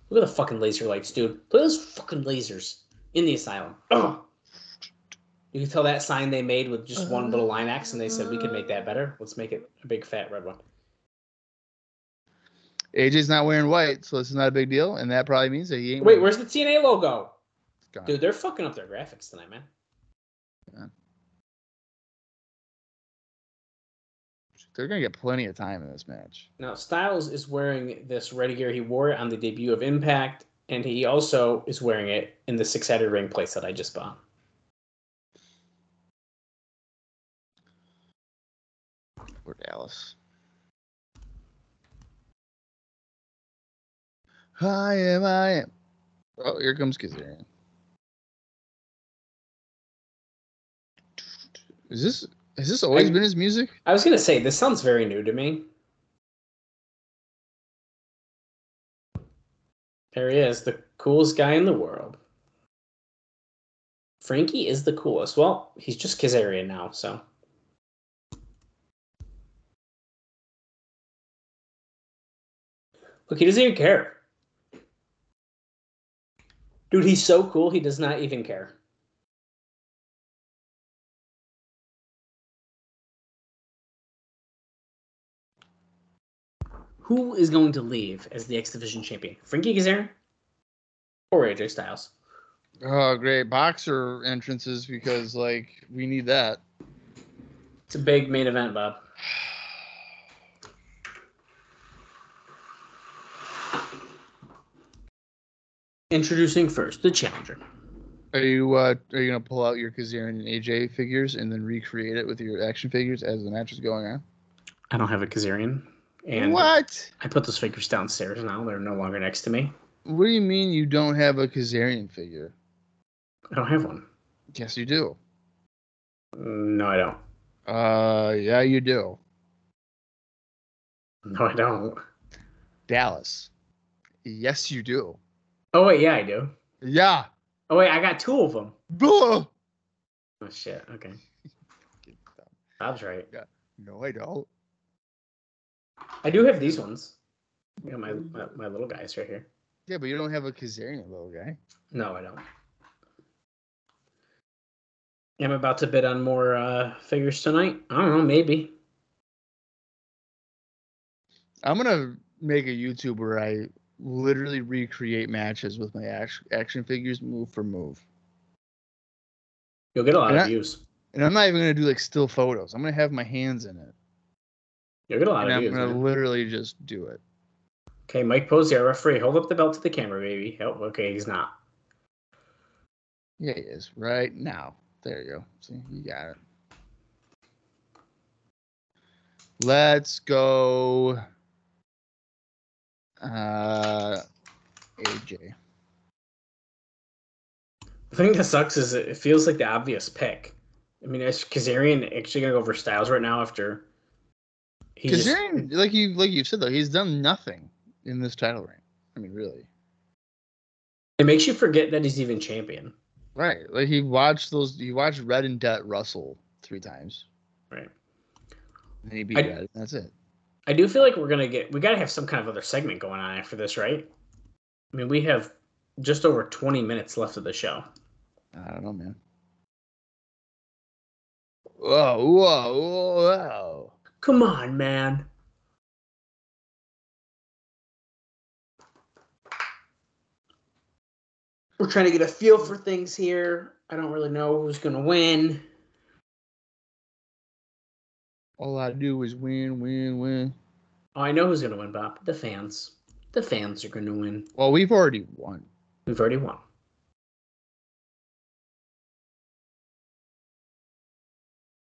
Look at the fucking laser lights, dude. Look at those fucking lasers in the asylum. Ugh. You can tell that sign they made with just one little line X, and they said, we can make that better. Let's make it a big, fat red one. AJ's not wearing white, so this is not a big deal, and that probably means that he ain't... Wait, where's the TNA logo? Gone. Dude, they're fucking up their graphics tonight, man. Yeah. They're going to get plenty of time in this match. Now, Styles is wearing this ready gear. He wore it on the debut of Impact, and he also is wearing it in the six-sided ring place that I just bought. Or Dallas. I am. Oh, here comes Kazarian. Has this always been his music? I was gonna say this sounds very new to me. There he is, the coolest guy in the world. Frankie is the coolest. Well, he's just Kazarian now, so. Look, he doesn't even care. Dude, he's so cool, he does not even care. Who is going to leave as the X Division champion? Frankie Kazarian or AJ Styles? Oh, great. Boxer entrances because, like, we need that. It's a big main event, Bob. Introducing first the challenger. Are you gonna pull out your Kazarian and AJ figures and then recreate it with your action figures as the match is going on? I don't have a Kazarian. And what? I put those figures downstairs now. They're no longer next to me. What do you mean you don't have a Kazarian figure? I don't have one. Yes, you do. No, I don't. Yeah, you do. No, I don't. Dallas. Yes, you do. Oh, wait, yeah, I do. Yeah. Oh, wait, I got two of them. Blah. Oh, shit, okay. Bob's right. Yeah. No, I don't. I do have these ones. Yeah, my little guys right here. Yeah, but you don't have a Kazarian little guy. No, I don't. I'm about to bid on more figures tonight. I don't know, maybe. I'm going to make a YouTube where I... literally recreate matches with my action figures move for move. You'll get a lot of views. And I'm not even going to do like still photos. I'm going to have my hands in it. You'll get a lot of views. And I'm going to literally just do it. Okay, Mike Posey, our referee. Hold up the belt to the camera, baby. Oh, okay, he's not. Yeah, he is. Right now. There you go. See, you got it. Let's go AJ. The thing that sucks is it feels like the obvious pick. I mean, is Kazarian actually going to go for Styles right now after he Kazarian, just... like you said, though, he's done nothing in this title reign. I mean, really. It makes you forget that he's even champion. Right. Like, he watched Red and Dutt wrestle 3 times. Right. And he beat Red. That's it. I do feel like we got to have some kind of other segment going on after this, right? I mean, we have just over 20 minutes left of the show. I don't know, man. Whoa. Come on, man. We're trying to get a feel for things here. I don't really know who's going to win. All I do is win. Oh, I know who's going to win, Bob. The fans. The fans are going to win. Well, we've already won.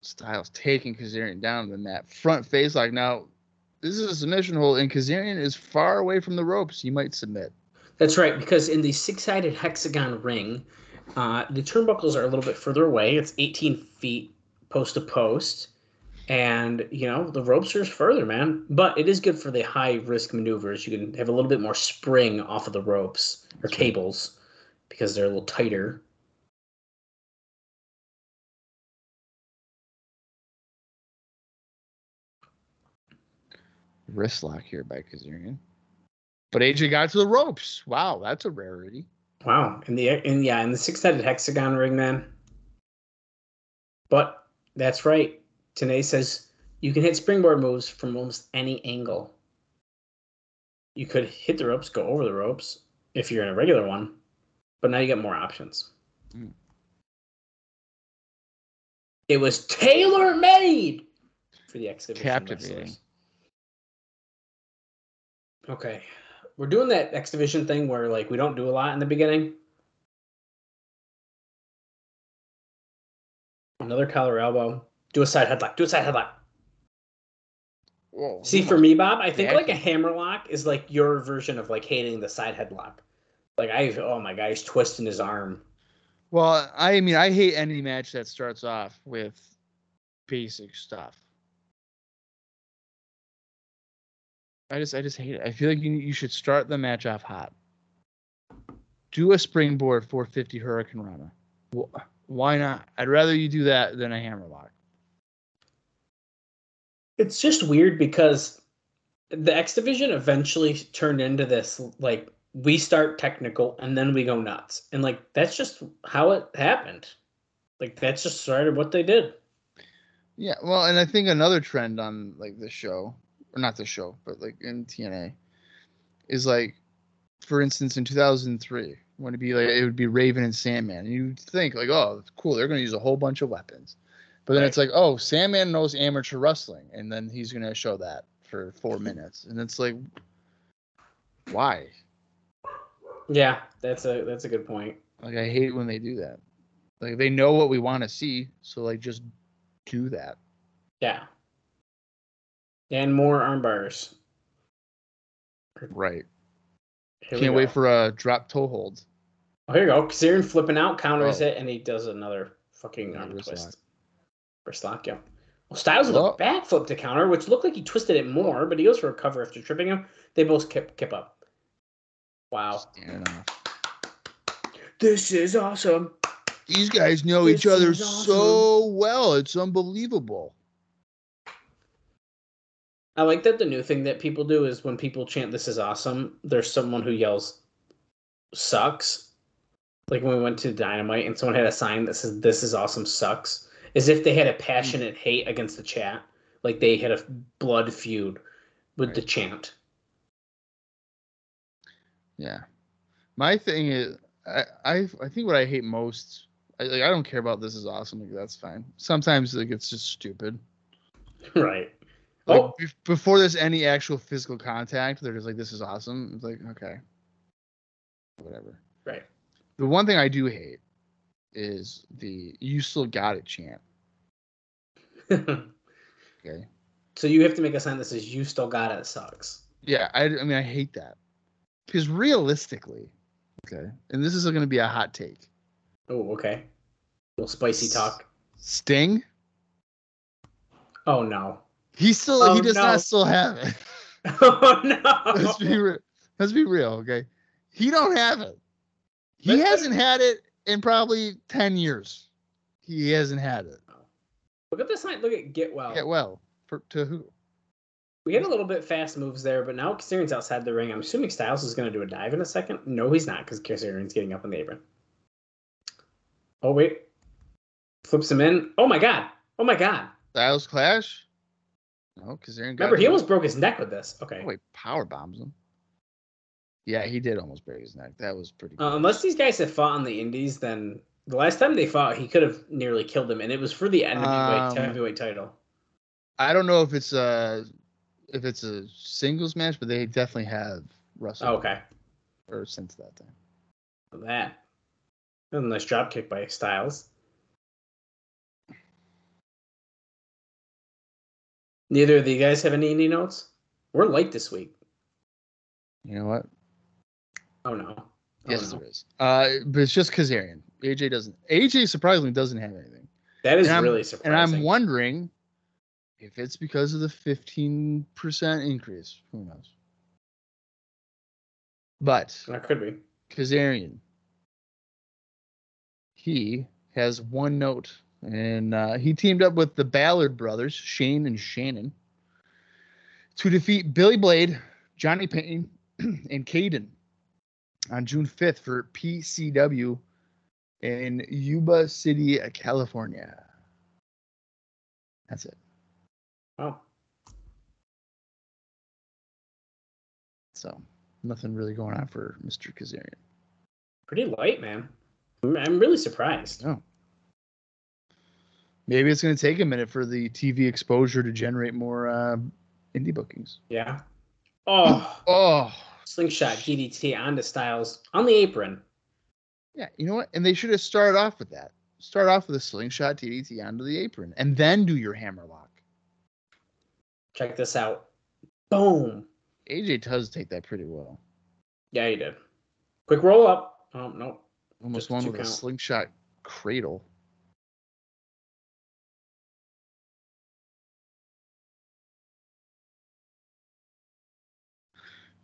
Styles taking Kazarian down in that front face. Like, now, this is a submission hold, and Kazarian is far away from the ropes. You might submit. That's right, because in the 6-sided hexagon ring, the turnbuckles are a little bit further away. It's 18 feet post to post, and, you know, the ropes are further, man. But it is good for the high-risk maneuvers. You can have a little bit more spring off of the ropes or cables because they're a little tighter. Wrist lock here by Kazarian, but AJ got to the ropes. Wow, that's a rarity. Wow, in the 6-sided hexagon ring, man. But that's right. Tanae says you can hit springboard moves from almost any angle. You could hit the ropes, go over the ropes if you're in a regular one, but now you get more options. Mm. It was tailor made for the exhibition. Captivating. Wrestlers. Okay, we're doing that X Division thing where, like, we don't do a lot in the beginning. Another collar elbow. Do a side headlock. Whoa. See, for me, Bob, I think, like, a hammerlock is, like, your version of, like, hating the side headlock. Like, oh, my God, he's twisting his arm. Well, I mean, I hate any match that starts off with basic stuff. I just hate it. I feel like you should start the match off hot. Do a springboard 450 Hurricane Rana. Why not? I'd rather you do that than a hammerlock. It's just weird because the X Division eventually turned into this, like, we start technical and then we go nuts. And, like, that's just how it happened. Like, that's just sort of what they did. Yeah, well, and I think another trend on, like, this show... Or not the show, but, like, in TNA, is, like, for instance, in 2003, when it would be Raven and Sandman, and you'd think, like, oh, cool, they're going to use a whole bunch of weapons, but then It's like, oh, Sandman knows amateur wrestling, and then he's going to show that for 4 minutes, and it's like, why? Yeah, that's a good point. Like, I hate when they do that. Like, they know what we want to see, so, like, just do that. Yeah. And more arm bars. Right. Can't wait for a drop toe hold. Oh, here you go. Kazarian flipping out, counters it, and he does another fucking arm twist. Wrist lock, yeah. Well, Styles with a back flip to counter, which looked like he twisted it more, but he goes for a cover after tripping him. They both kip up. Wow. Standing off. This is awesome. These guys know each other so well. It's unbelievable. I like that the new thing that people do is when people chant, this is awesome, there's someone who yells, sucks. Like when we went to Dynamite and someone had a sign that says, this is awesome, sucks. As if they had a passionate hate against the chat. Like they had a blood feud with the chant. Yeah. My thing is, I think what I hate most, I don't care about this is awesome. Like, that's fine. Sometimes, like, it's just stupid. Right. Like, before there's any actual physical contact, they're just like, this is awesome. It's like, okay. Whatever. Right. The one thing I do hate is the you still got it chant. Okay. So you have to make a sign that says "You still got it, sucks." Yeah, I mean, I hate that. Because realistically, okay, and this is going to be a hot take. Oh, okay. A little spicy talk. Sting? Oh, no. He still, he does not still have it. Oh, no. Let's be real, okay? He don't have it. He hasn't had it in probably 10 years. He hasn't had it. Look at this sign. Look at Get Well. Get Well. To who? We had a little bit fast moves there, but now Kazarian's outside the ring. I'm assuming Styles is going to do a dive in a second. No, he's not, because Kazarian's getting up on the apron. Oh, wait. Flips him in. Oh, my God. Oh, my God. Styles clash? No, Kazarian got... Remember, he almost broke his neck with this. Okay. Oh, wait, power bombs him. Yeah, he did almost break his neck. That was pretty good. Unless these guys have fought on the indies, then the last time they fought, he could have nearly killed him, and it was for the heavyweight title. I don't know if it's a singles match, but they definitely have wrestled. Oh, okay. Or since that time. That was a nice drop kick by Styles. Neither of you guys have any indie notes? We're light this week. You know what? Oh, no. There is. But it's just Kazarian. AJ surprisingly doesn't have anything. That is really surprising. And I'm wondering if it's because of the 15% increase. Who knows? But that could be. Kazarian. He has one note. And he teamed up with the Ballard brothers, Shane and Shannon, to defeat Billy Blade, Johnny Payton, and Caden on June 5th for PCW in Yuba City, California. That's it. Wow. So, nothing really going on for Mr. Kazarian. Pretty light, man. I'm really surprised. No. Maybe it's going to take a minute for the TV exposure to generate more indie bookings. Yeah. Oh. Slingshot DDT onto Styles on the apron. Yeah, you know what? And they should have started off with that. Start off with a slingshot DDT onto the apron and then do your hammerlock. Check this out. Boom. AJ does take that pretty well. Yeah, he did. Quick roll up. Oh, no. Almost won with a slingshot cradle.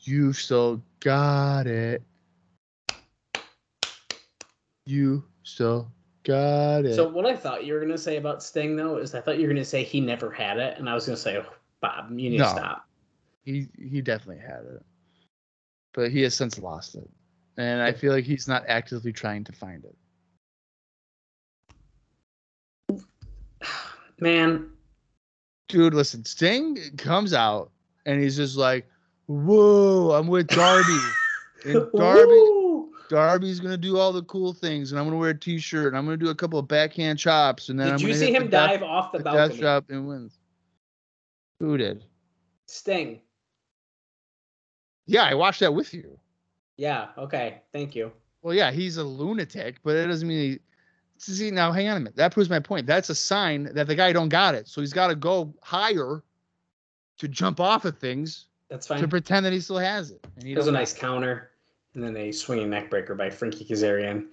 You still got it. You still got it. So what I thought you were going to say about Sting, though, is I thought you were going to say he never had it. And I was going to say, oh, Bob, you need to stop. He definitely had it. But he has since lost it. And I feel like he's not actively trying to find it. Man. Dude, listen. Sting comes out and he's just like, whoa, I'm with Darby. And Darby's going to do all the cool things. And I'm going to wear a t-shirt. And I'm going to do a couple of backhand chops. And then I'm going to see him dive off the balcony? Death drop and wins. Who did? Sting. Yeah, I watched that with you. Yeah, okay. Thank you. Well, yeah, he's a lunatic, but it doesn't mean he... See, now, hang on a minute. That proves my point. That's a sign that the guy don't got it. So he's got to go higher to jump off of things. That's fine. To pretend that he still has it. And he does a nice counter, and then a swinging neckbreaker by Frankie Kazarian.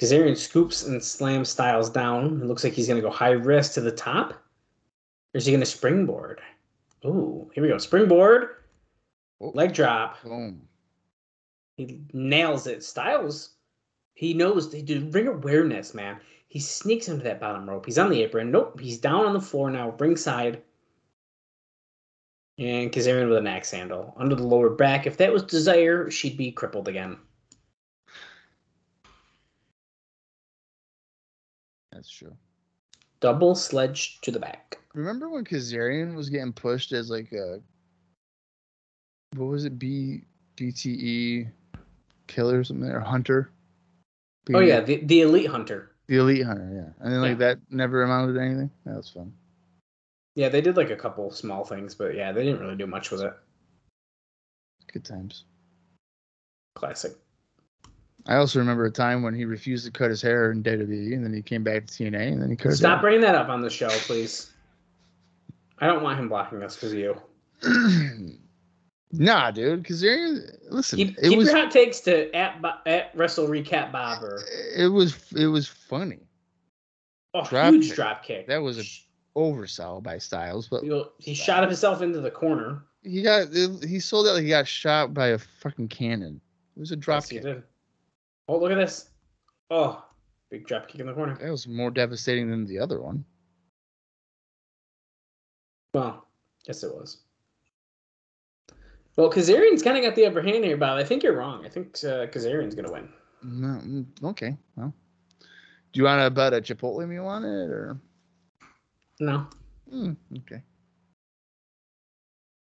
Kazarian scoops and slams Styles down. It looks like he's going to go high wrist to the top. Or is he going to springboard? Ooh, here we go. Springboard. Oh. Leg drop. Boom. He nails it. Styles, he knows. They do ring awareness, man. He sneaks into that bottom rope. He's on the apron. Nope, he's down on the floor now, ringside. And Kazarian with an axe handle under the lower back. If that was Desire, she'd be crippled again. That's true. Double sledge to the back. Remember when Kazarian was getting pushed as like a... What was it? BTE killer or something? Or hunter? Oh, yeah. The elite hunter. The elite hunter, yeah. And then like that never amounted to anything? That was fun. Yeah, they did like a couple small things, but yeah, they didn't really do much with it. Good times. Classic. I also remember a time when he refused to cut his hair in WWE, and then he came back to TNA, and then he cut his hair. Stop bringing that up on the show, please. I don't want him blocking us because of you. Nah, dude. Kazarian, listen. Keep your hot takes to at Wrestle Recap Bobber. It was funny. Oh, huge drop kick. That was an oversell by Styles, but he shot himself into the corner. He sold out like he got shot by a fucking cannon. It was a drop kick. Oh, look at this. Oh, big drop kick in the corner. That was more devastating than the other one. Well, yes, it was. Well, Kazarian's kind of got the upper hand here, Bob. I think you're wrong. I think Kazarian's going to win. No, okay. Well, do you want to bet a Chipotle meal on it, or? No. Okay.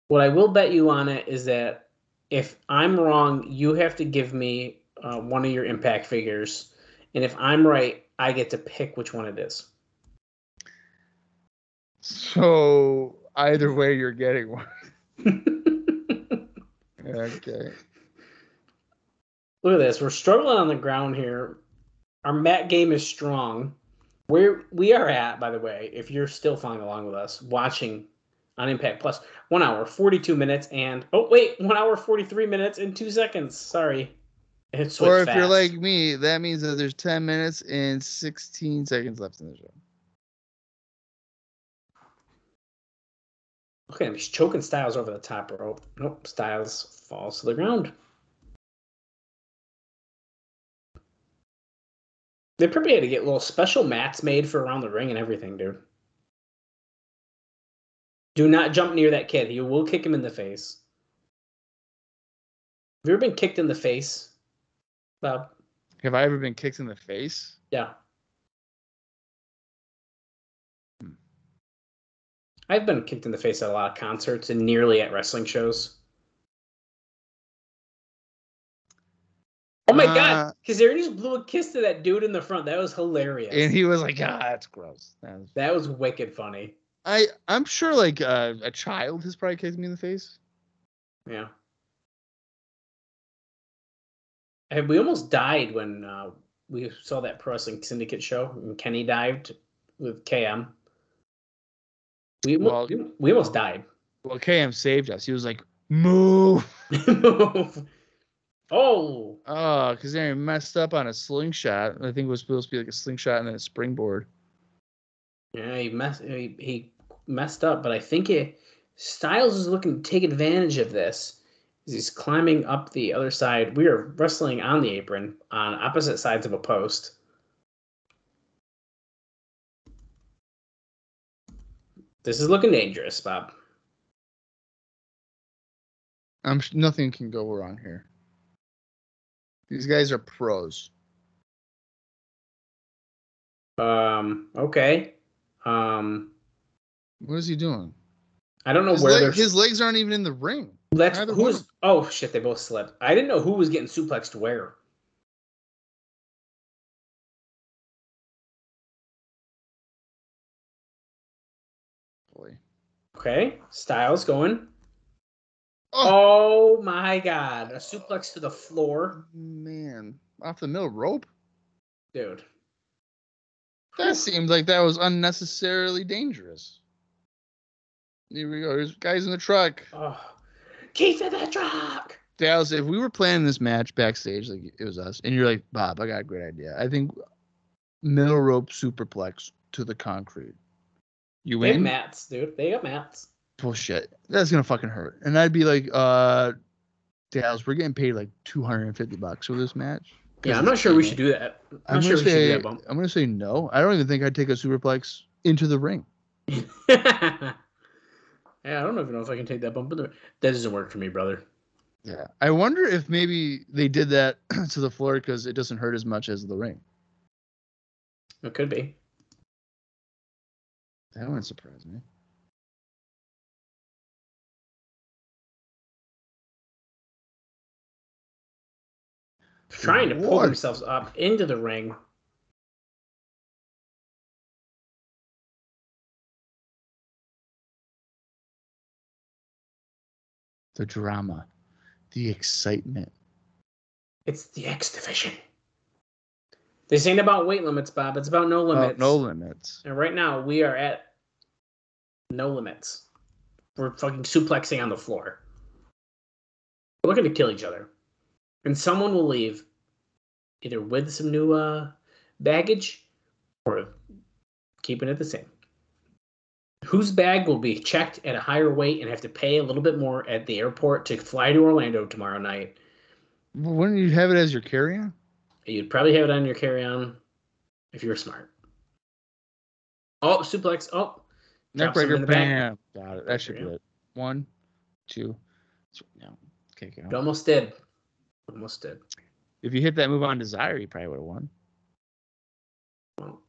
What I will bet you on it is that if I'm wrong, you have to give me one of your Impact figures. And if I'm right, I get to pick which one it is. So either way, you're getting one. Okay. Look at this. We're struggling on the ground here. Our mat game is strong. We are at, by the way, if you're still following along with us, watching on Impact Plus, 1 hour, 42 minutes, and... Oh, wait, 1 hour, 43 minutes, and 2 seconds. Sorry. It's or if fast. You're like me, that means that there's 10 minutes and 16 seconds left in the show. Look at him. He's choking Styles over the top rope. Nope, Styles falls to the ground. They probably had to get little special mats made for around the ring and everything, dude. Do not jump near that kid. You will kick him in the face. Have you ever been kicked in the face, Bob? Have I ever been kicked in the face? Yeah. I've been kicked in the face at a lot of concerts and nearly at wrestling shows. Oh, my God. Kazarian just blew a kiss to that dude in the front. That was hilarious. And he was like, that's gross. That was wicked funny. I'm sure, like, a child has probably kicked me in the face. Yeah. And we almost died when we saw that Pro Wrestling Syndicate show, and Kenny dived with KM. We almost died. Well, KM saved us. He was like, move. Move. Oh, because they messed up on a slingshot. I think it was supposed to be like a slingshot and then a springboard. Yeah, he messed up, but I think Styles is looking to take advantage of this. He's climbing up the other side. We are wrestling on the apron on opposite sides of a post. This is looking dangerous, Bob. Nothing can go wrong here. These guys are pros. Okay. What is he doing? I don't know his legs aren't even in the ring. Oh shit, they both slipped. I didn't know who was getting suplexed where. Boy. Okay. Styles going. Oh my God. A suplex to the floor. Man. Off the middle rope? Dude. That seemed like that was unnecessarily dangerous. Here we go. There's guys in the truck. Oh. Keep in the truck! Dallas, if we were planning this match backstage, like it was us, and you're like, Bob, I got a great idea. I think middle rope superplex to the concrete. You win? They have mats, dude. They got mats. Bullshit. That's gonna fucking hurt. And I'd be like, Dallas, we're getting paid like $250 for this match. Yeah, I'm not sure we should do that. I'm gonna say no. I don't even think I'd take a superplex into the ring. Yeah, I don't even know if I can take that bump in the ring. That doesn't work for me, brother. Yeah. I wonder if maybe they did that to the floor because it doesn't hurt as much as the ring. It could be. That wouldn't surprise me. Trying to pull themselves up into the ring. The drama. The excitement. It's the X Division. This ain't about weight limits, Bob. It's about no limits. No limits. And right now, we are at no limits. were fucking suplexing on the floor. We're going to kill each other. And someone will leave either with some new baggage or keeping it the same. Whose bag will be checked at a higher weight and have to pay a little bit more at the airport to fly to Orlando tomorrow night? Well, wouldn't you have it as your carry-on? You'd probably have it on your carry-on if you were smart. Oh, suplex. Oh. Neckbreaker. Bam. Got it. That should be it. One, two, three. No. Kick it. It almost did. Almost did. If you hit that move on Desire, you probably would have won. Well,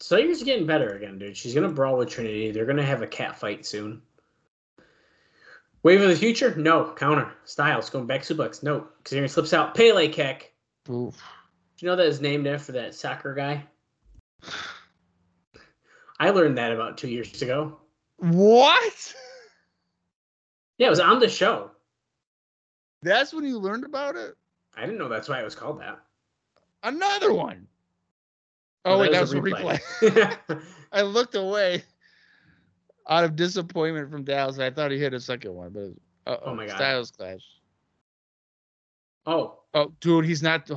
Sawyer's getting better again, dude. She's going to brawl with Trinity. They're going to have a cat fight soon. Wave of the future? No. Counter. Styles going back suplex. No. Kazarian slips out. Pele kick. Oof. Do you know that is named after that soccer guy? I learned that about 2 years ago. What? Yeah, it was on the show. That's when you learned about it? I didn't know that's why it was called that. Another one. Oh, wait, that was a replay. I looked away out of disappointment from Dallas. I thought he hit a second one, but oh my God. Styles clash. Oh, dude, he's not.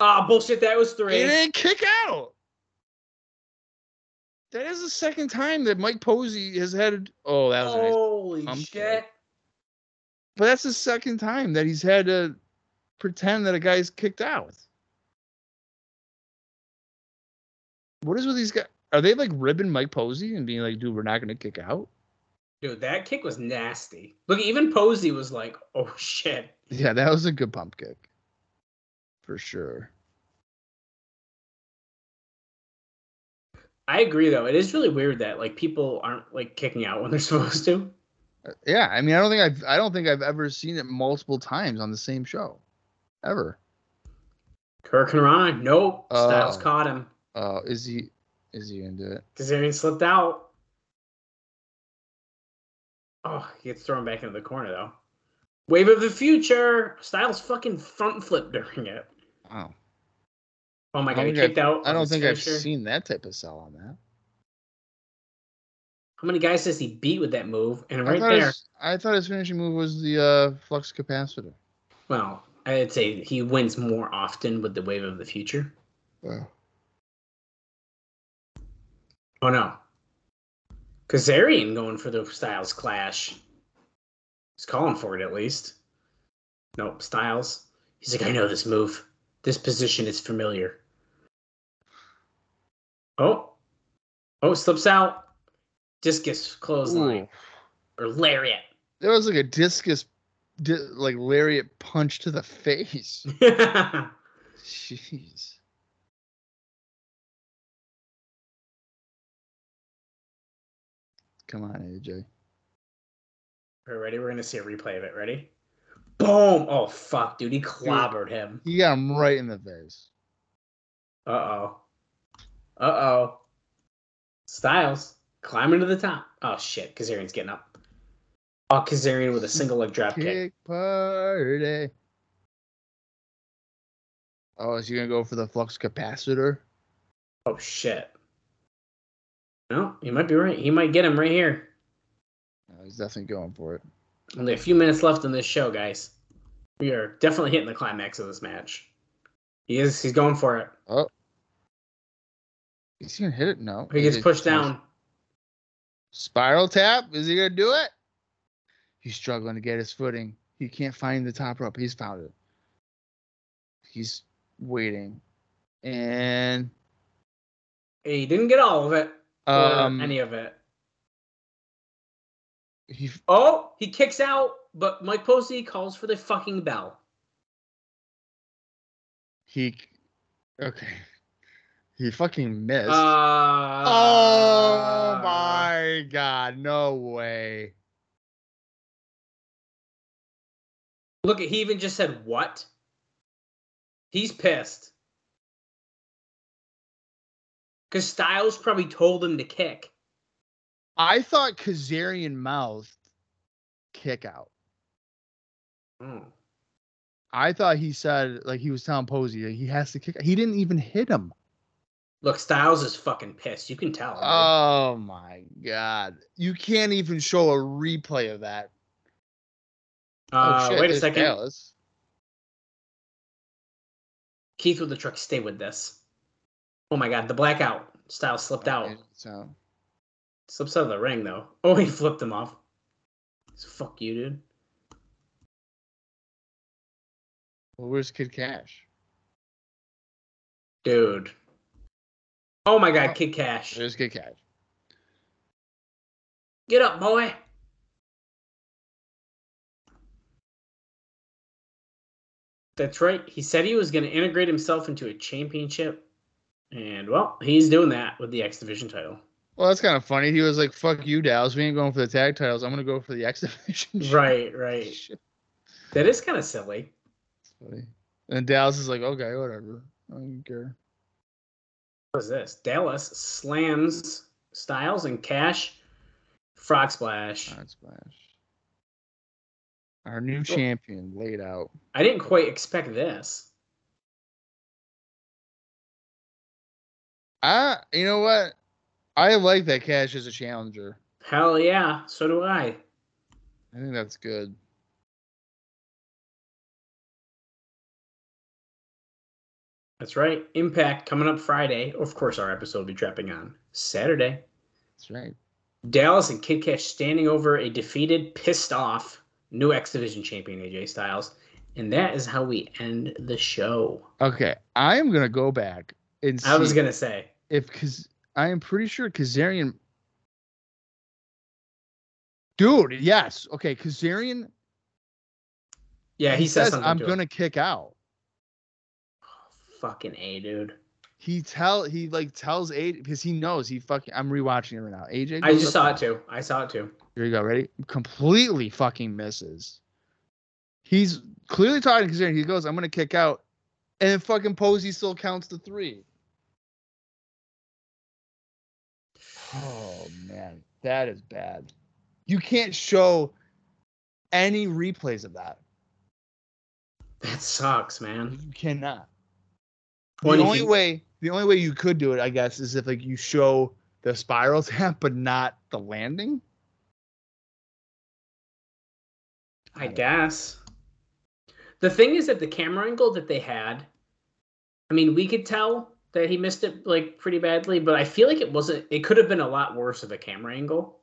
Ah, bullshit. That was three. He didn't kick out. That is the second time that Mike Posey has had. Oh, that was holy shit. But that's the second time that he's had to pretend that a guy's kicked out. What is with these guys? Are they like ribbing Mike Posey and being like, dude, we're not going to kick out? Dude, that kick was nasty. Look, even Posey was like, oh, shit. Yeah, that was a good pump kick. For sure. I agree, though. It is really weird that like people aren't like kicking out when they're supposed to. Yeah, I mean, I don't think I've ever seen it multiple times on the same show, ever. Kirk and Ron, nope. Styles caught him. Oh, is he gonna do it? Kazarian slipped out. Oh, he gets thrown back into the corner though. Wave of the future. Styles fucking front flip during it. Oh. Oh my God, he kicked out. I don't think I've seen that type of sell on that. How many guys does he beat with that move? And right there. I thought his finishing move was the flux capacitor. Well, I'd say he wins more often with the wave of the future. Wow. Oh, no. Kazarian going for the Styles clash. He's calling for it, at least. Nope, Styles. He's like, I know this move. This position is familiar. Oh, slips out. Discus clothesline. Or lariat. There was like a discus, like lariat punch to the face. Jeez. Come on, AJ. All right, ready? We're going to see a replay of it. Ready? Boom! Oh, fuck, dude. He clobbered him. He got him right in the face. Uh-oh. Uh-oh. Styles climbing to the top. Oh, shit. Kazarian's getting up. Oh, Kazarian with a single leg drop kick. Party. Oh, is he going to go for the flux capacitor? Oh, shit. No, you might be right. He might get him right here. No, he's definitely going for it. Only a few minutes left in this show, guys. We are definitely hitting the climax of this match. He is. He's going for it. Oh. Is he going to hit it? No. He gets pushed down. Spiral tap. Is he going to do it? He's struggling to get his footing. He can't find the top rope. He's found it. He's waiting. And he didn't get all of it. Any of it. He kicks out, but Mike Posey calls for the fucking bell. He fucking missed. Oh my God! No way. Look, he even just said what? He's pissed. Because Styles probably told him to kick. I thought Kazarian mouthed kick out. Mm. I thought he said, like he was telling Posey, like, he has to kick out. He didn't even hit him. Look, Styles is fucking pissed. You can tell. Dude. Oh, my God. You can't even show a replay of that. Wait a second. Dallas. Keith with the trick. Stay with this. Oh, my God. The blackout. Styles slipped out. So. Slips out of the ring, though. Oh, he flipped him off. So fuck you, dude. Well, where's Kid Cash? Dude. Oh, my God. Kid Cash. There's Kid Cash. Get up, boy. That's right. He said he was going to integrate himself into a championship. And, well, he's doing that with the X Division title. Well, that's kind of funny. He was like, fuck you, Dallas. We ain't going for the tag titles. I'm going to go for the X Division. Right, right. Shit. That is kind of silly. And Dallas is like, okay, whatever. I don't care. What is this? Dallas slams Styles and Cash. Frog Splash. Frog Splash. Our new champion laid out. I didn't quite expect this. You know what? I like that Cash is a challenger. Hell yeah, so do I. I think that's good. That's right. Impact coming up Friday. Of course, our episode will be dropping on Saturday. That's right. Dallas and Kid Cash standing over a defeated, pissed off new X Division champion, AJ Styles. And that is how we end the show. Okay. I'm going to go back and see. I was going to say. Because I am pretty sure Kazarian. Dude, yes. Okay. Kazarian. Yeah, he says something. I'm going to kick out. Fucking A, dude. He tells AJ because he knows he fucking. I'm rewatching it right now. AJ. I just saw it too. I saw it too. Here you go. Ready? Completely fucking misses. He's clearly talking because he goes, "I'm gonna kick out," and then fucking Posey still counts to three. Oh man, that is bad. You can't show any replays of that. That sucks, man. You cannot. The only way you could do it, I guess, is if like you show the spiral tap, but not the landing. I guess. The thing is that the camera angle that they had, I mean, we could tell that he missed it like pretty badly, but I feel like it could have been a lot worse of a camera angle.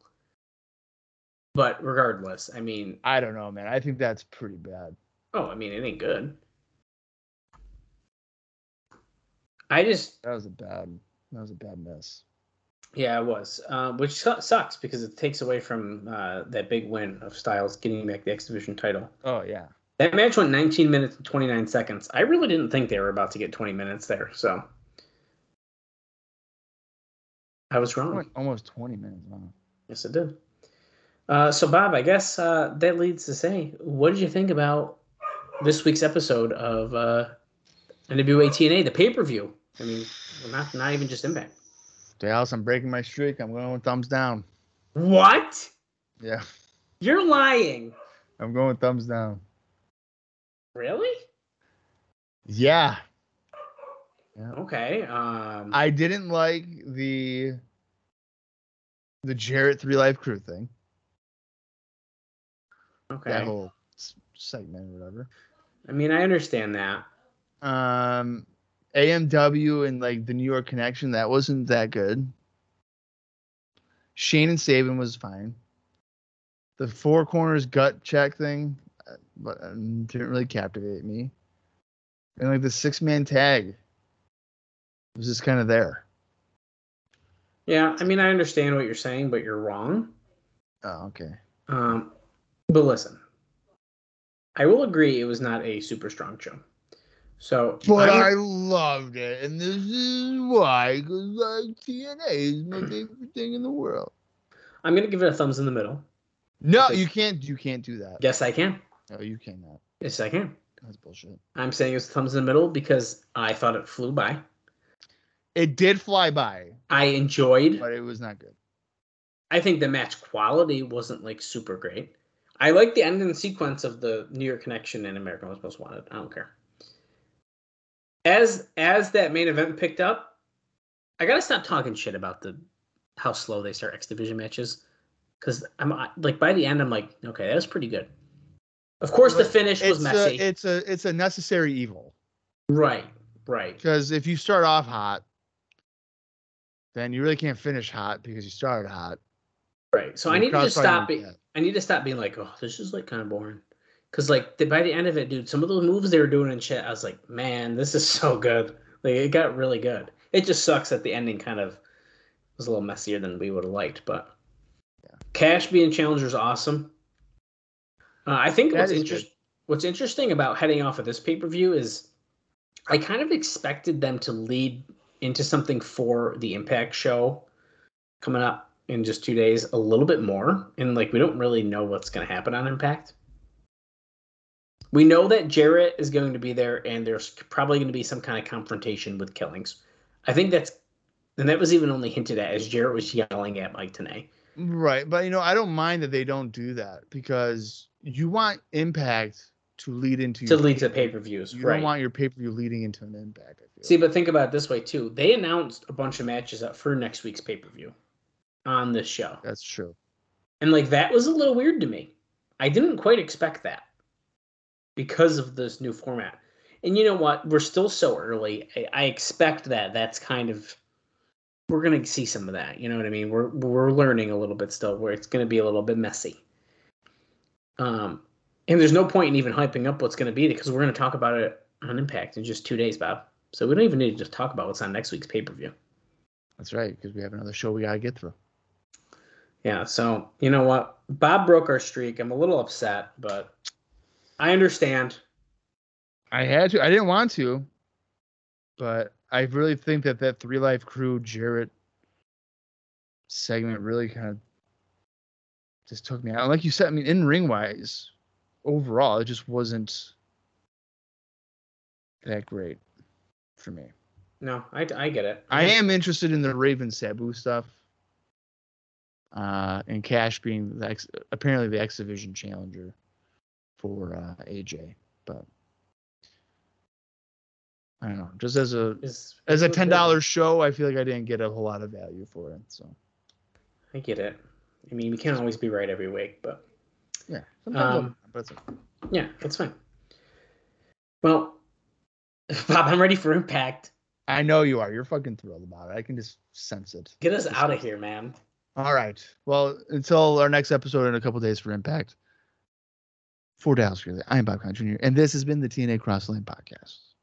But regardless, I mean, I don't know, man. I think that's pretty bad. Oh, I mean, it ain't good. That was a bad mess. Yeah, it was. Which sucks because it takes away from that big win of Styles getting back the X Division title. Oh, yeah. That match went 19 minutes and 29 seconds. I really didn't think they were about to get 20 minutes there, so. I was wrong. Almost 20 minutes. Wow. Yes, it did. So, Bob, I guess that leads to say, what did you think about this week's episode of NWA TNA, the pay-per-view? I mean, not even just Impact. Dallas, I'm breaking my streak. I'm going with thumbs down. What? Yeah. You're lying. I'm going with thumbs down. Really? Yeah. Okay. I didn't like the Jarrett 3 Life Crew thing. Okay. That whole segment or whatever. I mean, I understand that. AMW and like the New York connection, that wasn't that good. Shane and Sabin was fine. The Four Corners gut check thing, but didn't really captivate me. And like the 6-man tag was just kind of there. Yeah, I mean, I understand what you're saying, but you're wrong. Oh, okay. But listen, I will agree it was not a super strong show. So, but I loved it, and this is why, because like TNA is my favorite thing in the world. I'm gonna give it a thumbs in the middle. No, you can't. You can't do that. Yes, I can. No, you cannot. Yes, I can. That's bullshit. I'm saying it's thumbs in the middle because I thought it flew by. It did fly by. I enjoyed, but it was not good. I think the match quality wasn't like super great. I like the end and sequence of the New York connection and America's Most Wanted. I don't care. As that main event picked up, I gotta stop talking shit about how slow they start X Division matches, because I'm like, by the end I'm like, okay, that was pretty good. Of course, the finish was messy. It's a necessary evil. Right. Because if you start off hot, then you really can't finish hot because you started hot. Right. So I need to just stop being. I need to stop being like, oh, this is like kind of boring. Because like by the end of it, dude, some of those moves they were doing in chat, I was like, man, this is so good. Like it got really good. It just sucks that the ending kind of was a little messier than we would have liked, but yeah. Cash being challenger is awesome. I think what's interesting about heading off of this pay-per-view is I kind of expected them to lead into something for the Impact show coming up in just 2 days a little bit more. And like, we don't really know what's going to happen on Impact. We know that Jarrett is going to be there and there's probably going to be some kind of confrontation with Killings. I think that was even only hinted at as Jarrett was yelling at Mike Tenay. Right. But, you know, I don't mind that they don't do that because you want Impact to lead into to the pay-per-views. You don't want your pay-per-view leading into an Impact. I feel. See, but think about it this way, too. They announced a bunch of matches up for next week's pay-per-view on this show. That's true. And, like, that was a little weird to me. I didn't quite expect that because of this new format. And you know what? We're still so early. I expect that. That's kind of... We're going to see some of that. You know what I mean? We're learning a little bit still where it's going to be a little bit messy. And there's no point in even hyping up what's going to be because we're going to talk about it on Impact in just 2 days, Bob. So we don't even need to just talk about what's on next week's pay-per-view. That's right, because we have another show we got to get through. Yeah, so you know what? Bob broke our streak. I'm a little upset, but I understand. I had to. I didn't want to, but... I really think that Three Live Crew Jarrett segment really kind of just took me out. And like you said, I mean, in ring wise, overall, it just wasn't that great for me. No, I get it. I am interested in the Raven Sabu stuff, and Cash being apparently the X Division challenger for AJ, but. I don't know. Just as a $10 show, I feel like I didn't get a whole lot of value for it. So I get it. I mean, we can't always be right every week, but yeah, sometimes but it's okay. Yeah, that's fine. Well, Bob, I'm ready for Impact. I know you are. You're fucking thrilled about it. I can just sense it. Get us out of here, man. All right. Well, until our next episode in a couple days for Impact. For Dallas Gridley, I'm Bob Colling Jr., and this has been the TNA Cross Lane Podcast.